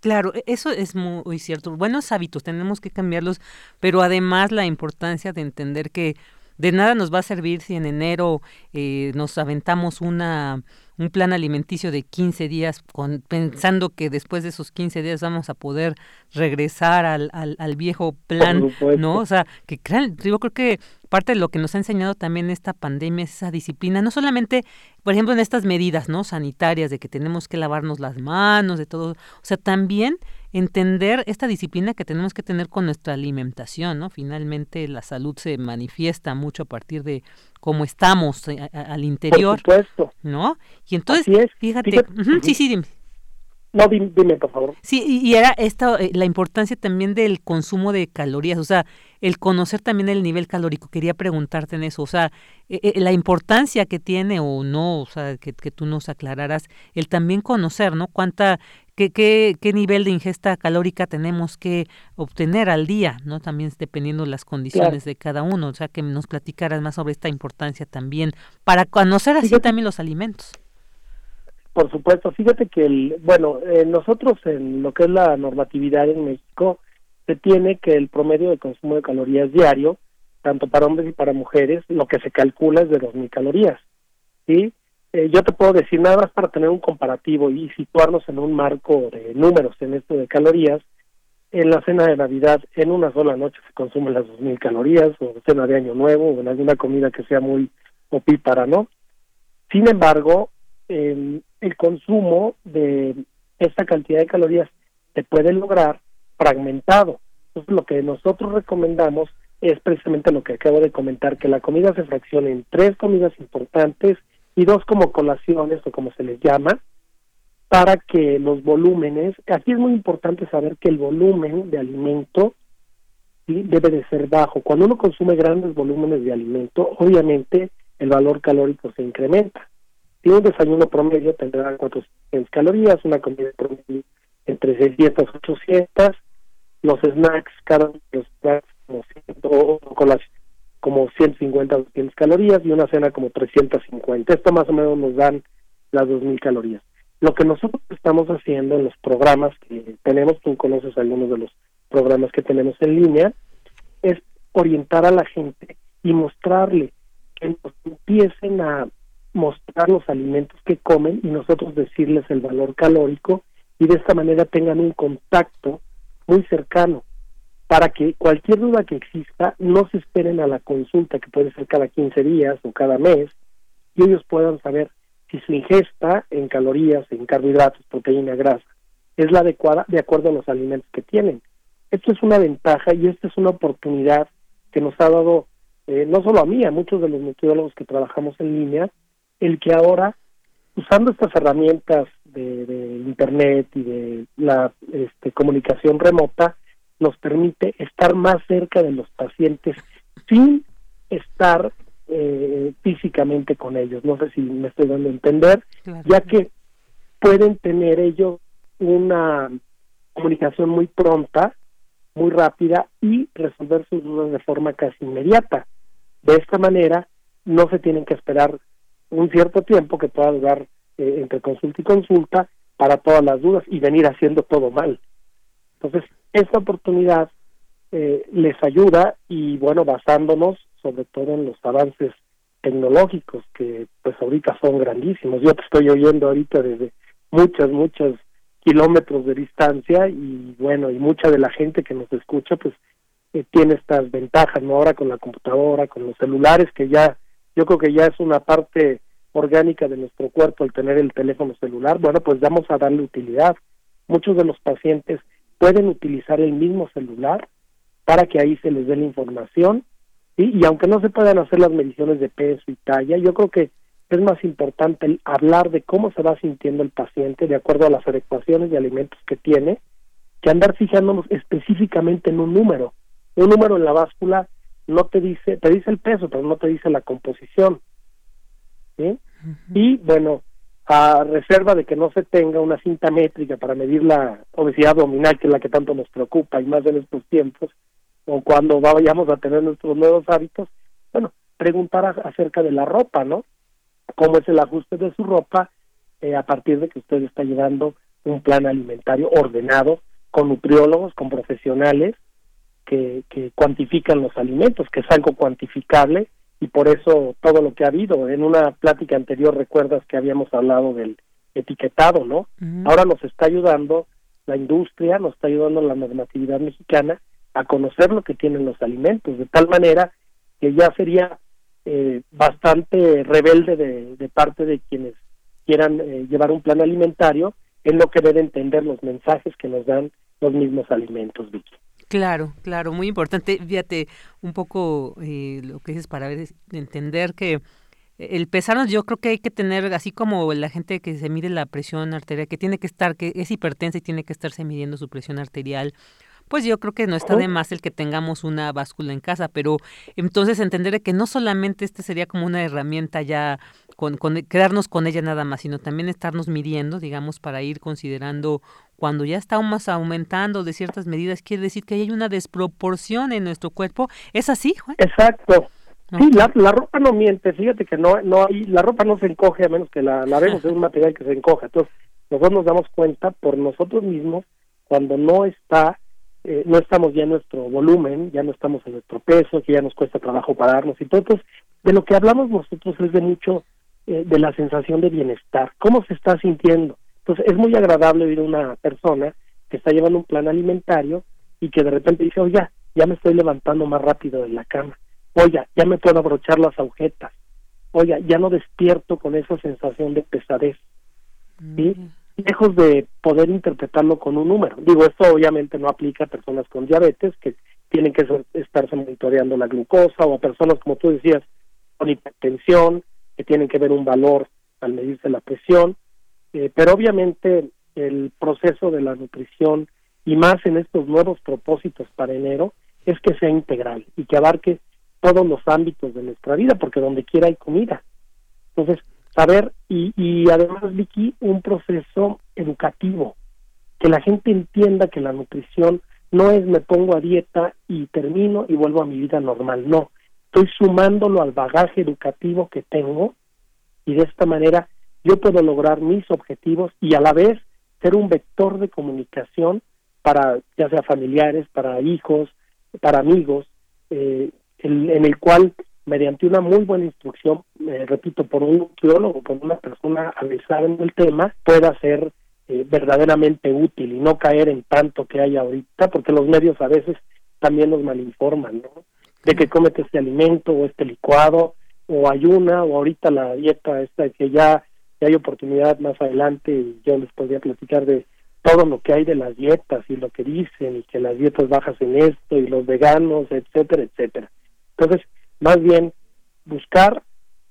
Claro, eso es muy cierto. Buenos hábitos tenemos que cambiarlos, pero además la importancia de entender que de nada nos va a servir si en enero eh, nos aventamos una un plan alimenticio de quince días con, pensando que después de esos quince días vamos a poder regresar al, al, al viejo plan, ¿no? O sea, que yo creo que parte de lo que nos ha enseñado también esta pandemia es esa disciplina, no solamente, por ejemplo, en estas medidas, ¿no?, sanitarias de que tenemos que lavarnos las manos, de todo, o sea, también entender esta disciplina que tenemos que tener con nuestra alimentación, ¿no? Finalmente la salud se manifiesta mucho a partir de cómo estamos a, a, al interior. Por supuesto. ¿No? Y entonces, fíjate, fíjate. Uh-huh, sí, sí, dime. No, dime, dime, por favor. Sí, y era esta la importancia también del consumo de calorías, o sea, el conocer también el nivel calórico. Quería preguntarte en eso, o sea, eh, eh, la importancia que tiene o no, o sea, que, que tú nos aclararas, el también conocer, ¿no? Cuánta ¿Qué, qué, qué nivel de ingesta calórica tenemos que obtener al día, ¿no? También dependiendo las condiciones, claro, de cada uno. O sea, que nos platicaras más sobre esta importancia también, para conocer así fíjate, también los alimentos. Por supuesto, fíjate que, el, bueno, eh, nosotros en lo que es la normatividad en México, se tiene que el promedio de consumo de calorías diario, tanto para hombres y para mujeres, lo que se calcula es de dos mil calorías, ¿sí? Eh, yo te puedo decir nada más para tener un comparativo y situarnos en un marco de números en esto de calorías. En la cena de Navidad, en una sola noche se consumen las dos mil calorías, o cena de Año Nuevo, o en alguna comida que sea muy opípara, ¿no? Sin embargo, eh, el consumo de esta cantidad de calorías se puede lograr fragmentado. Entonces, lo que nosotros recomendamos es precisamente lo que acabo de comentar, que la comida se fraccione en tres comidas importantes y dos como colaciones o como se les llama, para que los volúmenes, aquí es muy importante saber que el volumen de alimento, ¿sí?, debe de ser bajo. Cuando uno consume grandes volúmenes de alimento, obviamente el valor calórico se incrementa. Si un desayuno promedio tendrá cuatrocientas calorías, una comida promedio entre seiscientas y ochocientas, los snacks, cada uno de los snacks como, o colaciones, como ciento cincuenta a doscientas calorías, y una cena como trescientas cincuenta. Esto más o menos nos dan las dos mil calorías. Lo que nosotros estamos haciendo en los programas que tenemos, tú conoces algunos de los programas que tenemos en línea, es orientar a la gente y mostrarle que nos empiecen a mostrar los alimentos que comen y nosotros decirles el valor calórico, y de esta manera tengan un contacto muy cercano, para que cualquier duda que exista no se esperen a la consulta, que puede ser cada quince días o cada mes, y ellos puedan saber si su ingesta en calorías, en carbohidratos, proteína, grasa, es la adecuada de acuerdo a los alimentos que tienen. Esto es una ventaja y esta es una oportunidad que nos ha dado, eh, no solo a mí, a muchos de los nutriólogos que trabajamos en línea, el que ahora, usando estas herramientas de, de internet y de la este, comunicación remota, nos permite estar más cerca de los pacientes sin estar eh, físicamente con ellos. No sé si me estoy dando a entender, claro, ya que pueden tener ellos una comunicación muy pronta, muy rápida, y resolver sus dudas de forma casi inmediata. De esta manera no se tienen que esperar un cierto tiempo que pueda durar eh, entre consulta y consulta para todas las dudas y venir haciendo todo mal. Entonces, esta oportunidad eh, les ayuda, y bueno, basándonos sobre todo en los avances tecnológicos que pues ahorita son grandísimos. Yo te estoy oyendo ahorita desde muchas, muchos kilómetros de distancia, y bueno, y mucha de la gente que nos escucha pues eh, tiene estas ventajas, ¿no? Ahora con la computadora, con los celulares, que ya, yo creo que ya es una parte orgánica de nuestro cuerpo el tener el teléfono celular. Bueno, pues vamos a darle utilidad. Muchos de los pacientes pueden utilizar el mismo celular para que ahí se les dé la información, ¿sí? Y aunque no se puedan hacer las mediciones de peso y talla, yo creo que es más importante el hablar de cómo se va sintiendo el paciente de acuerdo a las adecuaciones de alimentos que tiene, que andar fijándonos específicamente en un número. Un número en la báscula no te dice, te dice el peso, pero no te dice la composición, ¿sí? Y bueno, a reserva de que no se tenga una cinta métrica para medir la obesidad abdominal, que es la que tanto nos preocupa, y más en estos tiempos, o cuando vayamos a tener nuestros nuevos hábitos, bueno, preguntar a, acerca de la ropa, ¿no? ¿Cómo es el ajuste de su ropa eh, a partir de que usted está llevando un plan alimentario ordenado, con nutriólogos, con profesionales que, que cuantifican los alimentos, que es algo cuantificable? Y por eso todo lo que ha habido, en una plática anterior recuerdas que habíamos hablado del etiquetado, ¿no? Uh-huh. Ahora nos está ayudando la industria, nos está ayudando la normatividad mexicana a conocer lo que tienen los alimentos, de tal manera que ya sería eh, bastante rebelde de, de parte de quienes quieran eh, llevar un plan alimentario, en lo que debe entender los mensajes que nos dan los mismos alimentos, Vicky. Claro, claro, muy importante. Fíjate un poco eh, lo que dices, para ver, entender que el pesarnos, yo creo que hay que tener, así como la gente que se mide la presión arterial, que tiene que estar, que es hipertensa y tiene que estarse midiendo su presión arterial, pues yo creo que no está de más el que tengamos una báscula en casa, pero entonces entender que no solamente este sería como una herramienta ya, con, con, quedarnos con ella nada más, sino también estarnos midiendo, digamos, para ir considerando cuando ya estamos aumentando de ciertas medidas, quiere decir que hay una desproporción en nuestro cuerpo. ¿Es así, Juan? Exacto. Sí, la, la ropa no miente, fíjate que no no hay, la ropa no se encoge a menos que la lavemos, es un material que se encoja. Entonces, nosotros nos damos cuenta por nosotros mismos cuando no está, eh, no estamos ya en nuestro volumen, ya no estamos en nuestro peso, que ya nos cuesta trabajo pararnos y todo. Entonces, de lo que hablamos nosotros es de mucho, eh, de la sensación de bienestar, cómo se está sintiendo. Entonces, es muy agradable oír a una persona que está llevando un plan alimentario y que de repente dice, oiga, ya me estoy levantando más rápido de la cama. Oiga, ya me puedo abrochar las agujetas. Oiga, ya no despierto con esa sensación de pesadez. ¿Sí? Mm. Lejos de poder interpretarlo con un número. Digo, esto obviamente no aplica a personas con diabetes que tienen que estarse monitoreando la glucosa, o a personas, como tú decías, con hipertensión, que tienen que ver un valor al medirse la presión. Eh, pero obviamente el proceso de la nutrición, y más en estos nuevos propósitos para enero, es que sea integral y que abarque todos los ámbitos de nuestra vida, porque donde quiera hay comida. Entonces, saber, y, y además, Vicky, un proceso educativo, que la gente entienda que la nutrición no es me pongo a dieta y termino y vuelvo a mi vida normal, no. Estoy sumándolo al bagaje educativo que tengo, y de esta manera yo puedo lograr mis objetivos y a la vez ser un vector de comunicación para, ya sea familiares, para hijos, para amigos, eh, En, en el cual, mediante una muy buena instrucción, eh, repito, por un nutriólogo, por una persona avisada en el tema, pueda ser eh, verdaderamente útil y no caer en tanto que hay ahorita, porque los medios a veces también nos malinforman, ¿no? De que cómete este alimento o este licuado, o ayuna, o ahorita la dieta esta, que ya, ya hay oportunidad más adelante, y yo les podría platicar de todo lo que hay de las dietas y lo que dicen, y que las dietas bajas en esto, y los veganos, etcétera, etcétera. Entonces, más bien, buscar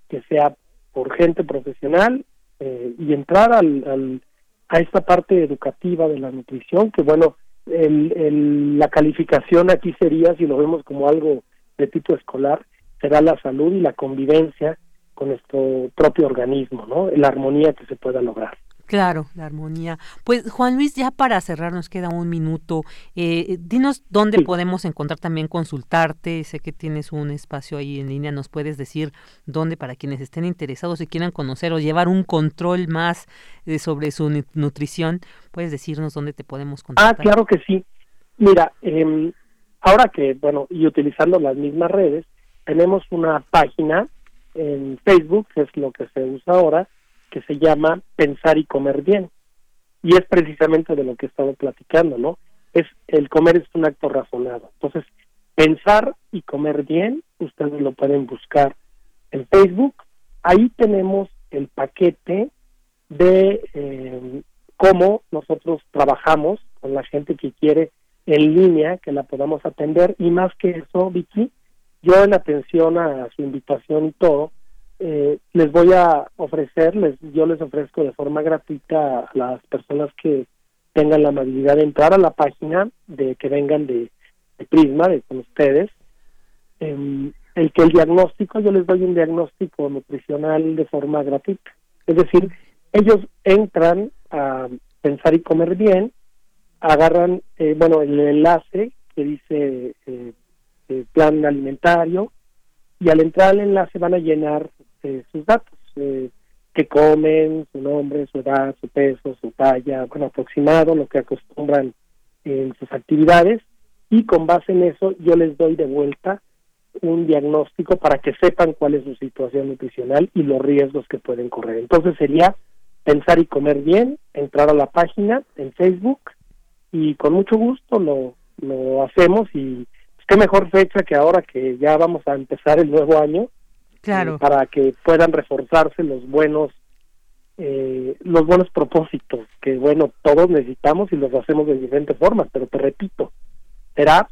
que sea por gente profesional eh, y entrar al, al, a esta parte educativa de la nutrición, que bueno, el, el, la calificación aquí sería, si lo vemos como algo de tipo escolar, será la salud y la convivencia con nuestro propio organismo, ¿no? La armonía que se pueda lograr. Claro, la armonía. Pues, Juan Luis, ya para cerrar nos queda un minuto. Eh, dinos dónde sí. podemos encontrar también, consultarte. Sé que tienes un espacio ahí en línea. ¿Nos puedes decir dónde, para quienes estén interesados y quieran conocer o llevar un control más eh, sobre su nut- nutrición? ¿Puedes decirnos dónde te podemos contactar? Ah, claro que sí. Mira, eh, ahora que, bueno, y utilizando las mismas redes, tenemos una página en Facebook, que es lo que se usa ahora, que se llama Pensar y Comer Bien, y es precisamente de lo que estamos platicando, ¿no? Es el comer es un acto razonado. Entonces, Pensar y Comer Bien, ustedes lo pueden buscar en Facebook. Ahí tenemos el paquete de eh, cómo nosotros trabajamos con la gente que quiere en línea, que la podamos atender, y más que eso, Vicky, yo en atención a su invitación y todo, Eh, les voy a ofrecer, les, yo les ofrezco de forma gratuita a las personas que tengan la amabilidad de entrar a la página, de que vengan de, de Prisma, de con ustedes, eh, el que el diagnóstico, yo les doy un diagnóstico nutricional de forma gratuita. Es decir, ellos entran a Pensar y Comer Bien, agarran, eh, bueno, el enlace que dice eh, eh, plan alimentario, y al entrar al enlace van a llenar Eh, sus datos, eh, que comen, su nombre, su edad, su peso, su talla, bueno, aproximado, lo que acostumbran en sus actividades, y con base en eso yo les doy de vuelta un diagnóstico para que sepan cuál es su situación nutricional y los riesgos que pueden correr. Entonces sería Pensar y Comer Bien, entrar a la página en Facebook, y con mucho gusto lo, lo hacemos, y pues, qué mejor fecha que ahora que ya vamos a empezar el nuevo año. Claro. Para que puedan reforzarse los buenos eh, los buenos propósitos que, bueno, todos necesitamos y los hacemos de diferentes formas, pero te repito, será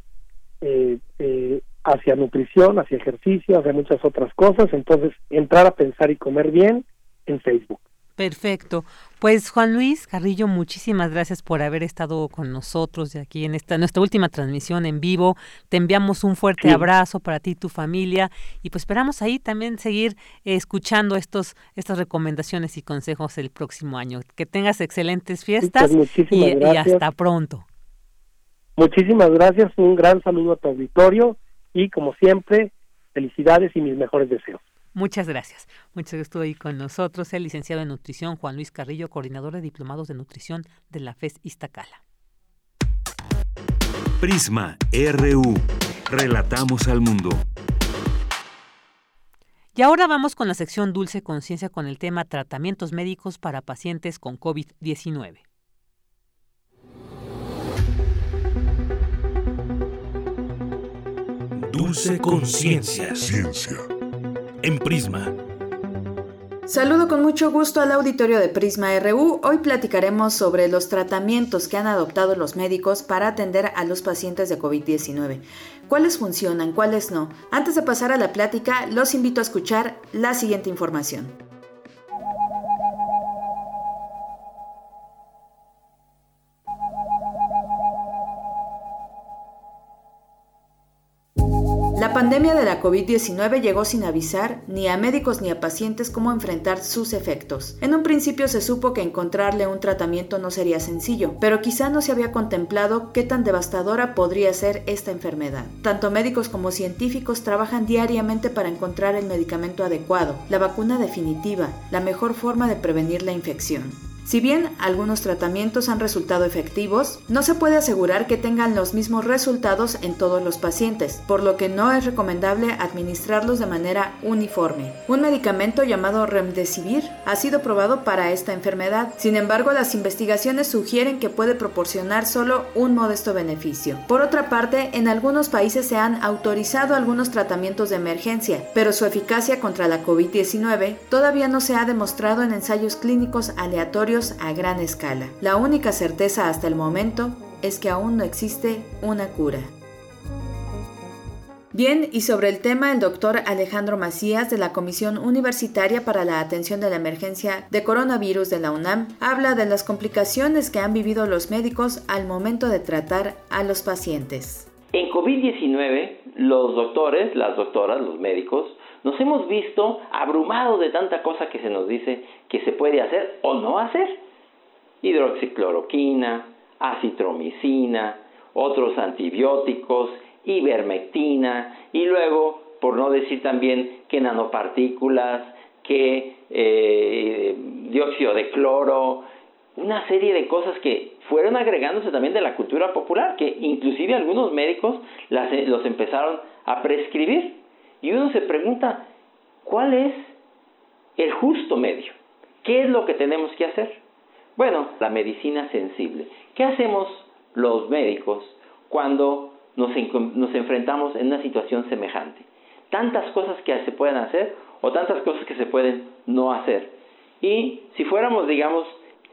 eh, eh, hacia nutrición, hacia ejercicio, hacia muchas otras cosas. Entonces, entrar a Pensar y Comer Bien en Facebook. Perfecto. Pues Juan Luis Carrillo, muchísimas gracias por haber estado con nosotros de aquí en esta nuestra última transmisión en vivo. Te enviamos un fuerte sí. abrazo para ti y tu familia y pues esperamos ahí también seguir eh, escuchando estos estas recomendaciones y consejos el próximo año. Que tengas excelentes fiestas pues y, y hasta pronto. Muchísimas gracias, un gran saludo a tu auditorio y como siempre, felicidades y mis mejores deseos. Muchas gracias. Muchas gracias. Estuvo ahí con nosotros el licenciado en nutrición Juan Luis Carrillo, coordinador de diplomados de nutrición de la F E S Iztacala. Prisma R U. Relatamos al mundo. Y ahora vamos con la sección Dulce Conciencia con el tema tratamientos médicos para pacientes con COVID diecinueve. Dulce Conciencia. Ciencia. En Prisma. Saludo con mucho gusto al auditorio de Prisma R U. Hoy platicaremos sobre los tratamientos que han adoptado los médicos para atender a los pacientes de COVID diecinueve. ¿Cuáles funcionan, cuáles no? Antes de pasar a la plática, los invito a escuchar la siguiente información. La pandemia de la COVID diecinueve llegó sin avisar ni a médicos ni a pacientes cómo enfrentar sus efectos. En un principio se supo que encontrarle un tratamiento no sería sencillo, pero quizá no se había contemplado qué tan devastadora podría ser esta enfermedad. Tanto médicos como científicos trabajan diariamente para encontrar el medicamento adecuado, la vacuna definitiva, la mejor forma de prevenir la infección. Si bien algunos tratamientos han resultado efectivos, no se puede asegurar que tengan los mismos resultados en todos los pacientes, por lo que no es recomendable administrarlos de manera uniforme. Un medicamento llamado Remdesivir ha sido probado para esta enfermedad, sin embargo, las investigaciones sugieren que puede proporcionar solo un modesto beneficio. Por otra parte, en algunos países se han autorizado algunos tratamientos de emergencia, pero su eficacia contra la COVID diecinueve todavía no se ha demostrado en ensayos clínicos aleatorios a gran escala. La única certeza hasta el momento es que aún no existe una cura. Bien, y sobre el tema, el doctor Alejandro Macías de la Comisión Universitaria para la Atención de la Emergencia de Coronavirus de la UNAM habla de las complicaciones que han vivido los médicos al momento de tratar a los pacientes. En COVID diecinueve, los doctores, las doctoras, los médicos, nos hemos visto abrumados de tanta cosa que se nos dice que se puede hacer o no hacer. Hidroxicloroquina, acitromicina, otros antibióticos, ivermectina y luego, por no decir también que nanopartículas, que eh, dióxido de cloro, una serie de cosas que fueron agregándose también de la cultura popular, que inclusive algunos médicos las, los empezaron a prescribir. Y uno se pregunta, ¿cuál es el justo medio? ¿Qué es lo que tenemos que hacer? Bueno, la medicina sensible. ¿Qué hacemos los médicos cuando nos, nos enfrentamos en una situación semejante? Tantas cosas que se pueden hacer o tantas cosas que se pueden no hacer. Y si fuéramos, digamos,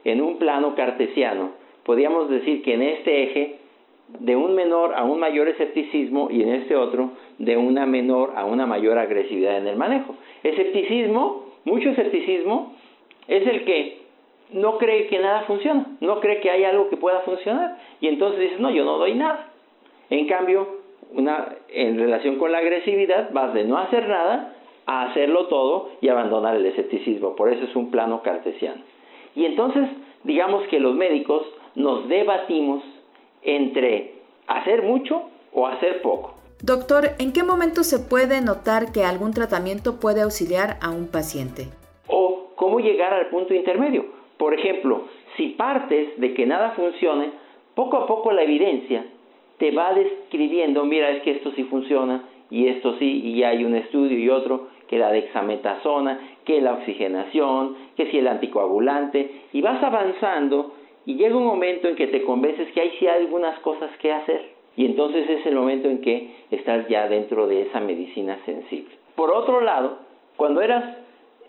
en un plano cartesiano, podríamos decir que en este eje, de un menor a un mayor escepticismo y en este otro de una menor a una mayor agresividad en el manejo. Escepticismo, mucho escepticismo, es el que no cree que nada funciona, no cree que hay algo que pueda funcionar y entonces dice, no, yo no doy nada. En cambio, una, en relación con la agresividad, vas de no hacer nada a hacerlo todo y abandonar el escepticismo. Por eso es un plano cartesiano. Y entonces, digamos que los médicos nos debatimos entre hacer mucho o hacer poco. Doctor, ¿en qué momento se puede notar que algún tratamiento puede auxiliar a un paciente? O cómo llegar al punto intermedio. Por ejemplo, si partes de que nada funcione, poco a poco la evidencia te va describiendo, mira, es que esto sí funciona y esto sí, y hay un estudio y otro, que la dexametasona, que la oxigenación, que si el anticoagulante, y vas avanzando. Y llega un momento en que te convences que hay sí algunas cosas que hacer. Y entonces es el momento en que estás ya dentro de esa medicina sensible. Por otro lado, cuando eras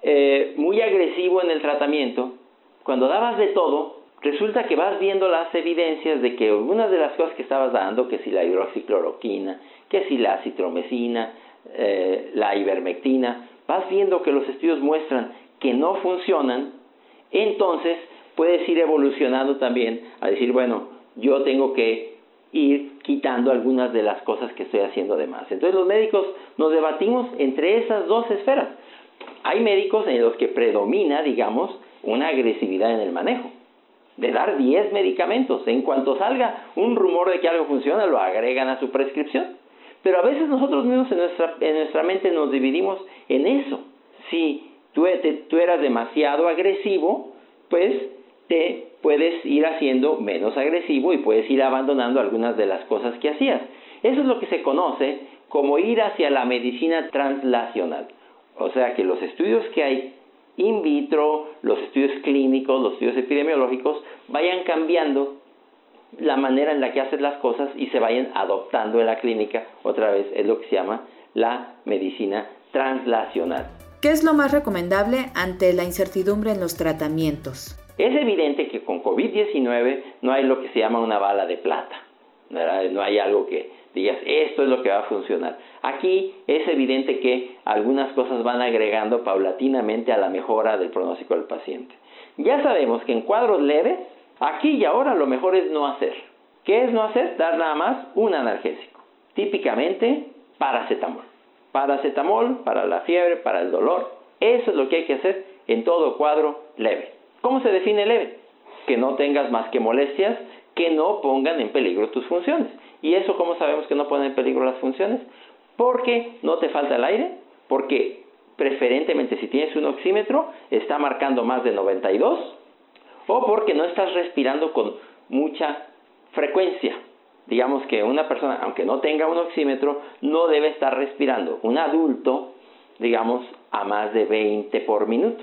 eh, muy agresivo en el tratamiento, cuando dabas de todo, resulta que vas viendo las evidencias de que algunas de las cosas que estabas dando, que si la hidroxicloroquina, que si la acitromicina, eh, la ivermectina, vas viendo que los estudios muestran que no funcionan, entonces puedes ir evolucionando también a decir, bueno, yo tengo que ir quitando algunas de las cosas que estoy haciendo de más. Entonces los médicos nos debatimos entre esas dos esferas. Hay médicos en los que predomina, digamos, una agresividad en el manejo, de dar diez medicamentos. En cuanto salga un rumor de que algo funciona, lo agregan a su prescripción. Pero a veces nosotros mismos en nuestra, en nuestra mente nos dividimos en eso. Si tú, te, tú eras demasiado agresivo, pues te puedes ir haciendo menos agresivo y puedes ir abandonando algunas de las cosas que hacías. Eso es lo que se conoce como ir hacia la medicina translacional. O sea que los estudios que hay in vitro, los estudios clínicos, los estudios epidemiológicos, vayan cambiando la manera en la que haces las cosas y se vayan adoptando en la clínica. Otra vez es lo que se llama la medicina translacional. ¿Qué es lo más recomendable ante la incertidumbre en los tratamientos? Es evidente que con COVID diecinueve no hay lo que se llama una bala de plata, ¿verdad? No hay algo que digas, esto es lo que va a funcionar. Aquí es evidente que algunas cosas van agregando paulatinamente a la mejora del pronóstico del paciente. Ya sabemos que en cuadros leves, aquí y ahora lo mejor es no hacer. ¿Qué es no hacer? Dar nada más un analgésico. Típicamente paracetamol. Paracetamol para la fiebre, para el dolor. Eso es lo que hay que hacer en todo cuadro leve. ¿Cómo se define leve? Que no tengas más que molestias que no pongan en peligro tus funciones. ¿Y eso cómo sabemos que no ponen en peligro las funciones? Porque no te falta el aire, porque preferentemente si tienes un oxímetro está marcando más de noventa y dos, o porque no estás respirando con mucha frecuencia. Digamos que una persona, aunque no tenga un oxímetro, no debe estar respirando. Un adulto, digamos, a más de veinte por minuto.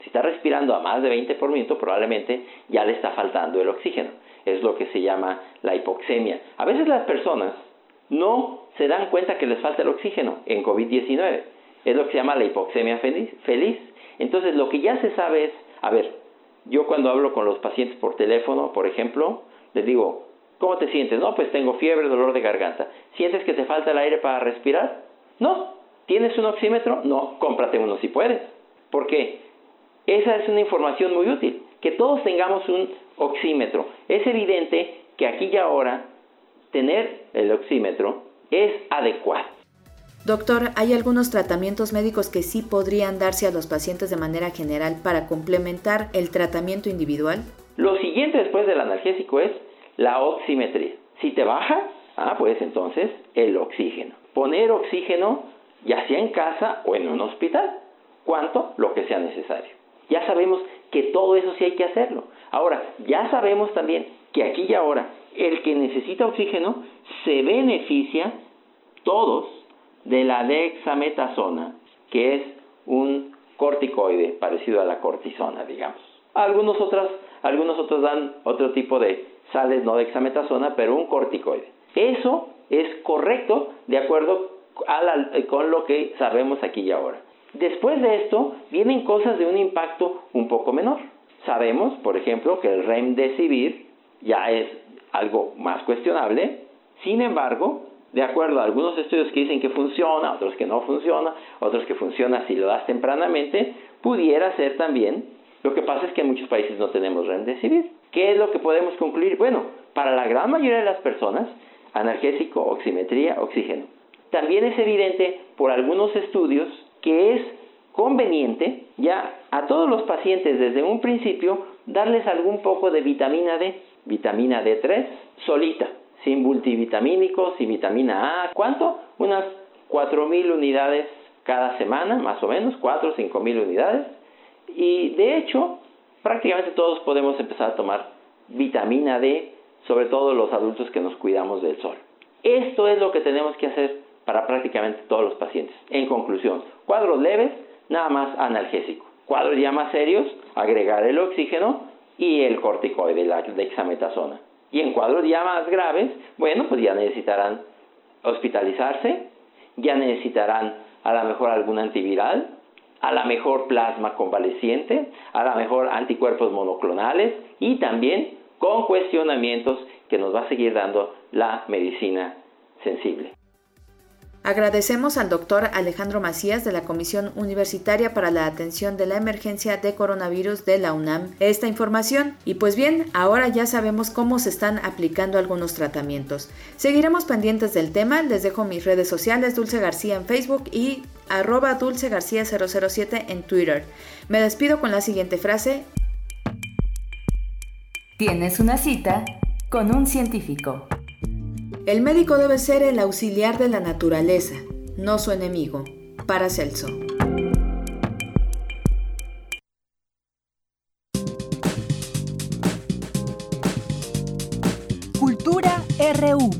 Si está respirando a más de veinte por minuto, probablemente ya le está faltando el oxígeno. Es lo que se llama la hipoxemia. A veces las personas no se dan cuenta que les falta el oxígeno en COVID diecinueve. Es lo que se llama la hipoxemia feliz. Entonces, lo que ya se sabe es, a ver, yo cuando hablo con los pacientes por teléfono, por ejemplo, les digo, ¿cómo te sientes? No, pues tengo fiebre, dolor de garganta. ¿Sientes que te falta el aire para respirar? No. ¿Tienes un oxímetro? No, cómprate uno si puedes. ¿Por qué? Esa es una información muy útil, que todos tengamos un oxímetro. Es evidente que aquí y ahora tener el oxímetro es adecuado. Doctor, ¿hay algunos tratamientos médicos que sí podrían darse a los pacientes de manera general para complementar el tratamiento individual? Lo siguiente después del analgésico es la oximetría. Si te baja, ah, pues entonces el oxígeno. Poner oxígeno ya sea en casa o en un hospital, cuanto lo que sea necesario. Ya sabemos que todo eso sí hay que hacerlo. Ahora, ya sabemos también que aquí y ahora el que necesita oxígeno se beneficia todos de la dexametasona, que es un corticoide parecido a la cortisona, digamos. Algunos otros, algunos otros dan otro tipo de sales, no dexametasona, pero un corticoide. Eso es correcto de acuerdo a la, con lo que sabemos aquí y ahora. Después de esto, vienen cosas de un impacto un poco menor. Sabemos, por ejemplo, que el remdesivir ya es algo más cuestionable. Sin embargo, de acuerdo a algunos estudios que dicen que funciona, otros que no funciona, otros que funciona si lo das tempranamente, pudiera ser también. Lo que pasa es que en muchos países no tenemos remdesivir. ¿Qué es lo que podemos concluir? Bueno, para la gran mayoría de las personas, analgésico, oximetría, oxígeno. También es evidente por algunos estudios que es conveniente ya a todos los pacientes desde un principio darles algún poco de vitamina D, vitamina D tres solita, sin multivitamínicos, sin vitamina A. ¿Cuánto? Unas cuatro mil unidades cada semana, más o menos, cuatro o cinco mil unidades. Y de hecho, prácticamente todos podemos empezar a tomar vitamina D, sobre todo los adultos que nos cuidamos del sol. Esto es lo que tenemos que hacer para prácticamente todos los pacientes. En conclusión, cuadros leves, nada más analgésico. Cuadros ya más serios, agregar el oxígeno y el corticoide, la dexametasona. Y en cuadros ya más graves, bueno, pues ya necesitarán hospitalizarse, ya necesitarán a lo mejor algún antiviral, a lo mejor plasma convaleciente, a lo mejor anticuerpos monoclonales y también con cuestionamientos que nos va a seguir dando la medicina sensible. Agradecemos al doctor Alejandro Macías de la Comisión Universitaria para la Atención de la Emergencia de Coronavirus de la UNAM esta información. Y pues bien, ahora ya sabemos cómo se están aplicando algunos tratamientos. Seguiremos pendientes del tema. Les dejo mis redes sociales, Dulce García en Facebook y arroba Dulce García cero cero siete en Twitter. Me despido con la siguiente frase. Tienes una cita con un científico. El médico debe ser el auxiliar de la naturaleza, no su enemigo. Paracelso. Cultura R U.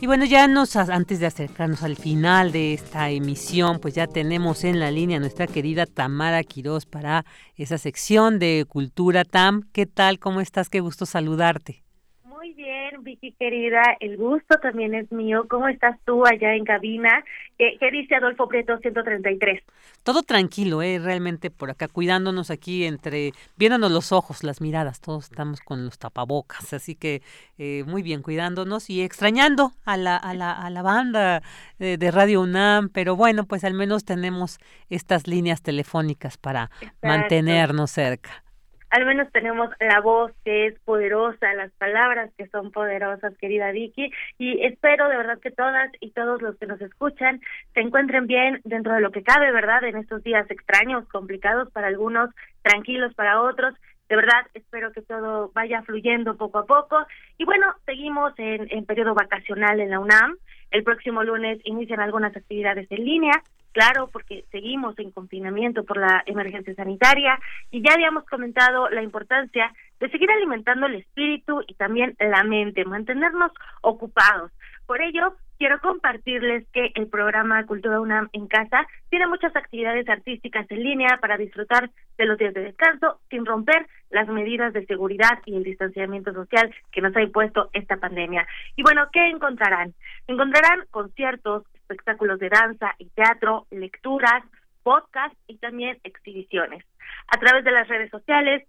Y bueno, ya nos, antes de acercarnos al final de esta emisión, pues ya tenemos en la línea a nuestra querida Tamara Quiroz para esa sección de Cultura. Tam, ¿qué tal? ¿Cómo estás? Qué gusto saludarte. Muy bien, Vicky querida, el gusto también es mío. ¿Cómo estás tú allá en cabina? ¿Qué, qué dice Adolfo Prieto ciento treinta y tres? Todo tranquilo, eh, realmente por acá, cuidándonos aquí entre, viéndonos los ojos, las miradas, todos estamos con los tapabocas, así que eh, muy bien, cuidándonos y extrañando a la, a la, a la banda eh, de Radio UNAM, pero bueno, pues al menos tenemos estas líneas telefónicas para Exacto. mantenernos cerca. Al menos tenemos la voz que es poderosa, las palabras que son poderosas, querida Vicky, y espero de verdad que todas y todos los que nos escuchan se encuentren bien dentro de lo que cabe, ¿verdad? En estos días extraños, complicados para algunos, tranquilos para otros. De verdad, espero que todo vaya fluyendo poco a poco. Y bueno, seguimos en, en periodo vacacional en la UNAM. El próximo lunes inician algunas actividades en línea. Claro, porque seguimos en confinamiento por la emergencia sanitaria y ya habíamos comentado la importancia de seguir alimentando el espíritu y también la mente, mantenernos ocupados. Por ello, quiero compartirles que el programa Cultura UNAM en Casa tiene muchas actividades artísticas en línea para disfrutar de los días de descanso sin romper las medidas de seguridad y el distanciamiento social que nos ha impuesto esta pandemia. Y bueno, ¿qué encontrarán? Encontrarán conciertos, espectáculos de danza y teatro, lecturas, podcasts y también exhibiciones. A través de las redes sociales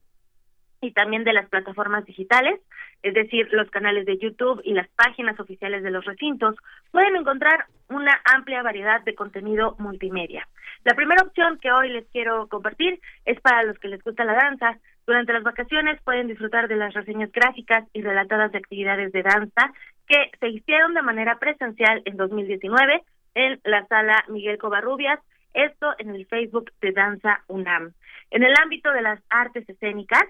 y también de las plataformas digitales, es decir, los canales de YouTube y las páginas oficiales de los recintos, pueden encontrar una amplia variedad de contenido multimedia. La primera opción que hoy les quiero compartir es para los que les gusta la danza. Durante las vacaciones pueden disfrutar de las reseñas gráficas y relatadas de actividades de danza que se hicieron de manera presencial en dos mil diecinueve en la Sala Miguel Covarrubias, esto en el Facebook de Danza UNAM. En el ámbito de las artes escénicas,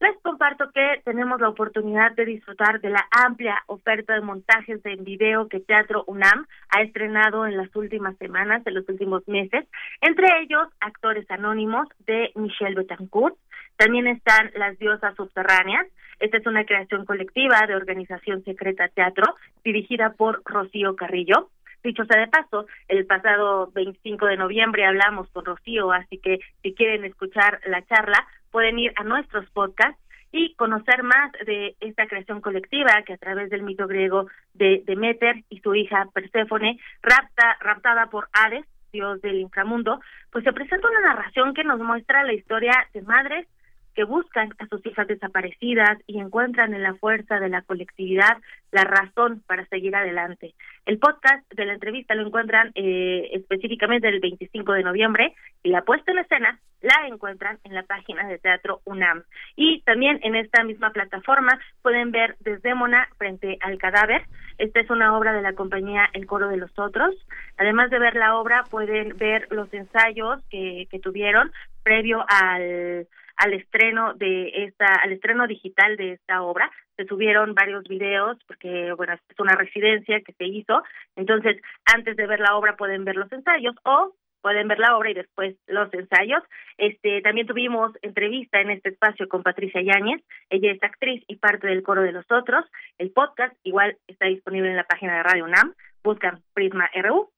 les comparto que tenemos la oportunidad de disfrutar de la amplia oferta de montajes en video que Teatro UNAM ha estrenado en las últimas semanas, en los últimos meses, entre ellos Actores Anónimos de Michelle Betancourt. También están Las Diosas Subterráneas. Esta es una creación colectiva de Organización Secreta Teatro, dirigida por Rocío Carrillo. Dicho sea de paso, el pasado veinticinco de noviembre hablamos con Rocío, así que si quieren escuchar la charla, pueden ir a nuestros podcasts y conocer más de esta creación colectiva que a través del mito griego de Deméter y su hija Perséfone, rapta, raptada por Hades, dios del inframundo, pues se presenta una narración que nos muestra la historia de madres que buscan a sus hijas desaparecidas y encuentran en la fuerza de la colectividad la razón para seguir adelante. El podcast de la entrevista lo encuentran eh, específicamente el veinticinco de noviembre y la puesta en escena la encuentran en la página de Teatro UNAM. Y también en esta misma plataforma pueden ver Desdémona frente al cadáver. Esta es una obra de la compañía El Coro de los Otros. Además de ver la obra, pueden ver los ensayos que, que tuvieron previo al... al estreno de esta, al estreno digital de esta obra. Se subieron varios videos porque, bueno, es una residencia que se hizo, entonces antes de ver la obra pueden ver los ensayos o pueden ver la obra y después los ensayos. Este, también tuvimos entrevista en este espacio con Patricia Yáñez, ella es actriz y parte del Coro de los Otros. El podcast igual está disponible en la página de Radio UNAM, buscan Prisma R U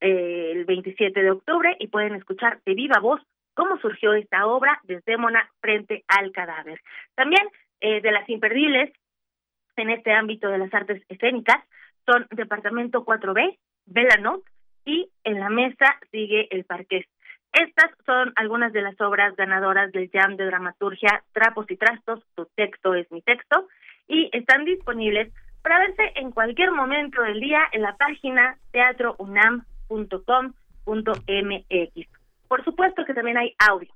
eh, el veintisiete de octubre y pueden escuchar de viva voz cómo surgió esta obra, Desdémona frente al cadáver. También eh, de las imperdibles en este ámbito de las artes escénicas son Departamento cuatro B, Bella Note y En la Mesa sigue el Parqués. Estas son algunas de las obras ganadoras del Jam de Dramaturgia Trapos y Trastos, tu texto es mi texto, y están disponibles para verse en cualquier momento del día en la página teatro u n a m punto com punto m x. Por supuesto que también hay audio.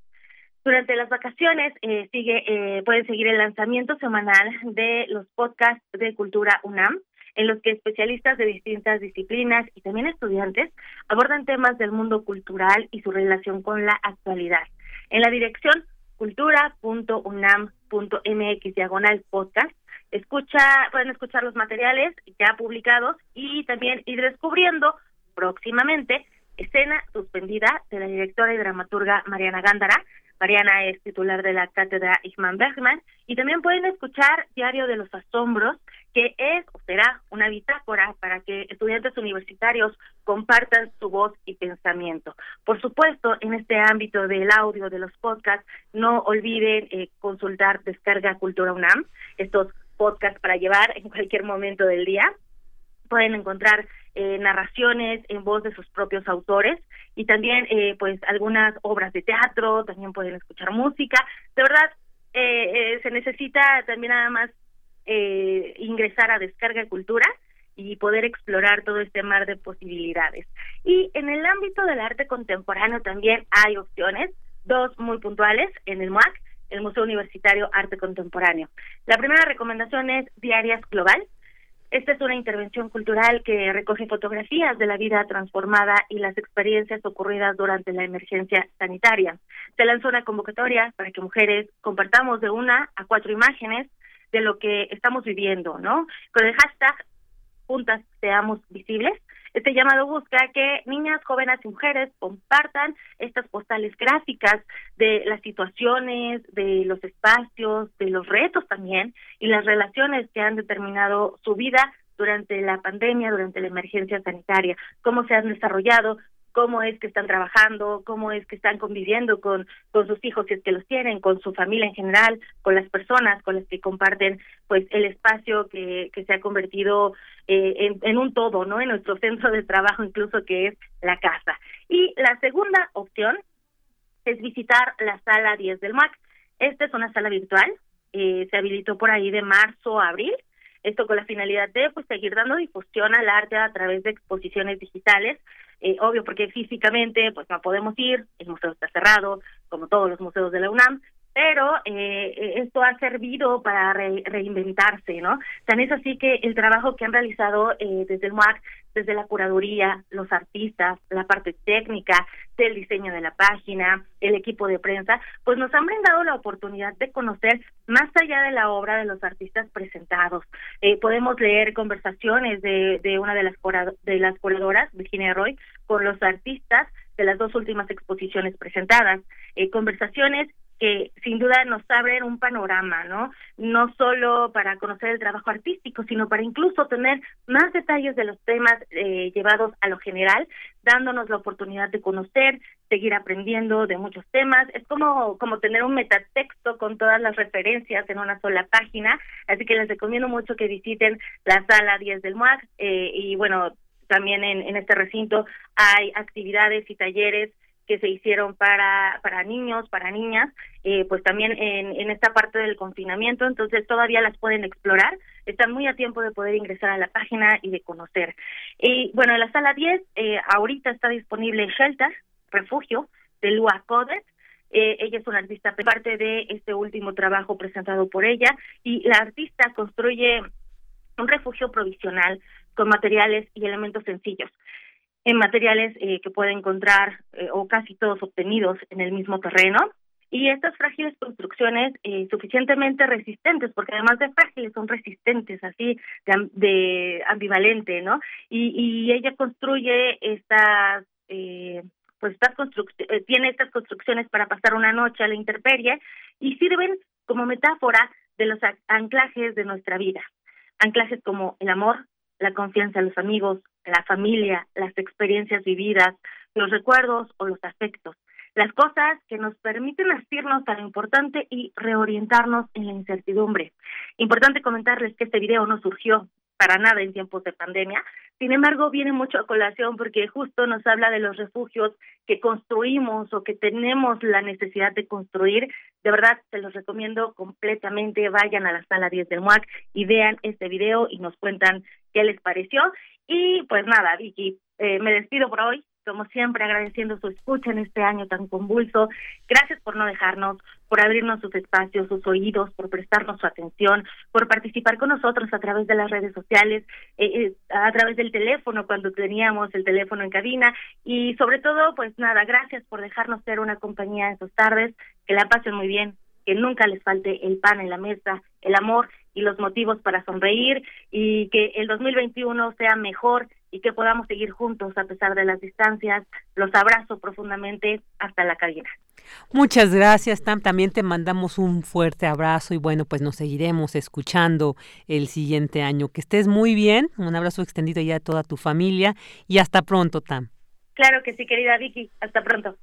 Durante las vacaciones eh, sigue eh, pueden seguir el lanzamiento semanal de los podcasts de Cultura UNAM, en los que especialistas de distintas disciplinas y también estudiantes abordan temas del mundo cultural y su relación con la actualidad. En la dirección cultura punto u n a m punto m x diagonal podcast escucha, pueden escuchar los materiales ya publicados y también ir descubriendo próximamente Escena Suspendida, de la directora y dramaturga Mariana Gándara. Mariana es titular de la Cátedra Ichmann Bergman, y también pueden escuchar Diario de los Asombros, que es o será una bitácora para que estudiantes universitarios compartan su voz y pensamiento. Por supuesto, en este ámbito del audio de los podcasts, no olviden eh, consultar Descarga Cultura UNAM, estos podcasts para llevar en cualquier momento del día. Pueden encontrar eh, narraciones en voz de sus propios autores y también eh, pues algunas obras de teatro, también pueden escuchar música. De verdad, eh, eh, se necesita también nada más Eh, ingresar a Descarga Cultura y poder explorar todo este mar de posibilidades. Y en el ámbito del arte contemporáneo también hay opciones, dos muy puntuales en el MUAC, el Museo Universitario Arte Contemporáneo. La primera recomendación es Diarias Global. Esta es una intervención cultural que recoge fotografías de la vida transformada y las experiencias ocurridas durante la emergencia sanitaria. Se lanzó una convocatoria para que mujeres compartamos de una a cuatro imágenes de lo que estamos viviendo, ¿no? Con el hashtag Juntas Seamos Visibles, este llamado busca que niñas, jóvenes y mujeres compartan estas postales gráficas de las situaciones, de los espacios, de los retos también, y las relaciones que han determinado su vida durante la pandemia, durante la emergencia sanitaria, cómo se han desarrollado, cómo es que están trabajando, cómo es que están conviviendo con, con sus hijos si es que los tienen, con su familia en general, con las personas con las que comparten pues el espacio que, que se ha convertido eh, en, en un todo, ¿no? En nuestro centro de trabajo incluso, que es la casa. Y la segunda opción es visitar la Sala diez del MUAC. Esta es una sala virtual, eh, se habilitó por ahí de marzo a abril, esto con la finalidad de pues seguir dando difusión al arte a través de exposiciones digitales. Eh, obvio, porque físicamente pues no podemos ir, el museo está cerrado, como todos los museos de la UNAM, pero eh, esto ha servido para re- reinventarse, ¿no? También es así que el trabajo que han realizado eh, desde el MUAC, desde la curaduría, los artistas, la parte técnica, del diseño de la página, el equipo de prensa, pues nos han brindado la oportunidad de conocer más allá de la obra de los artistas presentados. Eh, podemos leer conversaciones de, de una de las curado, de las curadoras, Virginia Roy, con los artistas de las dos últimas exposiciones presentadas. Eh, conversaciones que sin duda nos abren un panorama, ¿no? No solo para conocer el trabajo artístico, sino para incluso tener más detalles de los temas eh, llevados a lo general, dándonos la oportunidad de conocer, seguir aprendiendo de muchos temas. Es como, como tener un metatexto con todas las referencias en una sola página, así que les recomiendo mucho que visiten la Sala diez del MUAC, eh, y bueno, también en, en este recinto hay actividades y talleres que se hicieron para para niños, para niñas, eh, pues también en, en esta parte del confinamiento, entonces todavía las pueden explorar, están muy a tiempo de poder ingresar a la página y de conocer. Y bueno, en la Sala diez, eh, ahorita está disponible Shelter, Refugio, de Lua Codet. Eh, ella es una artista, parte de este último trabajo presentado por ella, y la artista construye un refugio provisional con materiales y elementos sencillos, en materiales eh, que puede encontrar eh, o casi todos obtenidos en el mismo terreno, y estas frágiles construcciones eh, suficientemente resistentes, porque además de frágiles son resistentes, así de, de ambivalente, ¿no? Y, y ella construye estas eh, pues estas construc- eh, tiene estas construcciones para pasar una noche a la intemperie, y sirven como metáfora de los a- anclajes de nuestra vida, anclajes como el amor, la confianza en los amigos, la familia, las experiencias vividas, los recuerdos o los afectos, las cosas que nos permiten asirnos a lo importante y reorientarnos en la incertidumbre. Importante comentarles que este video no surgió para nada en tiempos de pandemia. Sin embargo, viene mucho a colación porque justo nos habla de los refugios que construimos o que tenemos la necesidad de construir. De verdad, se los recomiendo completamente. Vayan a la sala diez del MUAC y vean este video y nos cuentan qué les pareció. Y pues nada, Vicky, eh, me despido por hoy. Como siempre, agradeciendo su escucha en este año tan convulso. Gracias por no dejarnos, por abrirnos sus espacios, sus oídos, por prestarnos su atención, por participar con nosotros a través de las redes sociales, eh, eh, a través del teléfono, cuando teníamos el teléfono en cabina. Y sobre todo, pues nada, gracias por dejarnos ser una compañía en sus tardes. Que la pasen muy bien, que nunca les falte el pan en la mesa, el amor y los motivos para sonreír, y que el dos mil veintiuno sea mejor y que podamos seguir juntos a pesar de las distancias. Los abrazo profundamente hasta la cabina. Muchas gracias, Tam. También te mandamos un fuerte abrazo y bueno, pues nos seguiremos escuchando el siguiente año. Que estés muy bien. Un abrazo extendido ya a toda tu familia y hasta pronto, Tam. Claro que sí, querida Vicky. Hasta pronto.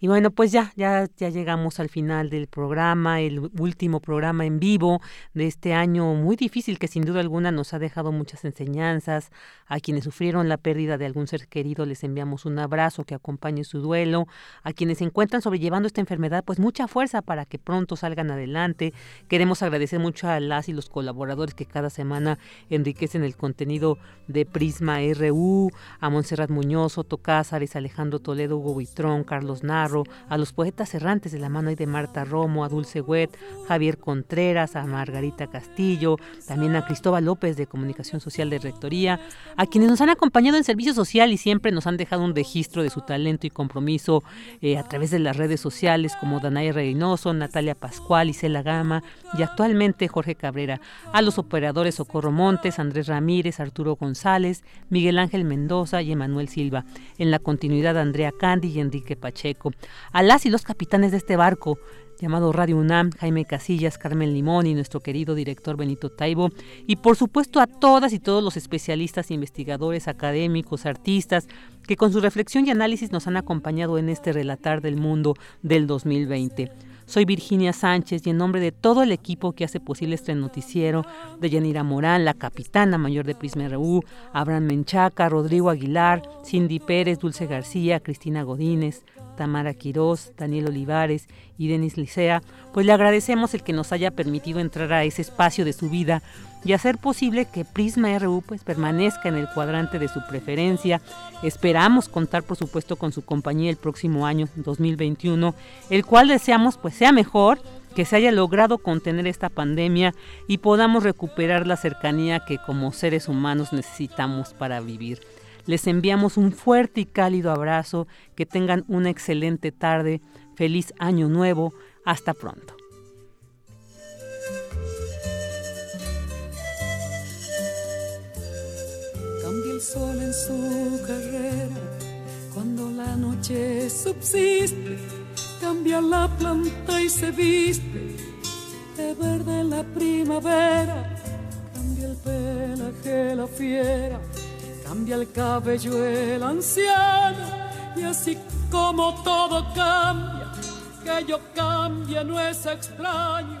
Y bueno, pues ya, ya, ya llegamos al final del programa, el último programa en vivo de este año muy difícil que sin duda alguna nos ha dejado muchas enseñanzas. A quienes sufrieron la pérdida de algún ser querido les enviamos un abrazo que acompañe su duelo. A quienes se encuentran sobrellevando esta enfermedad, pues mucha fuerza para que pronto salgan adelante. Queremos agradecer mucho a las y los colaboradores que cada semana enriquecen el contenido de Prisma R U, a Montserrat Muñoz, Otto Cázares, Alejandro Toledo, Hugo Buitrón, Carlos Narro, a los poetas errantes de la mano de Marta Romo, a Dulce Huet, Javier Contreras, a Margarita Castillo, también a Cristóbal López de Comunicación Social de Rectoría, a quienes nos han acompañado en servicio social y siempre nos han dejado un registro de su talento y compromiso eh, a través de las redes sociales, como Danay Reynoso, Natalia Pascual, Isela Gama y actualmente Jorge Cabrera, a los operadores Socorro Montes, Andrés Ramírez, Arturo González, Miguel Ángel Mendoza y Emanuel Silva, en la continuidad Andrea Candy y Enrique Pacheco, a las y los capitanes de este barco llamado Radio UNAM, Jaime Casillas, Carmen Limón y nuestro querido director Benito Taibo, y por supuesto a todas y todos los especialistas, investigadores, académicos, artistas, que con su reflexión y análisis nos han acompañado en este relatar del mundo del dos mil veinte. Soy Virginia Sánchez y en nombre de todo el equipo que hace posible este noticiero, de Dayanira Morán, la capitana mayor de Prisma R U, Abraham Menchaca, Rodrigo Aguilar, Cindy Pérez, Dulce García, Cristina Godínez, Tamara Quiroz, Daniel Olivares y Denis Licea, pues le agradecemos el que nos haya permitido entrar a ese espacio de su vida y hacer posible que Prisma R U pues permanezca en el cuadrante de su preferencia. Esperamos contar por supuesto con su compañía el próximo año dos mil veintiuno, el cual deseamos pues sea mejor, que se haya logrado contener esta pandemia y podamos recuperar la cercanía que como seres humanos necesitamos para vivir. Les enviamos un fuerte y cálido abrazo, que tengan una excelente tarde, feliz año nuevo, hasta pronto. Cambia el sol en su carrera, cuando la noche subsiste, cambia la planta y se viste de verde la primavera, cambia el pelaje la fiera, cambia el cabello el anciano, y así como todo cambia, que yo cambie no es extraño.